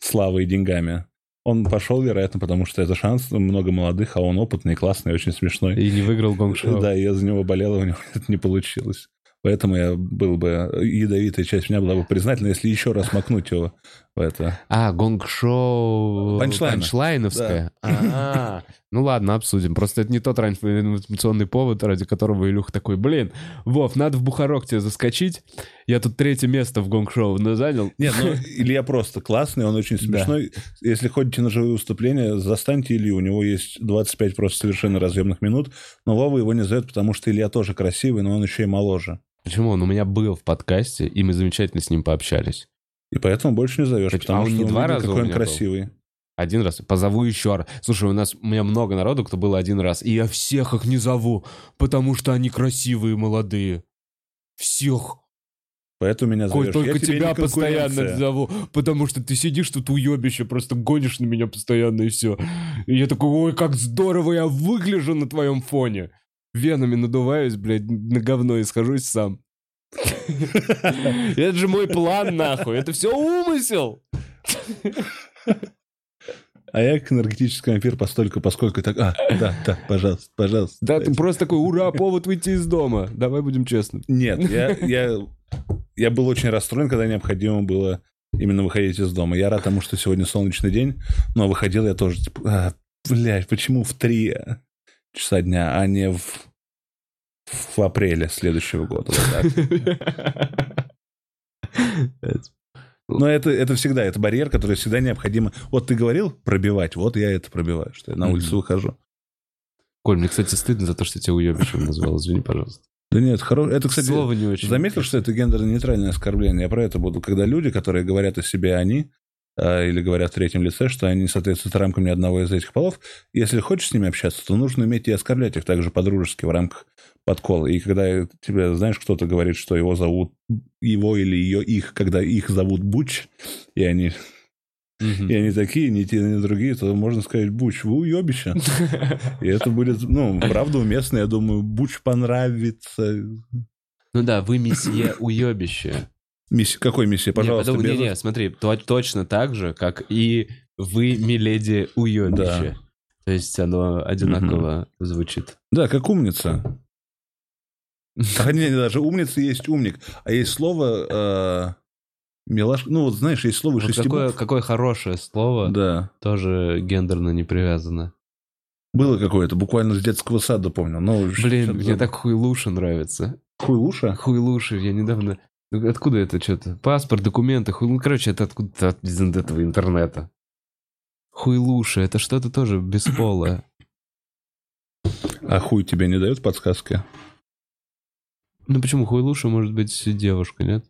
славой и деньгами. Он пошел, вероятно, потому что это шанс. Много молодых, а он опытный, классный, очень смешной. И не выиграл гонг-шоу. Да, я за него болел, у него это не получилось. Поэтому я был бы... Ядовитая часть меня была бы признательна, если еще раз макнуть его в это. А, гонг-шоу... Панчлайновское. Да. Ну ладно, обсудим. Просто это не тот раньше информационный повод, ради которого Илюх такой, блин, Вов, надо в Бухарог тебе заскочить. Я тут третье место в гонг-шоу занял. Нет, ну Илья просто классный, он очень смешной. Да. Если ходите на живые выступления, застаньте Илью. У него есть двадцать пять просто совершенно разъемных минут. Но Вова его не зовет, потому что Илья тоже красивый, но он еще и моложе. Почему? Он у меня был в подкасте, и мы замечательно с ним пообщались. И поэтому больше не зовешь, так, потому а он что не два раза какой он красивый. Был. Один раз. Позову еще раз. Слушай, у нас у меня много народу, кто был один раз, и я всех их не зову, потому что они красивые, молодые. Всех. Поэтому меня зовешь. Ой, только я тебя постоянно зову, потому что ты сидишь тут уебище, просто гонишь на меня постоянно, и все. И я такой, ой, как здорово я выгляжу на твоем фоне. Венами надуваюсь, блядь, на говно и схожусь сам. Это же мой план, нахуй. Это все умысел. А я к энергетическому вампиру постольку, поскольку так... А, да, да, пожалуйста, пожалуйста. Да, ты просто такой, ура, повод выйти из дома. Давай будем честны. Нет, я был очень расстроен, когда необходимо было именно выходить из дома. Я рад тому, что сегодня солнечный день, но выходил я тоже, типа, блядь, почему в три... часа дня, а не в, в апреле следующего года. Но это, это всегда, это барьер, который всегда необходимо. Вот ты говорил пробивать, вот я это пробиваю, что я на улицу выхожу. Коль, мне, кстати, стыдно за то, что тебя уебищем назвал, извини, пожалуйста. Да нет, хоро... это, кстати, слово не очень. Заметил, что это гендерно-нейтральное оскорбление? Я про это буду. Когда люди, которые говорят о себе «они», или говорят в третьем лице, что они не соответствуют рамкам ни одного из этих полов. Если хочешь с ними общаться, то нужно уметь и оскорблять их также по-дружески в рамках подкола. И когда тебе, знаешь, кто-то говорит, что его зовут, его или ее, их, когда их зовут Буч, и они, угу. и они такие, ни те, ни другие, то можно сказать, Буч, вы уебище. И это будет, ну, правда уместно, я думаю, Буч понравится. Ну да, вы месье уебище. Миссия, какой миссия? Пожалуйста, не, не, не, смотри, то, точно так же, как и вы, миледи, уёбище. Да. То есть оно одинаково угу. звучит. Да, как умница. Хотя даже умница есть умник. А есть слово милашка. Ну вот знаешь, есть слово шести букв. Какое хорошее слово, тоже гендерно не привязано. Было какое-то, буквально с детского сада помню. Блин, мне так хуйлуша нравится. Хуйлуша? Хуйлуша, я недавно... Откуда это что-то? Паспорт, документы, хуй... Ну, короче, это откуда-то от, из этого интернета. Хуйлуша, это что-то тоже бесполое. А хуй тебе не дает подсказки? Ну, почему? Хуйлуша может быть девушка, нет?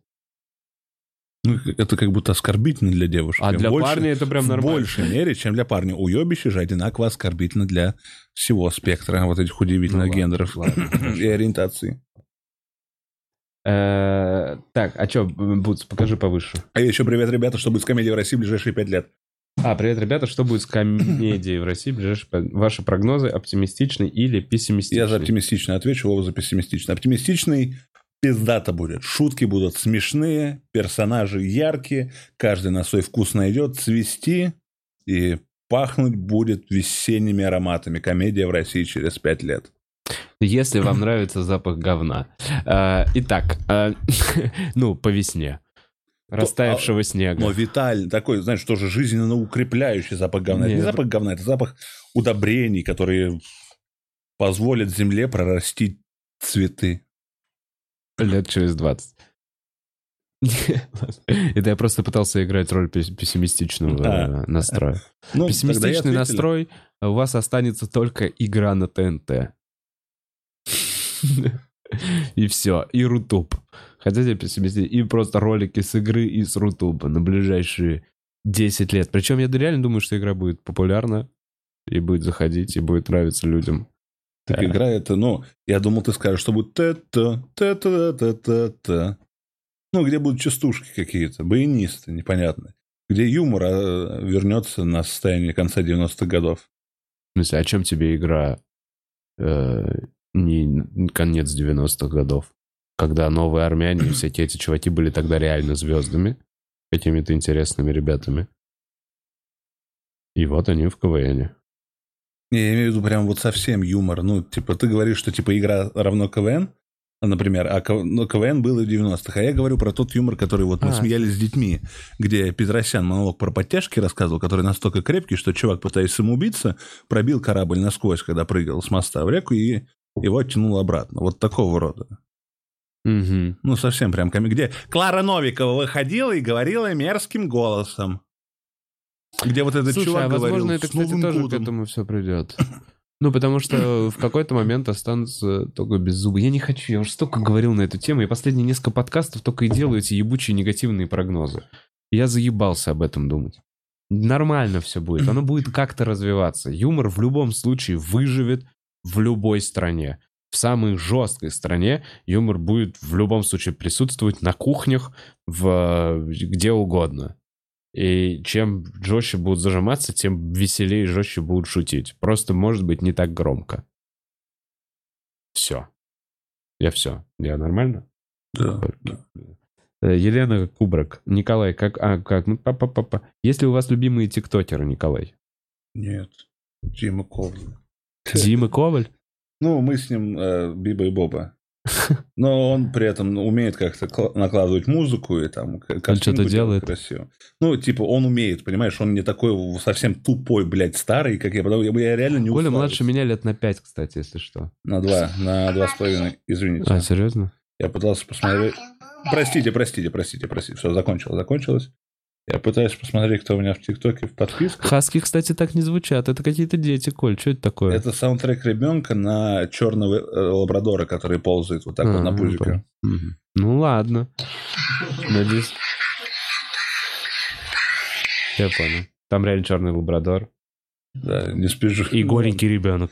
Ну, это как будто оскорбительно для девушки. А для больше, парня это прям нормально. В большей мере, чем для парня. Уебище же одинаково оскорбительно для всего спектра вот этих удивительных ну, гендеров ладно, и ориентаций. Так, а что, Бутс, покажи повыше. А еще привет, ребята, что будет с комедией в России в ближайшие пять лет. А, привет, ребята. Что будет с комедией в России? Ближайшие... Ваши прогнозы оптимистичны или пессимистичны? Я за оптимистичный отвечу, Вова за пессимистичный. Оптимистичный пиздато будет. Шутки будут смешные, персонажи яркие, каждый на свой вкус найдет, цвести и пахнуть будет весенними ароматами. Комедия в России через пять лет. Если вам нравится запах говна. Итак, ну, по весне. Растаявшего то, снега. Но Виталь такой, знаешь, тоже жизненно укрепляющий запах говна. Нет. Это не запах говна, это запах удобрений, которые позволят земле прорастить цветы. Лет через двадцать. Это я просто пытался играть роль пессимистичного настроя. Пессимистичный настрой, у вас останется только игра на ТНТ. И все, и Рутуб. Хотите пессимистичный? И просто ролики с игры и с Рутуба на ближайшие десять лет. Причем я реально думаю, что игра будет популярна, и будет заходить, и будет нравиться людям. Так игра это, ну, я думал, ты скажешь, что будет та-та, та-та, та-та-та. Ну, где будут частушки какие-то, баянисты, непонятно. Где юмор вернется на состояние конца девяностых годов. В смысле, о чем тебе игра э, не конец девяностых годов? Когда новые армяне и всякие эти чуваки были тогда реально звездами, какими-то интересными ребятами. И вот они в КВНе. Не, я имею в виду прям вот совсем юмор. Ну, типа, ты говоришь, что типа игра равно КВН, например, а КВН было в девяностых. А я говорю про тот юмор, который вот мы а. смеялись с детьми, где Петросян монолог про подтяжки рассказывал, который настолько крепкий, что чувак, пытаясь самоубиться, пробил корабль насквозь, когда прыгал с моста в реку, и его оттянуло обратно. Вот такого рода. Угу. Ну, совсем прям комик. Где Клара Новикова выходила и говорила мерзким голосом. Где вот этот Слушай, чувак а возможно, говорил, это, кстати, тоже гудом. К этому все придет. Ну, потому что в какой-то момент останутся только беззубы. Я не хочу, я уже столько говорил на эту тему, и последние несколько подкастов только и делаю эти ебучие негативные прогнозы. Я заебался об этом думать. Нормально все будет, оно будет как-то развиваться. Юмор в любом случае выживет в любой стране. В самой жесткой стране юмор будет в любом случае присутствовать на кухнях, в... где угодно. И чем жестче будут зажиматься, тем веселее и жестче будут шутить. Просто, может быть, не так громко. Все. Я все. Я нормально? Да. Елена Кубрак. Николай, как... А, как? Ну, па-па-па-па. Есть ли у вас любимые тиктокеры, Николай? Нет. Дима Коваль. Дима Коваль? Ну, мы с ним э, Биба и Боба. Но он при этом умеет как-то накладывать музыку и там... Он что-то делает. Красиво. Ну, типа, он умеет, понимаешь? Он не такой совсем тупой, блядь, старый, как я. Потому я, я реально не устал. Коля младше меня лет на пять, кстати, если что. На два. На два с половиной. Извините. А, серьезно? Я пытался посмотреть... Простите, простите, простите, простите. Все, закончилось, закончилось. Я пытаюсь посмотреть, кто у меня в ТикТоке в подписках. Хаски, кстати, так не звучат. Это какие-то дети, Коль. Что это такое? Это саундтрек ребенка на черного лабрадора, который ползает вот так а, вот на пузике. Угу. Ну ладно. Надеюсь. Я понял. Там реально черный лабрадор. Да, не спешу. И горенький ребенок.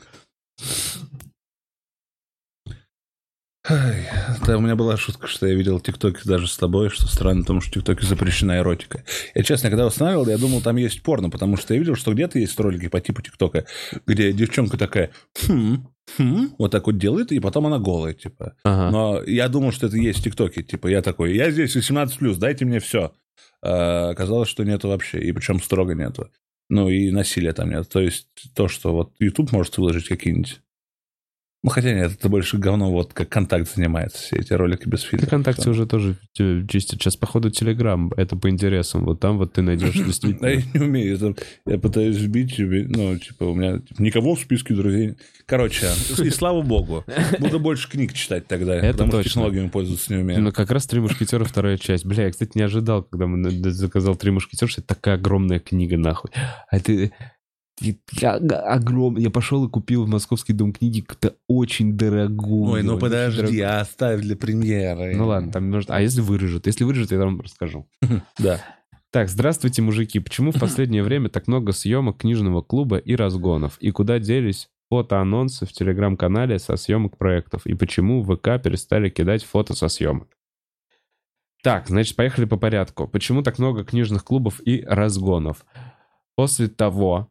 Ай, да, у меня была шутка, что я видел ТикТоки даже с тобой, что странно, потому что в ТикТоке запрещена эротика. Я, честно, когда устанавливал, я думал, там есть порно, потому что я видел, что где-то есть ролики по типу ТикТока, где девчонка такая, хм, хм, вот так вот делает, и потом она голая, типа. Ага. Но я думал, что это есть в ТикТоке, типа, я такой, я здесь восемнадцать плюс, дайте мне все. А, оказалось, что нету вообще, и причем строго нету. Ну, и насилия там нет. То есть то, что вот YouTube может выложить какие-нибудь. Ну, хотя нет, это больше говно, вот как ВКонтакте занимается, все эти ролики без фильтра. ВКонтакте все. Уже тоже чистят. Сейчас, походу, Телеграм, это по интересам. Вот там вот ты найдешь действительно... Да, я не умею. Я пытаюсь вбить, ну, типа, у меня никого в списке друзей... Короче, и слава богу. Буду больше книг читать тогда, потому что технологиями пользоваться не умею. Ну, как раз «Три мушкетера», вторая часть. Бля, я, кстати, не ожидал, когда заказал «Три мушкетера», что это такая огромная книга, нахуй. А ты... Я, огром... я пошел и купил в Московский дом книги как-то очень дорогую. Ой, ну подожди, дорогую. Я оставь для премьеры. Ну ладно, там может... А если вырежут? Если вырежут, я вам расскажу. Да. Так, здравствуйте, мужики. Почему в последнее время так много съемок книжного клуба и разгонов? И куда делись фотоанонсы в телеграм-канале со съемок проектов? И почему в ВК перестали кидать фото со съемок? Так, значит, поехали по порядку. Почему так много книжных клубов и разгонов? после того,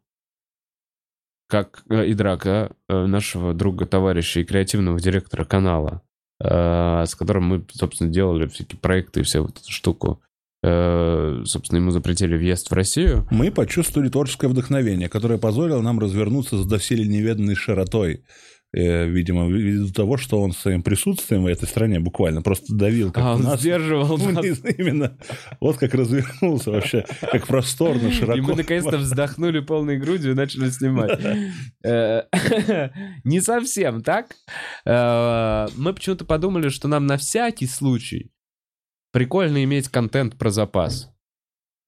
как Идрака, нашего друга, товарища и креативного директора канала, с которым мы, собственно, делали всякие проекты и вся вот эту штуку, собственно, ему запретили въезд в Россию. Мы почувствовали творческое вдохновение, которое позволило нам развернуться с доселе неведанной широтой. Видимо, ввиду того, что он своим присутствием в этой стране буквально просто давил. Как а, он нас. сдерживал нас. Именно. Вот как развернулся вообще, как просторно, широко. И мы наконец-то вздохнули полной грудью и начали снимать. Не совсем так. Мы почему-то подумали, что нам на всякий случай прикольно иметь контент про запас.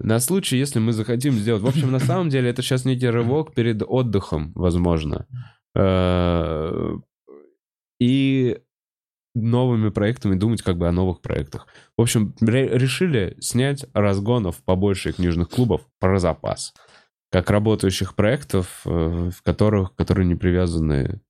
На случай, если мы захотим сделать... В общем, на самом деле, это сейчас некий рывок перед отдыхом, возможно. И новыми проектами думать как бы о новых проектах. В общем, решили снять разгонов побольше книжных клубов про запас. Как работающих проектов, в которых, которые не привязаны...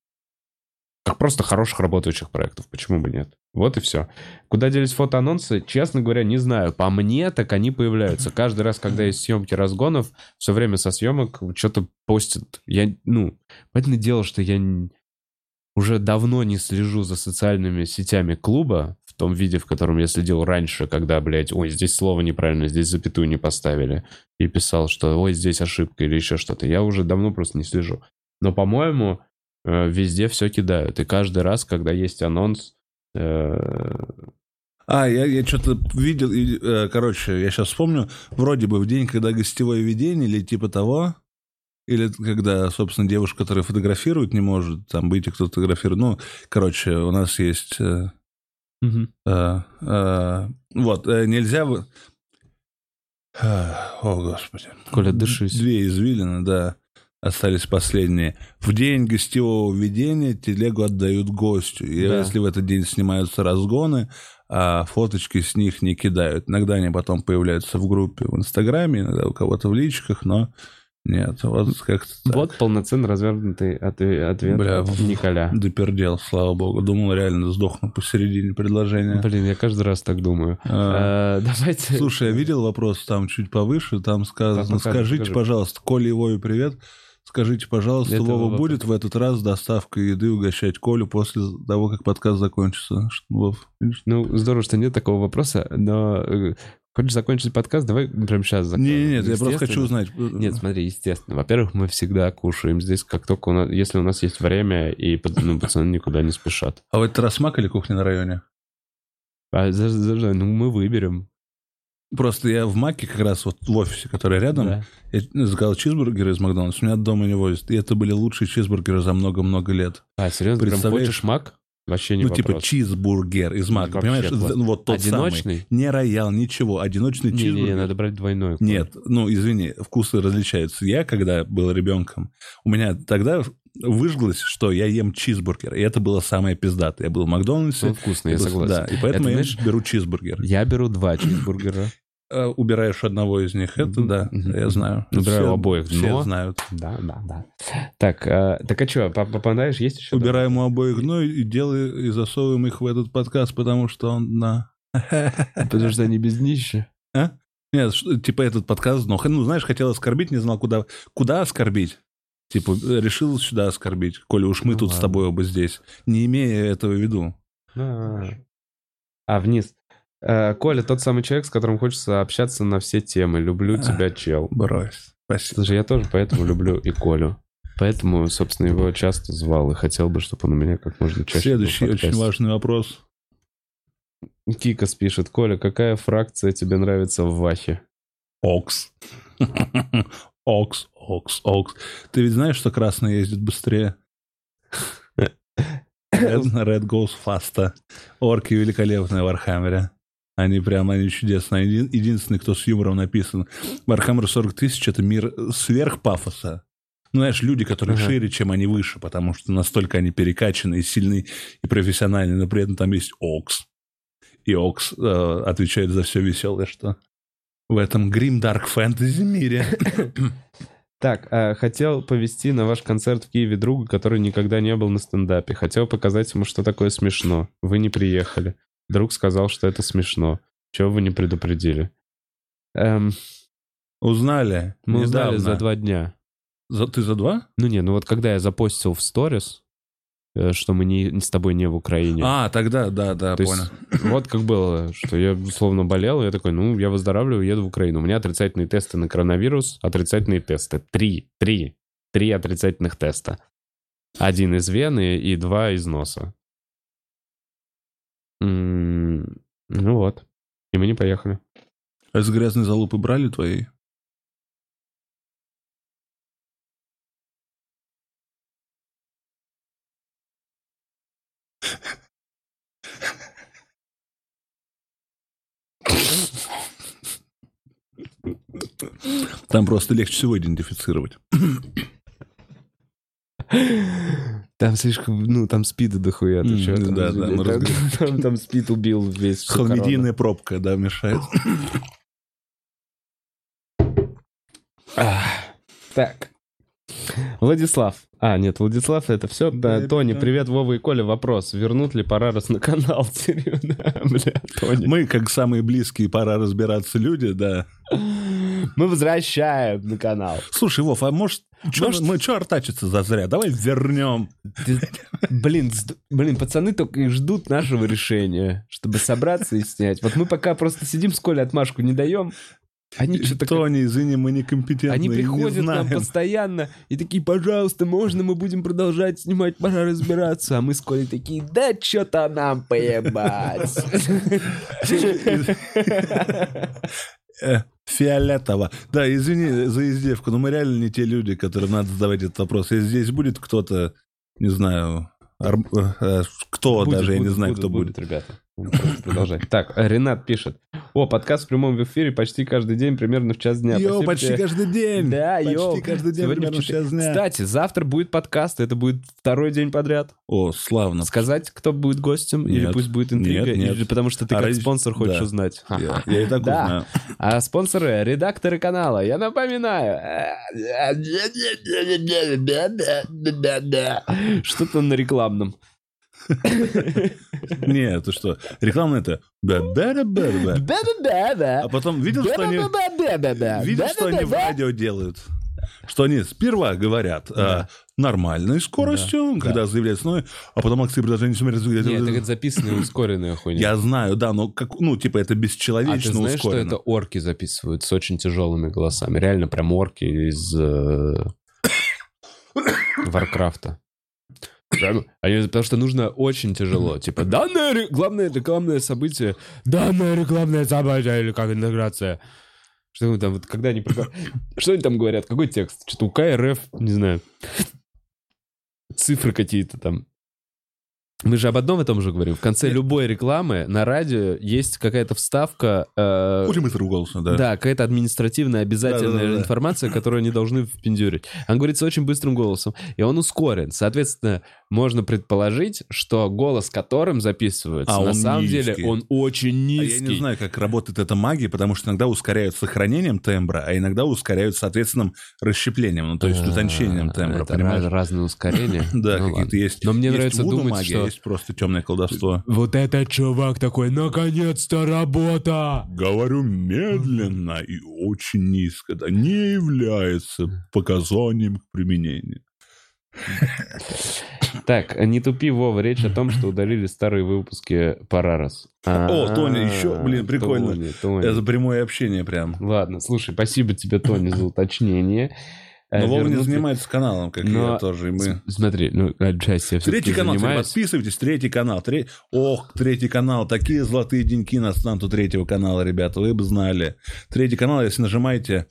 Как просто хороших работающих проектов. Почему бы нет? Вот и все. Куда делись фотоанонсы, честно говоря, не знаю. По мне, так они появляются. Каждый раз, когда есть съемки разгонов, все время со съемок что-то постят. Я, ну, понятное дело, что я уже давно не слежу за социальными сетями клуба в том виде, в котором я следил раньше, когда, блядь, ой, здесь слово неправильно, здесь запятую не поставили. И писал, что ой, здесь ошибка или еще что-то. Я уже давно просто не слежу. Но, по-моему... Везде все кидают. И каждый раз, когда есть анонс... Э... А, я, я что-то видел... Э, короче, я сейчас вспомню. Вроде бы в день, когда гостевое видение или типа того, или когда, собственно, девушка, которая фотографирует, не может там быть, и кто-то фотографирует. Ну, короче, у нас есть... Э, угу. э, э, вот, э, нельзя... Э, о, Господи. Коля, дышись. Две извилины, да. Остались последние. В день гостевого введения телегу отдают гостю. И да. Если в этот день снимаются разгоны, а фоточки с них не кидают. Иногда они потом появляются в группе в Инстаграме, иногда у кого-то в личках, но нет. Вот как-то так. Вот полноценно развернутый ответ. Бля, от Николя. Допердел, слава богу. Думал, реально сдохну посередине предложения. Блин, я каждый раз так думаю. А, а, давайте. Слушай, я видел вопрос там чуть повыше, там сказано, да, скажите, скажу. Пожалуйста, Коле и Вове привет. Скажите, пожалуйста, Вова будет в этот раз доставкой еды угощать Колю после того, как подкаст закончится? Вов, ну, здорово, что нет такого вопроса, но хочешь закончить подкаст, давай прямо сейчас закончим. Нет, нет, я просто хочу узнать. Нет, смотри, естественно. Во-первых, мы всегда кушаем здесь, как только у нас, если у нас есть время, и ну, пацаны никуда не спешат. А в этот раз Мак или кухня на районе? А, ну, мы выберем. Просто я в Маке как раз вот в офисе, который рядом, да. Я заказал чизбургеры из Макдональдса, меня от дома не возят. И это были лучшие чизбургеры за много-много лет. А, серьезно? Прям хочешь Мак? Вообще не ну, вопрос. Ну, типа чизбургер из Мака, вообще, понимаешь? Классно. Вот тот одиночный? Самый. Не роял, ничего. Одиночный не, чизбургер. Не, не, надо брать двойной. Класс. Нет, ну, извини, вкусы различаются. Я, когда был ребенком, у меня тогда... выжглось, что я ем чизбургер. И это было самое пиздатое. Я был в Макдональдсе. Он вкусный, я был, согласен. Да, и поэтому это, я знаешь, беру чизбургер. Я беру два чизбургера. Убираешь одного из них. Это, да, я знаю. Убираю все, обоих. Все но... знают. Да, да, да. Так, а, так а что, попадаешь? Есть еще? Убираем у обоих дно и делаем, и засовываем их в этот подкаст, потому что он на... Потому что они без днища. А? Нет, типа этот подкаст, ну, знаешь, хотел оскорбить, не знал, куда, куда оскорбить. Типа, решил сюда оскорбить, Коля, уж мы ну, тут ладно. С тобой оба здесь, не имея этого в виду. А, вниз. Коля, тот самый человек, с которым хочется общаться на все темы. Люблю а, тебя, чел. Брось. Спасибо. Слушай, я тоже поэтому люблю и Колю. Поэтому, собственно, его часто звал и хотел бы, чтобы он у меня как можно чаще следующий был. Очень важный вопрос. Кикос пишет. Коля, какая фракция тебе нравится в Вахе? Окс. Окс, окс, окс. Ты ведь знаешь, что красный ездит быстрее? Red goes faster. Орки великолепные в Вархаммере. Они прям, они чудесные. Един, единственный, кто с юмором написан. Вархаммер сорок тысяч — это мир сверхпафоса. Ну, знаешь, люди, которые ага. шире, чем они выше, потому что настолько они перекачаны и сильны, и профессиональны, но при этом там есть окс. И окс э, отвечает за все веселое, что... В этом грим-дарк-фэнтези мире. Так, хотел повезти на ваш концерт в Киеве друга, который никогда не был на стендапе. Хотел показать ему, что такое смешно. Вы не приехали. Друг сказал, что это смешно. Чего вы не предупредили? Эм, Узнали. Мы недавно. Узнали за два дня. За, ты за два? Ну не, ну вот когда я запостил в сторис, что мы не, с тобой не в Украине. А, тогда, да, да, то понял. Есть, вот как было, что я, условно, болел, я такой, ну, я выздоравливаю, еду в Украину. У меня отрицательные тесты на коронавирус, отрицательные тесты. Три, три, три отрицательных теста. Один из вены и два из носа. М-м-м, ну вот. И мы не поехали. А с грязной залупы брали твои? Там просто легче всего идентифицировать. Там слишком, ну, там спида дохуя. Ты mm, что, там, да, да, там, там, там спид убил весь. Хламидийная пробка, да, мешает. А, так. Владислав. А, нет, Владислав, это все. Да, Тони, привет, Вова и Коля. Вопрос, вернут ли «Пора раз» на канал? Бля, Тони. Мы, как самые близкие «Пора разбираться» люди, да. Мы возвращаем на канал. Слушай, Вов, а может, может... мы что артачиться зазря? Давай вернем. Ты... Блин, с... Блин, пацаны только и ждут нашего решения, чтобы собраться и снять. Вот мы пока просто сидим с Колей, отмашку не даем. Они что-то... Тони, извини, мы некомпетентные. Они приходят не знаем. Нам постоянно и такие, пожалуйста, можно мы будем продолжать снимать, пора разбираться. А мы с Колей такие, да что-то нам поебать. Фиолетово. Да, извини за издевку, но мы реально не те люди, которым надо задавать этот вопрос. Если здесь будет кто-то, не знаю, арм... кто будет, даже, будет, я не знаю, будет, кто будет. Будет, ребята. Продолжать. Так, Ренат пишет. О, подкаст в прямом эфире почти каждый день, примерно в час дня. Йо, спасибо почти тебе. Каждый день. Да, почти йо. Каждый день, сегодня примерно в час дня. Кстати, завтра будет подкаст, это будет второй день подряд. О, славно. Сказать, кто будет гостем, нет. Или пусть будет интрига, нет, нет. Потому что ты а как ради... спонсор хочешь да. Узнать. Я, я и так да. Узнаю. А спонсоры, редакторы канала, я напоминаю. Что-то на рекламном. Не, ты что? Рекламное это. А потом видел, что они видел, что они в радио делают, что они сперва говорят нормальной скоростью, когда заявляют, ну, а потом акции предложения все развивают. Нет, это записанная ускоренная хуйня. Я знаю, да, но как, ну, типа это бесчеловечно ускорено. А ты знаешь, что это орки записывают с очень тяжелыми голосами, реально прям орки из Варкрафта. Они, потому что нужно очень тяжело. Типа, данное главное рекламное событие. Данное рекламное событие или как интеграция. Что там, вот когда они... Что они там говорят? Какой текст? Что-то УК, РФ, не знаю. Цифры какие-то там. Мы же об одном и том же говорим. В конце любой рекламы на радио есть какая-то вставка... Э, голоса, да. Да, какая-то административная, обязательная да, да, информация, да. Которую они должны впендюрить. Он говорится очень быстрым голосом, и он ускорен. Соответственно, можно предположить, что голос, которым записывается, а на самом низкий. Деле он очень низкий. А я не знаю, как работает эта магия, потому что иногда ускоряют сохранением тембра, а иногда ускоряют соответственным расщеплением, ну то есть утончением тембра. Это понимаешь? Разные ускорения. Да, ну, какие-то есть. Но мне есть нравится думать, магия. Что... Есть просто темное колдовство. Вот этот чувак такой, наконец-то работа! Говорю медленно и очень низко. Да не является показанием к применению. Так, не тупи, Вова, речь о том, что удалили старые выпуски «Пора раз». О, Тоня, еще, блин, прикольно. Это за прямое общение прям. Ладно, слушай, спасибо тебе, Тоня, за уточнение. Но Вова не занимается каналом, как но... я тоже, и мы... Смотри, ну, часть я все-таки Третий канал, занимаюсь. Подписывайтесь, третий канал. Тре... Ох, третий канал, такие золотые деньки на станту третьего канала, ребята, вы бы знали. Третий канал, если нажимаете,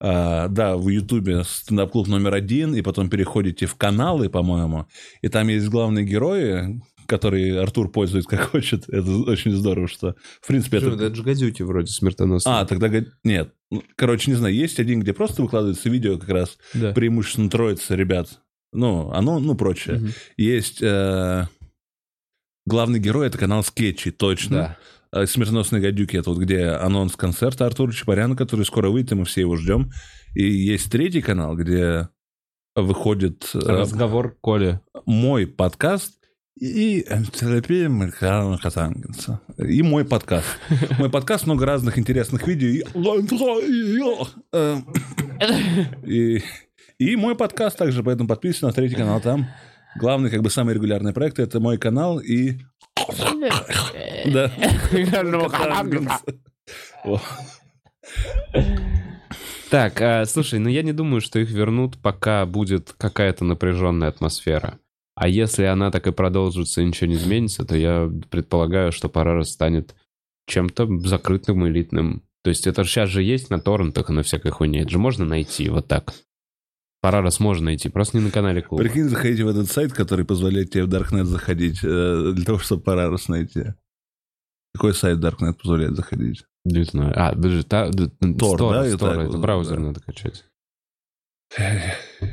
а, да, в Ютубе «Снап клуб» номер один, и потом переходите в каналы, по-моему, и там есть главные герои, которые Артур пользуется как хочет. Это очень здорово, что... В принципе, Джим, это... это же Гадюки вроде смертоносные. А, тогда... Нет. Короче, не знаю. Есть один, где просто выкладывается видео как раз. Да. Преимущественно троица ребят. Ну, оно, ну, прочее. Угу. Есть... Э... Главный герой — это канал «Скетчи», точно. Да. «Смертоносные гадюки» — это вот где анонс концерта Артура Чапаряна, который скоро выйдет, и мы все его ждем. И есть третий канал, где выходит... Разговор Коли. Мой подкаст. и терапия молекулярного Катангенса. И мой подкаст. Мой подкаст, много разных интересных видео. И, и мой подкаст также, поэтому подписывайтесь на третий канал. Там главный, как бы, самый регулярный проект. Это мой канал и... Да. Так, э, слушай, ну я не думаю, что их вернут, пока будет какая-то напряженная атмосфера. А если она так и продолжится и ничего не изменится, то я предполагаю, что Парара станет чем-то закрытым, элитным. То есть это сейчас же есть на торрентах и на всякой хуйне. Это же можно найти вот так. Парарас можно найти, просто не на канале клуба. Прикинь, заходите в этот сайт, который позволяет тебе в Даркнет заходить, э, для того, чтобы Парарас найти. Какой сайт Darknet позволяет заходить? Не знаю. А, даже та... Тор, да? Это браузер надо качать.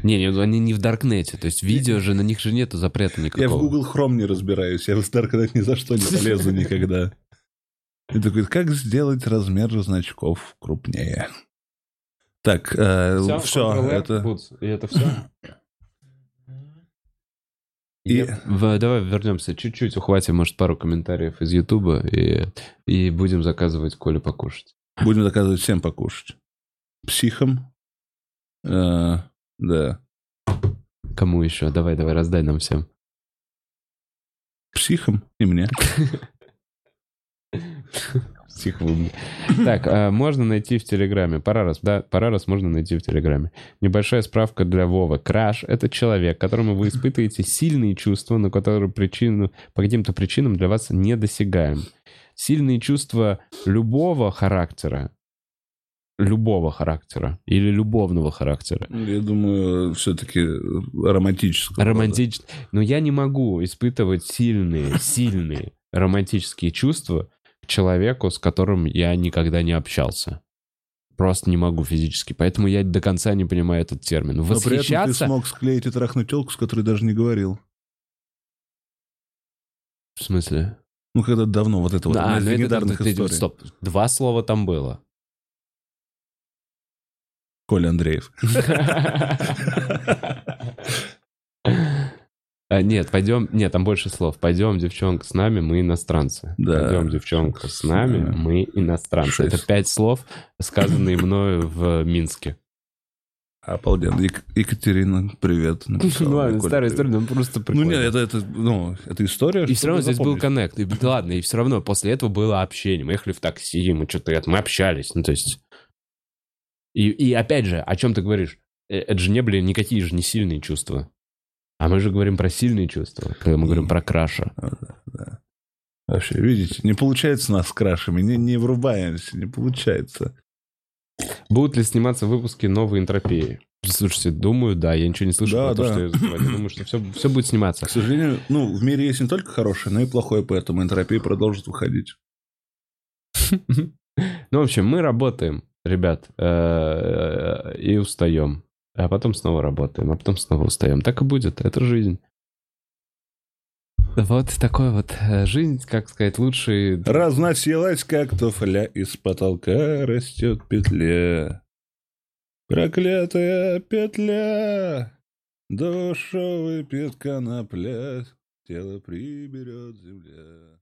Не, они не в Даркнете. То есть видео же, на них же нету запрета никакого. Я в Google Chrome не разбираюсь. Я в Darknet ни за что не полезу никогда. И такой, как сделать размер значков крупнее? Так, все. И это все? И... В, давай вернемся чуть-чуть, ухватим, может, пару комментариев из Ютуба и, и будем заказывать Коле покушать. Будем заказывать всем покушать. Психам. Э, да. Кому еще? Давай-давай, раздай нам всем. Психам и мне. Психовым. Так, можно найти в Телеграме. Парарас, да, Парарас можно найти в Телеграме. Небольшая справка для Вовы. Краш — это человек, которому вы испытываете сильные чувства, но которые причину, по каким-то причинам для вас недосягаем. Сильные чувства любого характера. Любого характера. Или любовного характера. Я думаю, все-таки романтического. Романтического. Но я не могу испытывать сильные, сильные романтические чувства человеку, с которым я никогда не общался. Просто не могу физически. Поэтому я до конца не понимаю этот термин. Восхищаться... Но при этом ты смог склеить и трахнуть телку, с которой даже не говорил. В смысле? Ну, когда давно вот это вот. Да, это, это, это, стоп. Два слова там было. Коля Андреев. А, нет, пойдем... Нет, там больше слов. Пойдем, девчонка, с нами, мы иностранцы. Да. Пойдем, девчонка, с нами, да. Мы иностранцы. Шесть. Это пять слов, сказанные мною в Минске. Обалденно. Е- Екатерина, привет. Ну ладно, старая история, но просто прикольно. Ну нет, это, это, ну, это история. И все равно здесь был коннект. Ладно, и все равно после этого было общение. Мы ехали в такси, мы что-то... Мы общались, ну то есть... И, и опять же, о чем ты говоришь? Это же не были никакие же не сильные чувства. А мы же говорим про сильные чувства, когда мы говорим про краша. Да, да. Вообще, видите, не получается у нас с крашами, не, не врубаемся, не получается. Будут ли сниматься выпуски новой энтропии? Слушайте, думаю, да, я ничего не слышал да, про да. то, что я забываю. Я думаю, что все, все будет сниматься. К сожалению, ну, в мире есть не только хорошее, но и плохое, поэтому энтропия продолжит выходить. Ну, в общем, мы работаем, ребят, и устаем. А потом снова работаем, а потом снова устаем. Так и будет, это жизнь. Вот такой вот жизнь, как сказать, лучший... Разносилась, как туфля, из потолка растет петля. Проклятая петля, душу выпьет конопля, тело приберет земля.